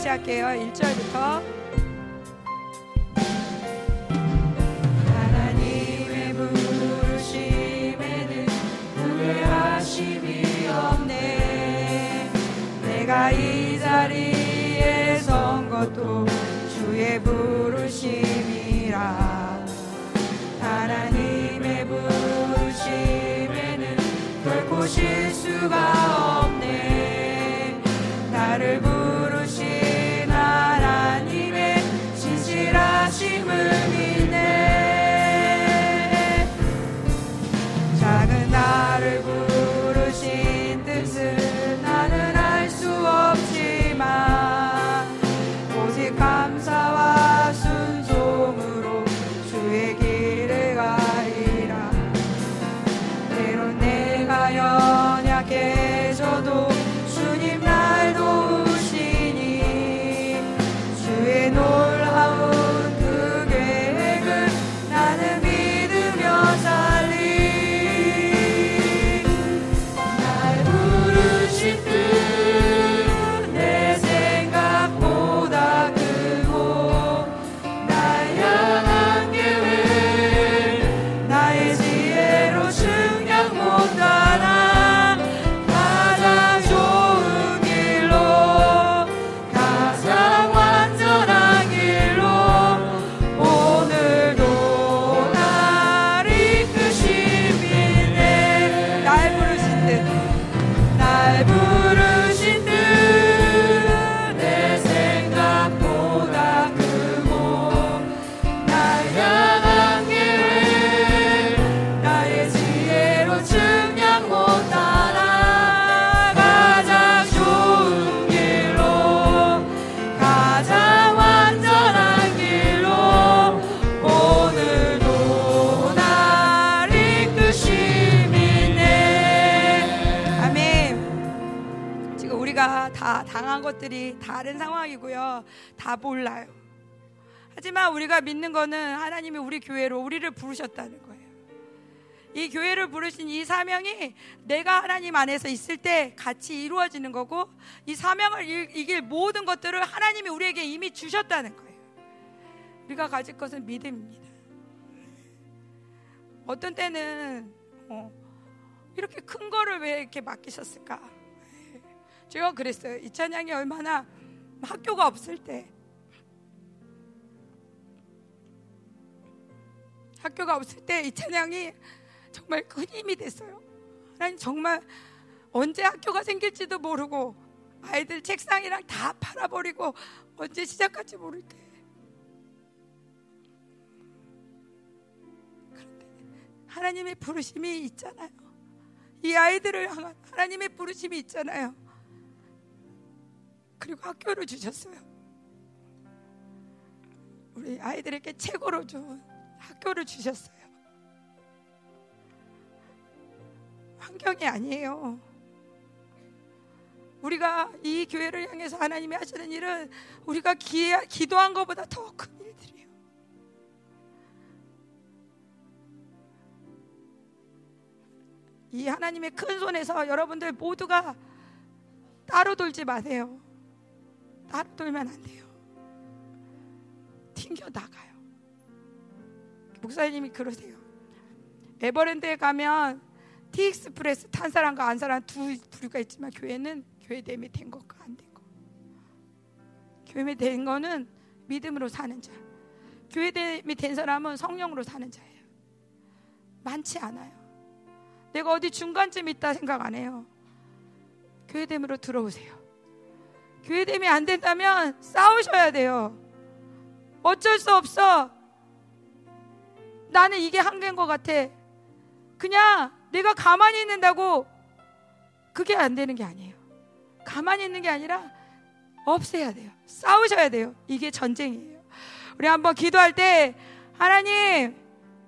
할게요. 1절부터 하나님의 부르심에는 후회하심이 없네. 내가 이 자리에 선 것도 주의 부르심이라. 하나님의 부르심에는 오실 수가 없네. 나를 부르신 하나님의 진실하심을 믿네. 작은 나를 부르신 뜻은 나는 알 수 없지만 오직 감사와 순종으로 주의 길을 가리라. 때론 내가 연약해져도 주님 날 도우시니 주의 놀라운 그 계획을 나는 믿으며 살리. 날 부르실 듯 내 생각보다 크고 날 향한 계획 나의 지혜로 측량 못하나 가장 좋은 길로 가장 완전한 길로 오늘도 날 이끄시네. 날 부르신 듯 날 부르신 듯 내 생각보다 크고 날 향한 계획 나의 지혜로 측량 못하나 가장 좋은 길로 가장 완전한 길로 오늘도 날 이끄심이네. 아멘. 지금 우리가 다 당한 것들이 다른 상황이고요, 다 몰라요. 하지만 우리가 믿는 거는 하나님이 우리 교회로 우리를 부르셨다는 거예요. 이 교회를 부르신 이 사명이 내가 하나님 안에서 있을 때 같이 이루어지는 거고, 이 사명을 이길 모든 것들을 하나님이 우리에게 이미 주셨다는 거예요. 우리가 가질 것은 믿음입니다. 어떤 때는 이렇게 큰 거를 왜 이렇게 맡기셨을까? 제가 그랬어요. 이 찬양이 얼마나 학교가 없을 때, 학교가 없을 때 이 찬양이 정말 큰 힘이 됐어요. 하나님 정말 언제 학교가 생길지도 모르고 아이들 책상이랑 다 팔아버리고 언제 시작할지 모를 때, 그런데 하나님의 부르심이 있잖아요. 이 아이들을 향한 하나님의 부르심이 있잖아요. 그리고 학교를 주셨어요. 우리 아이들에게 최고로 좋은 학교를 주셨어요. 환경이 아니에요. 우리가 이 교회를 향해서 하나님이 하시는 일은 우리가 기도한 것보다 더 큰 일들이에요. 이 하나님의 큰 손에서 여러분들 모두가 따로 돌지 마세요. 따로 돌면 안 돼요. 튕겨 나가요. 목사님이 그러세요. 에버랜드에 가면 티익스프레스 탄 사람과 안 사람 두 부류가 있지만 교회는 교회됨이 된 것과 안 된 것. 교회됨이 된 거는 믿음으로 사는 자, 교회됨이 된 사람은 성령으로 사는 자예요. 많지 않아요. 내가 어디 중간쯤 있다 생각 안 해요. 교회됨으로 들어오세요. 교회됨이 안 된다면 싸우셔야 돼요. 어쩔 수 없어. 나는 이게 한계인 것 같아. 그냥 내가 가만히 있는다고 그게 안 되는 게 아니에요. 가만히 있는 게 아니라 없애야 돼요. 싸우셔야 돼요. 이게 전쟁이에요. 우리 한번 기도할 때 하나님,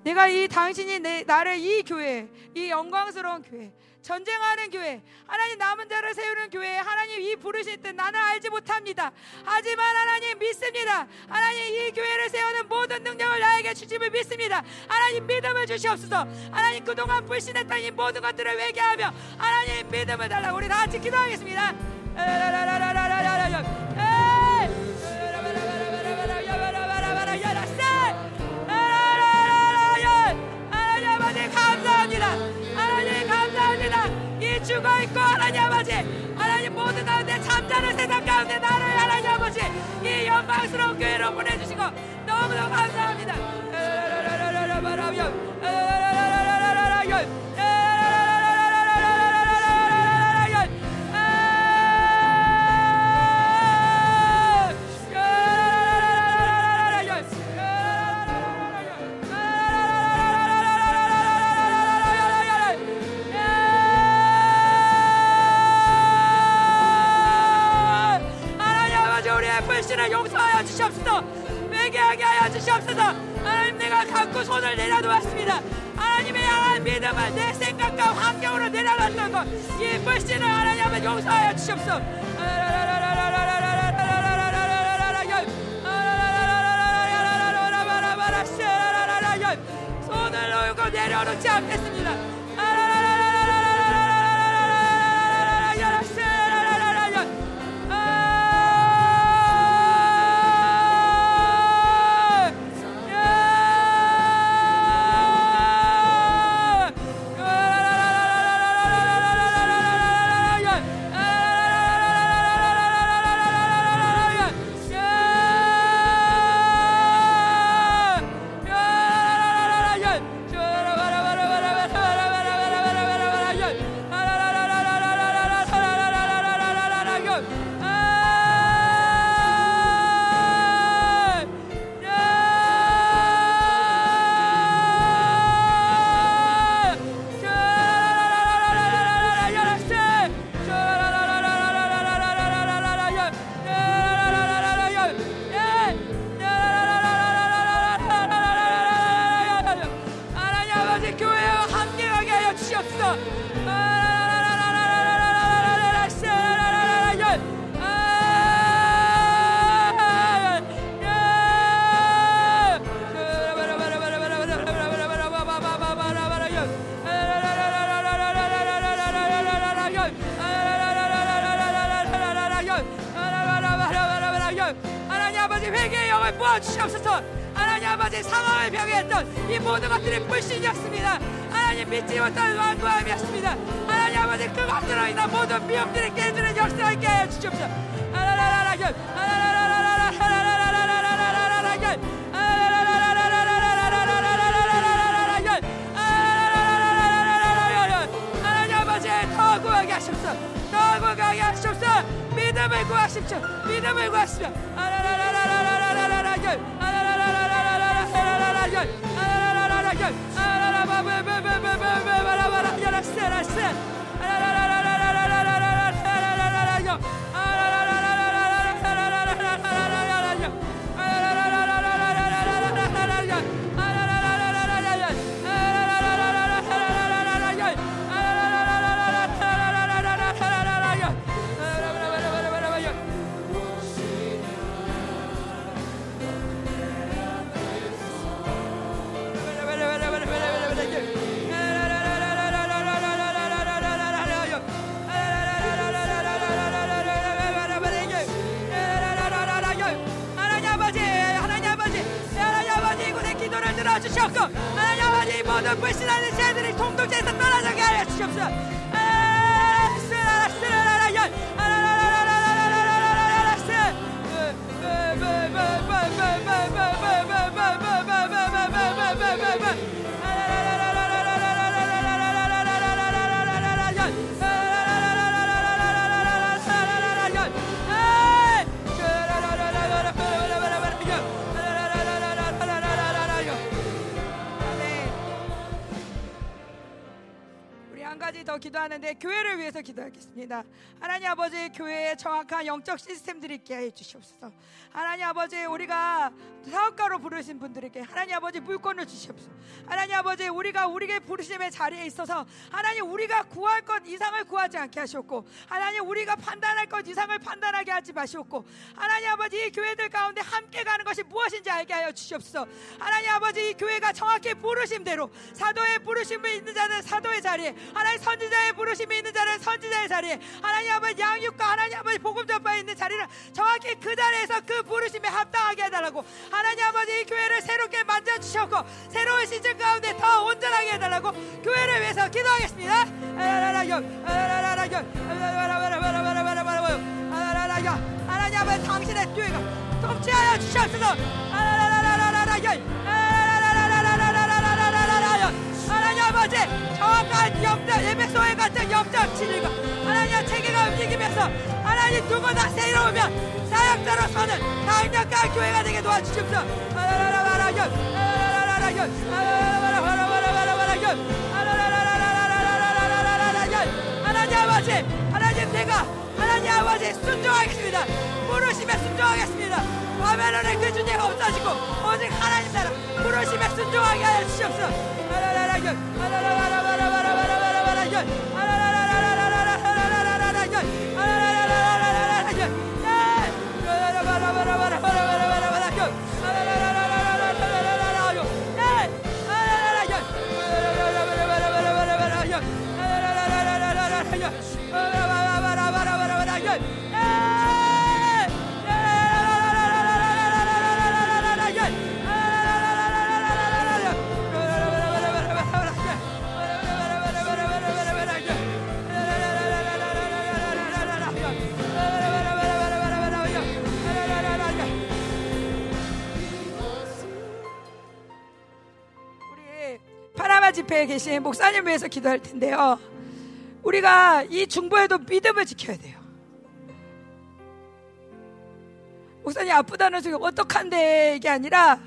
내가 이 당신이 나를 이 교회, 이 영광스러운 교회, 전쟁하는 교회, 하나님 남은 자를 세우는 교회, 하나님 이 부르실 때 나는 알지 못합니다. 하지만 하나님 믿습니다. 하나님 이 교회를 세우는 모든 능력을 나에게 주심을 믿습니다. 하나님 믿음을 주시옵소서. 하나님 그동안 불신했던 이 모든 것들을 회개하며 하나님 믿음을 달라고 우리 다 같이 기도하겠습니다. 하나님 감사합니다. 이 주가 있고 하나님 아버지, 하나님 모든 가운데 잠자는 세상 가운데 나를 하나님 아버지 이 영광스러운 교회로 보내주시고 너무너무 감사합니다. 나의 불신을 용서하여 주시옵소서. 회개하게 하여 주시옵소서. 하나님, 내가 갖고 손을 내려놓았습니다. 하나님의 향한 믿음을 내 생각과 환경으로 내려놓는 것, 이 불신을 하나님을 용서하여 주시옵소서. 손을 놓고 내려놓지 않겠습니다. 기도하는데 교회를 위해서 기도하겠습니다. 하나님 아버지, 교회의 정확한 영적 시스템들이 있게 해 주시옵소서. 하나님 아버지, 우리가 사업가로 부르신 분들에게 하나님 아버지 물권을 주시옵소서. 하나님 아버지, 우리가 우리의 부르심의 자리에 있어서 하나님, 우리가 구할 것 이상을 구하지 않게 하시옵고, 하나님, 우리가 판단할 것 이상을 판단하게 하지 마시옵고, 하나님 아버지, 이 교회들 가운데 함께 가는 것이 무엇인지 알게 하여 주시옵소서. 하나님 아버지, 이 교회가 정확히 부르심대로, 사도의 부르심을 있는 자는 사도의 자리에, 하나님 선지자의 부르심이 있는 자는 선지자의 자리에, 하나님 아버지 양육과 하나님 아버지 복음 전파에 있는 자리를 정확히 그 자리에서 그 부르심에 합당하게 해달라고, 하나님 아버지 이 교회를 새롭게 만져주셨고 새로운 시즌 가운데 더 온전하게 해달라고 교회를 위해서 기도하겠습니다. 하나님 아버지, 당신의 교회가 통치하여 주시옵소서. 하나님 아버지, 정확한 영적 예배소에 같은 영적 진리가 하나님의 체계가 움직이면서 하나님 두고 다 새로우면 사역자로 서는 강력한 교회가 되게 도와주십시오. 하나님 아버지, 하나님, 내가 하나님 아버지 순종하겠습니다. 부르심에 순종하겠습니다. 바벨론의 그 주제가 없어지고 오직 하나님 나라 부르심에 순종하게 하여 주시옵소서. 파나마 집회에 계신 목사님 위해서 기도할 텐데요, 우리가 이 중보에도 믿음을 지켜야 돼요. 목사님 아프다는 소리 어떡한데 이게 아니라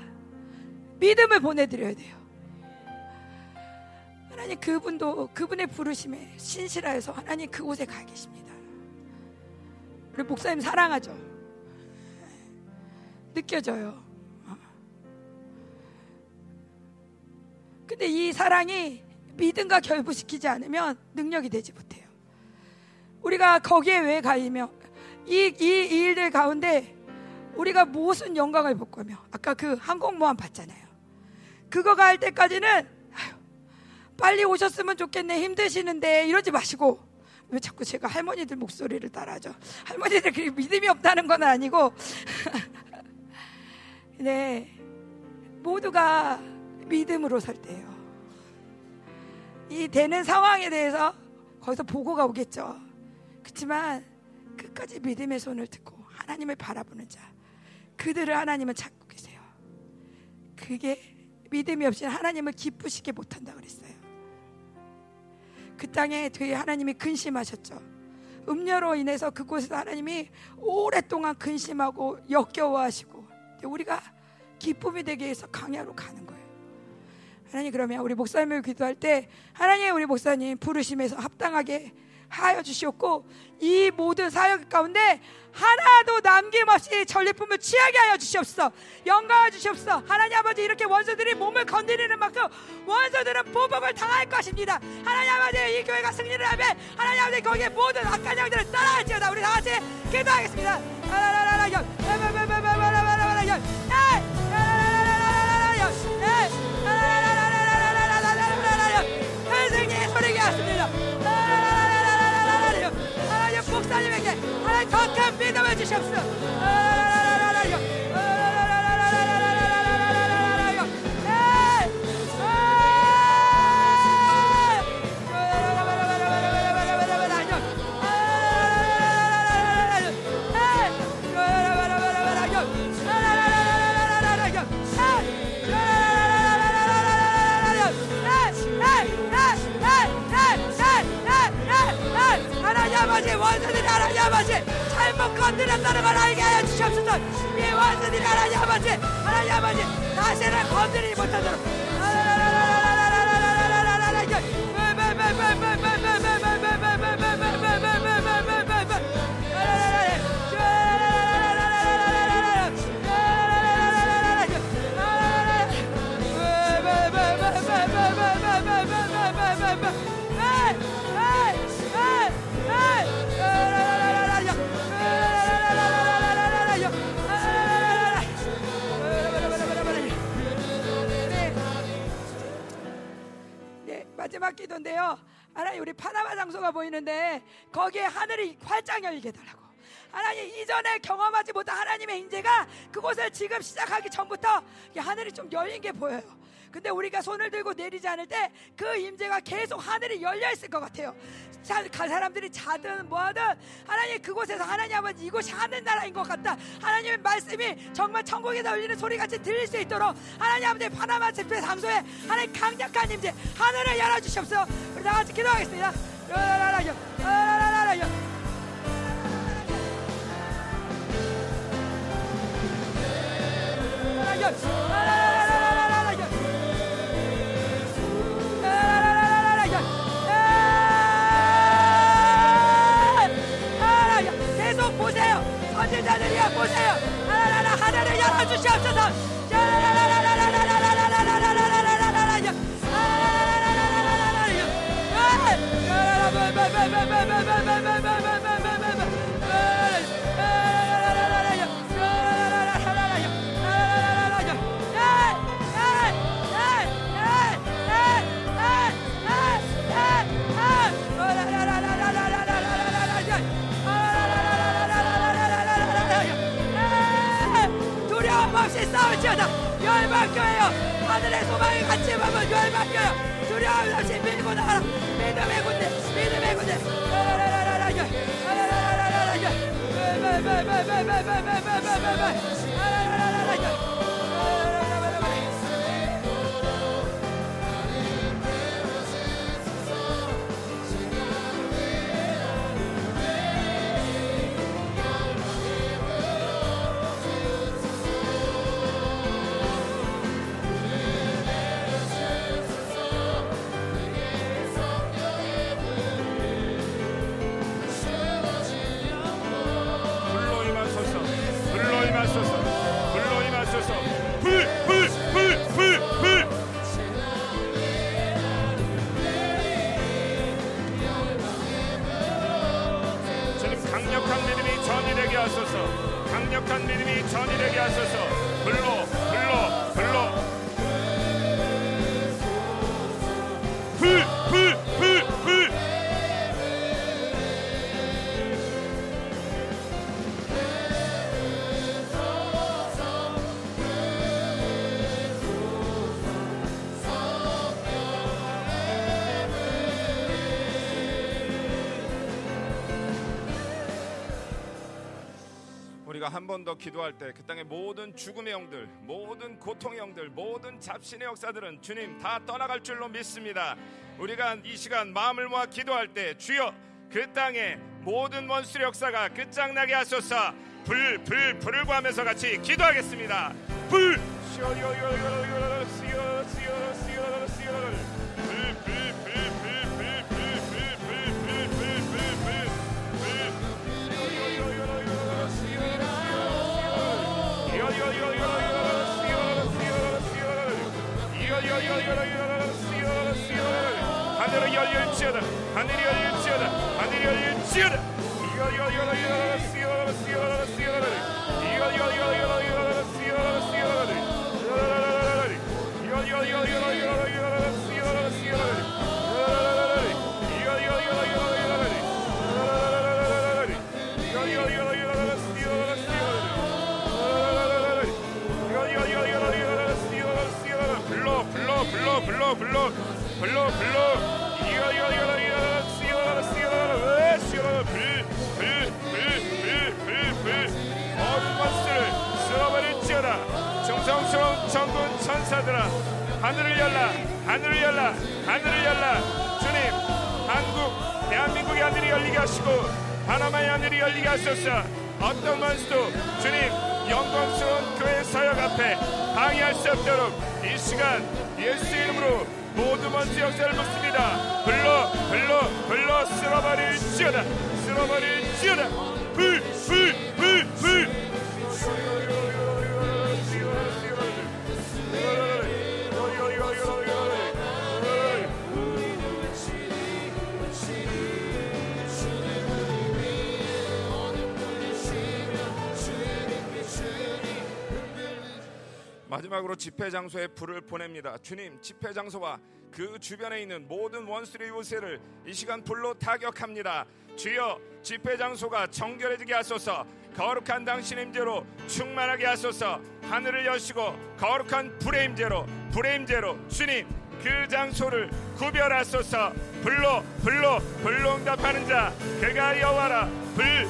믿음을 보내드려야 돼요. 하나님 그분도 그분의 부르심에 신실하여서 하나님 그곳에 가 계십니다. 우리 목사님 사랑하죠? 느껴져요. 근데 이 사랑이 믿음과 결부시키지 않으면 능력이 되지 못해요. 우리가 거기에 왜 가이며 이 일들 가운데 우리가 무슨 영광을 볼 거며, 아까 그 항공모함 봤잖아요. 그거 갈 때까지는 아유, 빨리 오셨으면 좋겠네, 힘드시는데 이러지 마시고. 왜 자꾸 제가 할머니들 목소리를 따라하죠? 할머니들 그렇게 믿음이 없다는 건 아니고 네, 모두가 믿음으로 살 때예요. 이 되는 상황에 대해서 거기서 보고가 오겠죠. 그렇지만 끝까지 믿음의 손을 듣고 하나님을 바라보는 자, 그들을 하나님은 찾고 계세요. 그게 믿음이 없이는 하나님을 기쁘시게 못한다 그랬어요. 그 땅에 되게 하나님이 근심하셨죠. 음녀로 인해서 그곳에서 하나님이 오랫동안 근심하고 역겨워하시고, 우리가 기쁨이 되기 위해서 광야로 가는 거예요. 하나님 그러면 우리 목사님을 기도할 때 하나님 우리 목사님 부르심에서 합당하게 하여 주시옵고, 이 모든 사역 가운데 하나도 남김없이 전리품을 취하게 하여 주시옵소서. 영광하여 주시옵소서. 하나님 아버지, 이렇게 원수들이 몸을 건드리는 만큼 원수들은 보복을 당할 것입니다. 하나님 아버지, 이 교회가 승리를 하면 하나님 아버지 거기에 모든 악한 영들을 따라할지어다. 우리 다같이 기도하겠습니다. 승리의 소리가 왔습니다. 목사님에게 하나님 더 큰 믿음을 주시옵소서. 아버지, 원수들이 하나님 아버지 잘못 건드렸다는 걸 알게 하여 주시옵소서. 이 원수들이 하나님 아버지, 하나님 아버지 다시는 건드리지 못하도록. 마지막 기도인데요, 하나님 우리 파나마 장소가 보이는데 거기에 하늘이 활짝 열리게 해달라고. 하나님 이전에 경험하지 못한 하나님의 인재가 그곳을 지금 시작하기 전부터 하늘이 좀 열린 게 보여요. 근데 우리가 손을 들고 내리지 않을 때 그 임재가 계속 하늘이 열려있을 것 같아요. 사람들이 자든 뭐하든 하나님 그곳에서 하나님 아버지 이곳이 하늘 나라인 것 같다, 하나님의 말씀이 정말 천국에서 열리는 소리같이 들릴 수 있도록 하나님 아버지 파나마 집회 장소에 하나님 강력한 임재 하늘을 열어주시옵소서. 우리 다같이 기도하겠습니다. 계속 보세요. 선지자들이 열방교회요. 하늘의 소망이 같이 보면 열방교회요. 두려움 없이 밀고 나가라. 믿음의 군대, 믿음의 군대. 한 번 더 기도할 때 그 땅의 모든 죽음의 영들, 모든 고통의 영들, 모든 잡신의 역사들은 주님 다 떠나갈 줄로 믿습니다. 우리가 이 시간 마음을 모아 기도할 때 주여 그 땅의 모든 원수의 역사가 끝장나게 하소서. 불을 구하면서 같이 기도하겠습니다. 불! 하늘이 열릴지어다. 하늘이 열릴지어다. 하늘이 열릴지어다. 불러 정성스러운 천군 천사들아 하늘을 열라, 하늘을 열라, 하늘을 열라. 주님 한국 대한민국의 하늘이 열리게 하시고 파나마의 하늘이 열리게 하소서. 어떤 원수도 주님 영광스러운 교회 사역 앞에 방해할 수 없도록 이 시간 예수 이름으로 모든 원수 역사를 묻습니다. 불러 쓸어버릴지어다. 쓸어버릴지어다. 불 마지막으로 집회 장소에 불을 보냅니다. 주님 집회 장소와 그 주변에 있는 모든 원수의 요새를 이 시간 불로 타격합니다. 주여 집회 장소가 정결해지게 하소서. 거룩한 당신의 임재로 충만하게 하소서. 하늘을 여시고 거룩한 불의 임재로, 불의 임재로 주님 그 장소를 구별하소서. 불로 응답하는 자 그가 여호와라. 불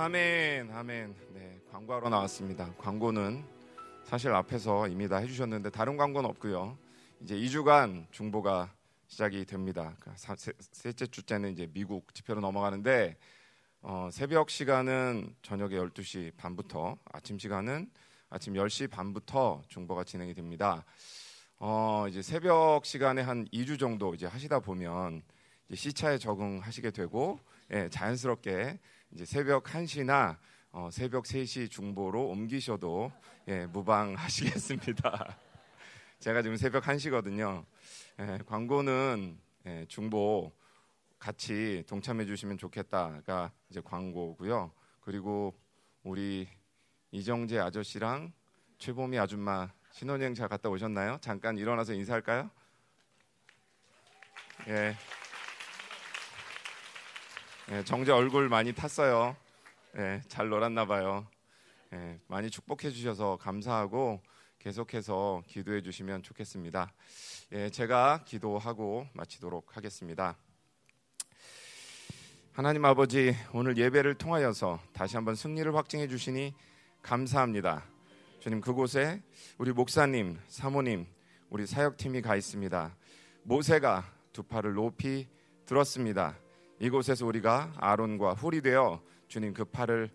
아멘, 아멘. 네, 광고하러 나왔습니다. 광고는 사실 앞에서 이미 다 해주셨는데 다른 광고는 없고요. 이제 2주간 중보가 시작이 됩니다. 셋째 주째는 이제 미국 집회로 넘어가는데 새벽 시간은 저녁에 12시 반부터 아침 시간은 아침 10시 반부터 중보가 진행이 됩니다. 이제 새벽 시간에 한 2주 정도 이제 하시다 보면 이제 시차에 적응하시게 되고 예, 자연스럽게 이제 새벽 1시나 새벽 3시 중보로 옮기셔도 예, 무방하시겠습니다. 제가 지금 새벽 1시거든요. 예, 광고는 예, 중보 같이 동참해 주시면 좋겠다가 이제 광고고요. 그리고 우리 이정재 아저씨랑 최보미 아줌마 신혼여행 잘 갔다 오셨나요? 잠깐 일어나서 인사할까요? 예. 예, 정재 얼굴 많이 탔어요. 예, 잘 놀았나 봐요. 예, 많이 축복해 주셔서 감사하고 계속해서 기도해 주시면 좋겠습니다. 예, 제가 기도하고 마치도록 하겠습니다. 하나님 아버지, 오늘 예배를 통하여서 다시 한번 승리를 확증해 주시니 감사합니다. 주님, 그곳에 우리 목사님, 사모님, 우리 사역팀이 가 있습니다. 모세가 두 팔을 높이 들었습니다. 이곳에서 우리가 아론과 훌이 되어 주님 그 팔을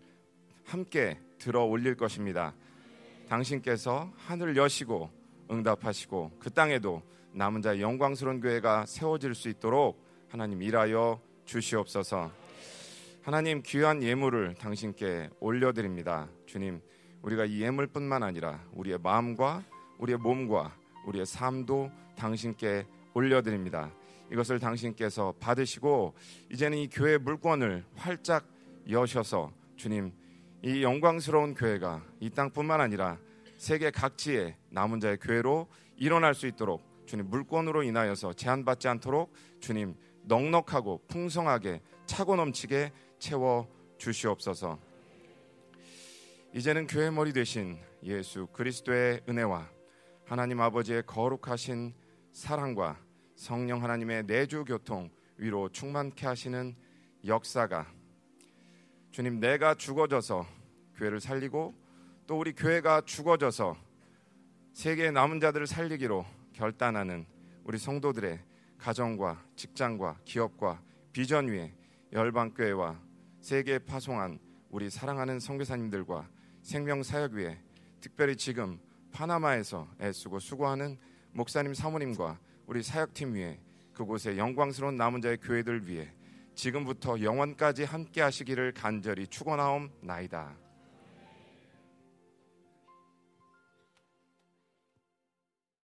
함께 들어 올릴 것입니다. 당신께서 하늘을 여시고 응답하시고 그 땅에도 남은 자의 영광스러운 교회가 세워질 수 있도록 하나님 일하여 주시옵소서. 하나님, 귀한 예물을 당신께 올려드립니다. 주님, 우리가 이 예물뿐만 아니라 우리의 마음과 우리의 몸과 우리의 삶도 당신께 올려드립니다. 이것을 당신께서 받으시고 이제는 이 교회의 물권을 활짝 여셔서 주님, 이 영광스러운 교회가 이 땅뿐만 아니라 세계 각지의 남은 자의 교회로 일어날 수 있도록 주님 물권으로 인하여서 제한받지 않도록 주님 넉넉하고 풍성하게 차고 넘치게 채워 주시옵소서. 이제는 교회 머리 되신 예수 그리스도의 은혜와 하나님 아버지의 거룩하신 사랑과 성령 하나님의 내주 교통 위로 충만케 하시는 역사가 주님 내가 죽어져서 교회를 살리고 또 우리 교회가 죽어져서 세계의 남은 자들을 살리기로 결단하는 우리 성도들의 가정과 직장과 기업과 비전 위에 열방교회와 세계에 파송한 우리 사랑하는 선교사님들과 생명사역 위에 특별히 지금 파나마에서 애쓰고 수고하는 목사님 사모님과 우리 사역팀 위에 그곳의 영광스러운 남은 자의 교회들 위에 지금부터 영원까지 함께 하시기를 간절히 축원하옵나이다.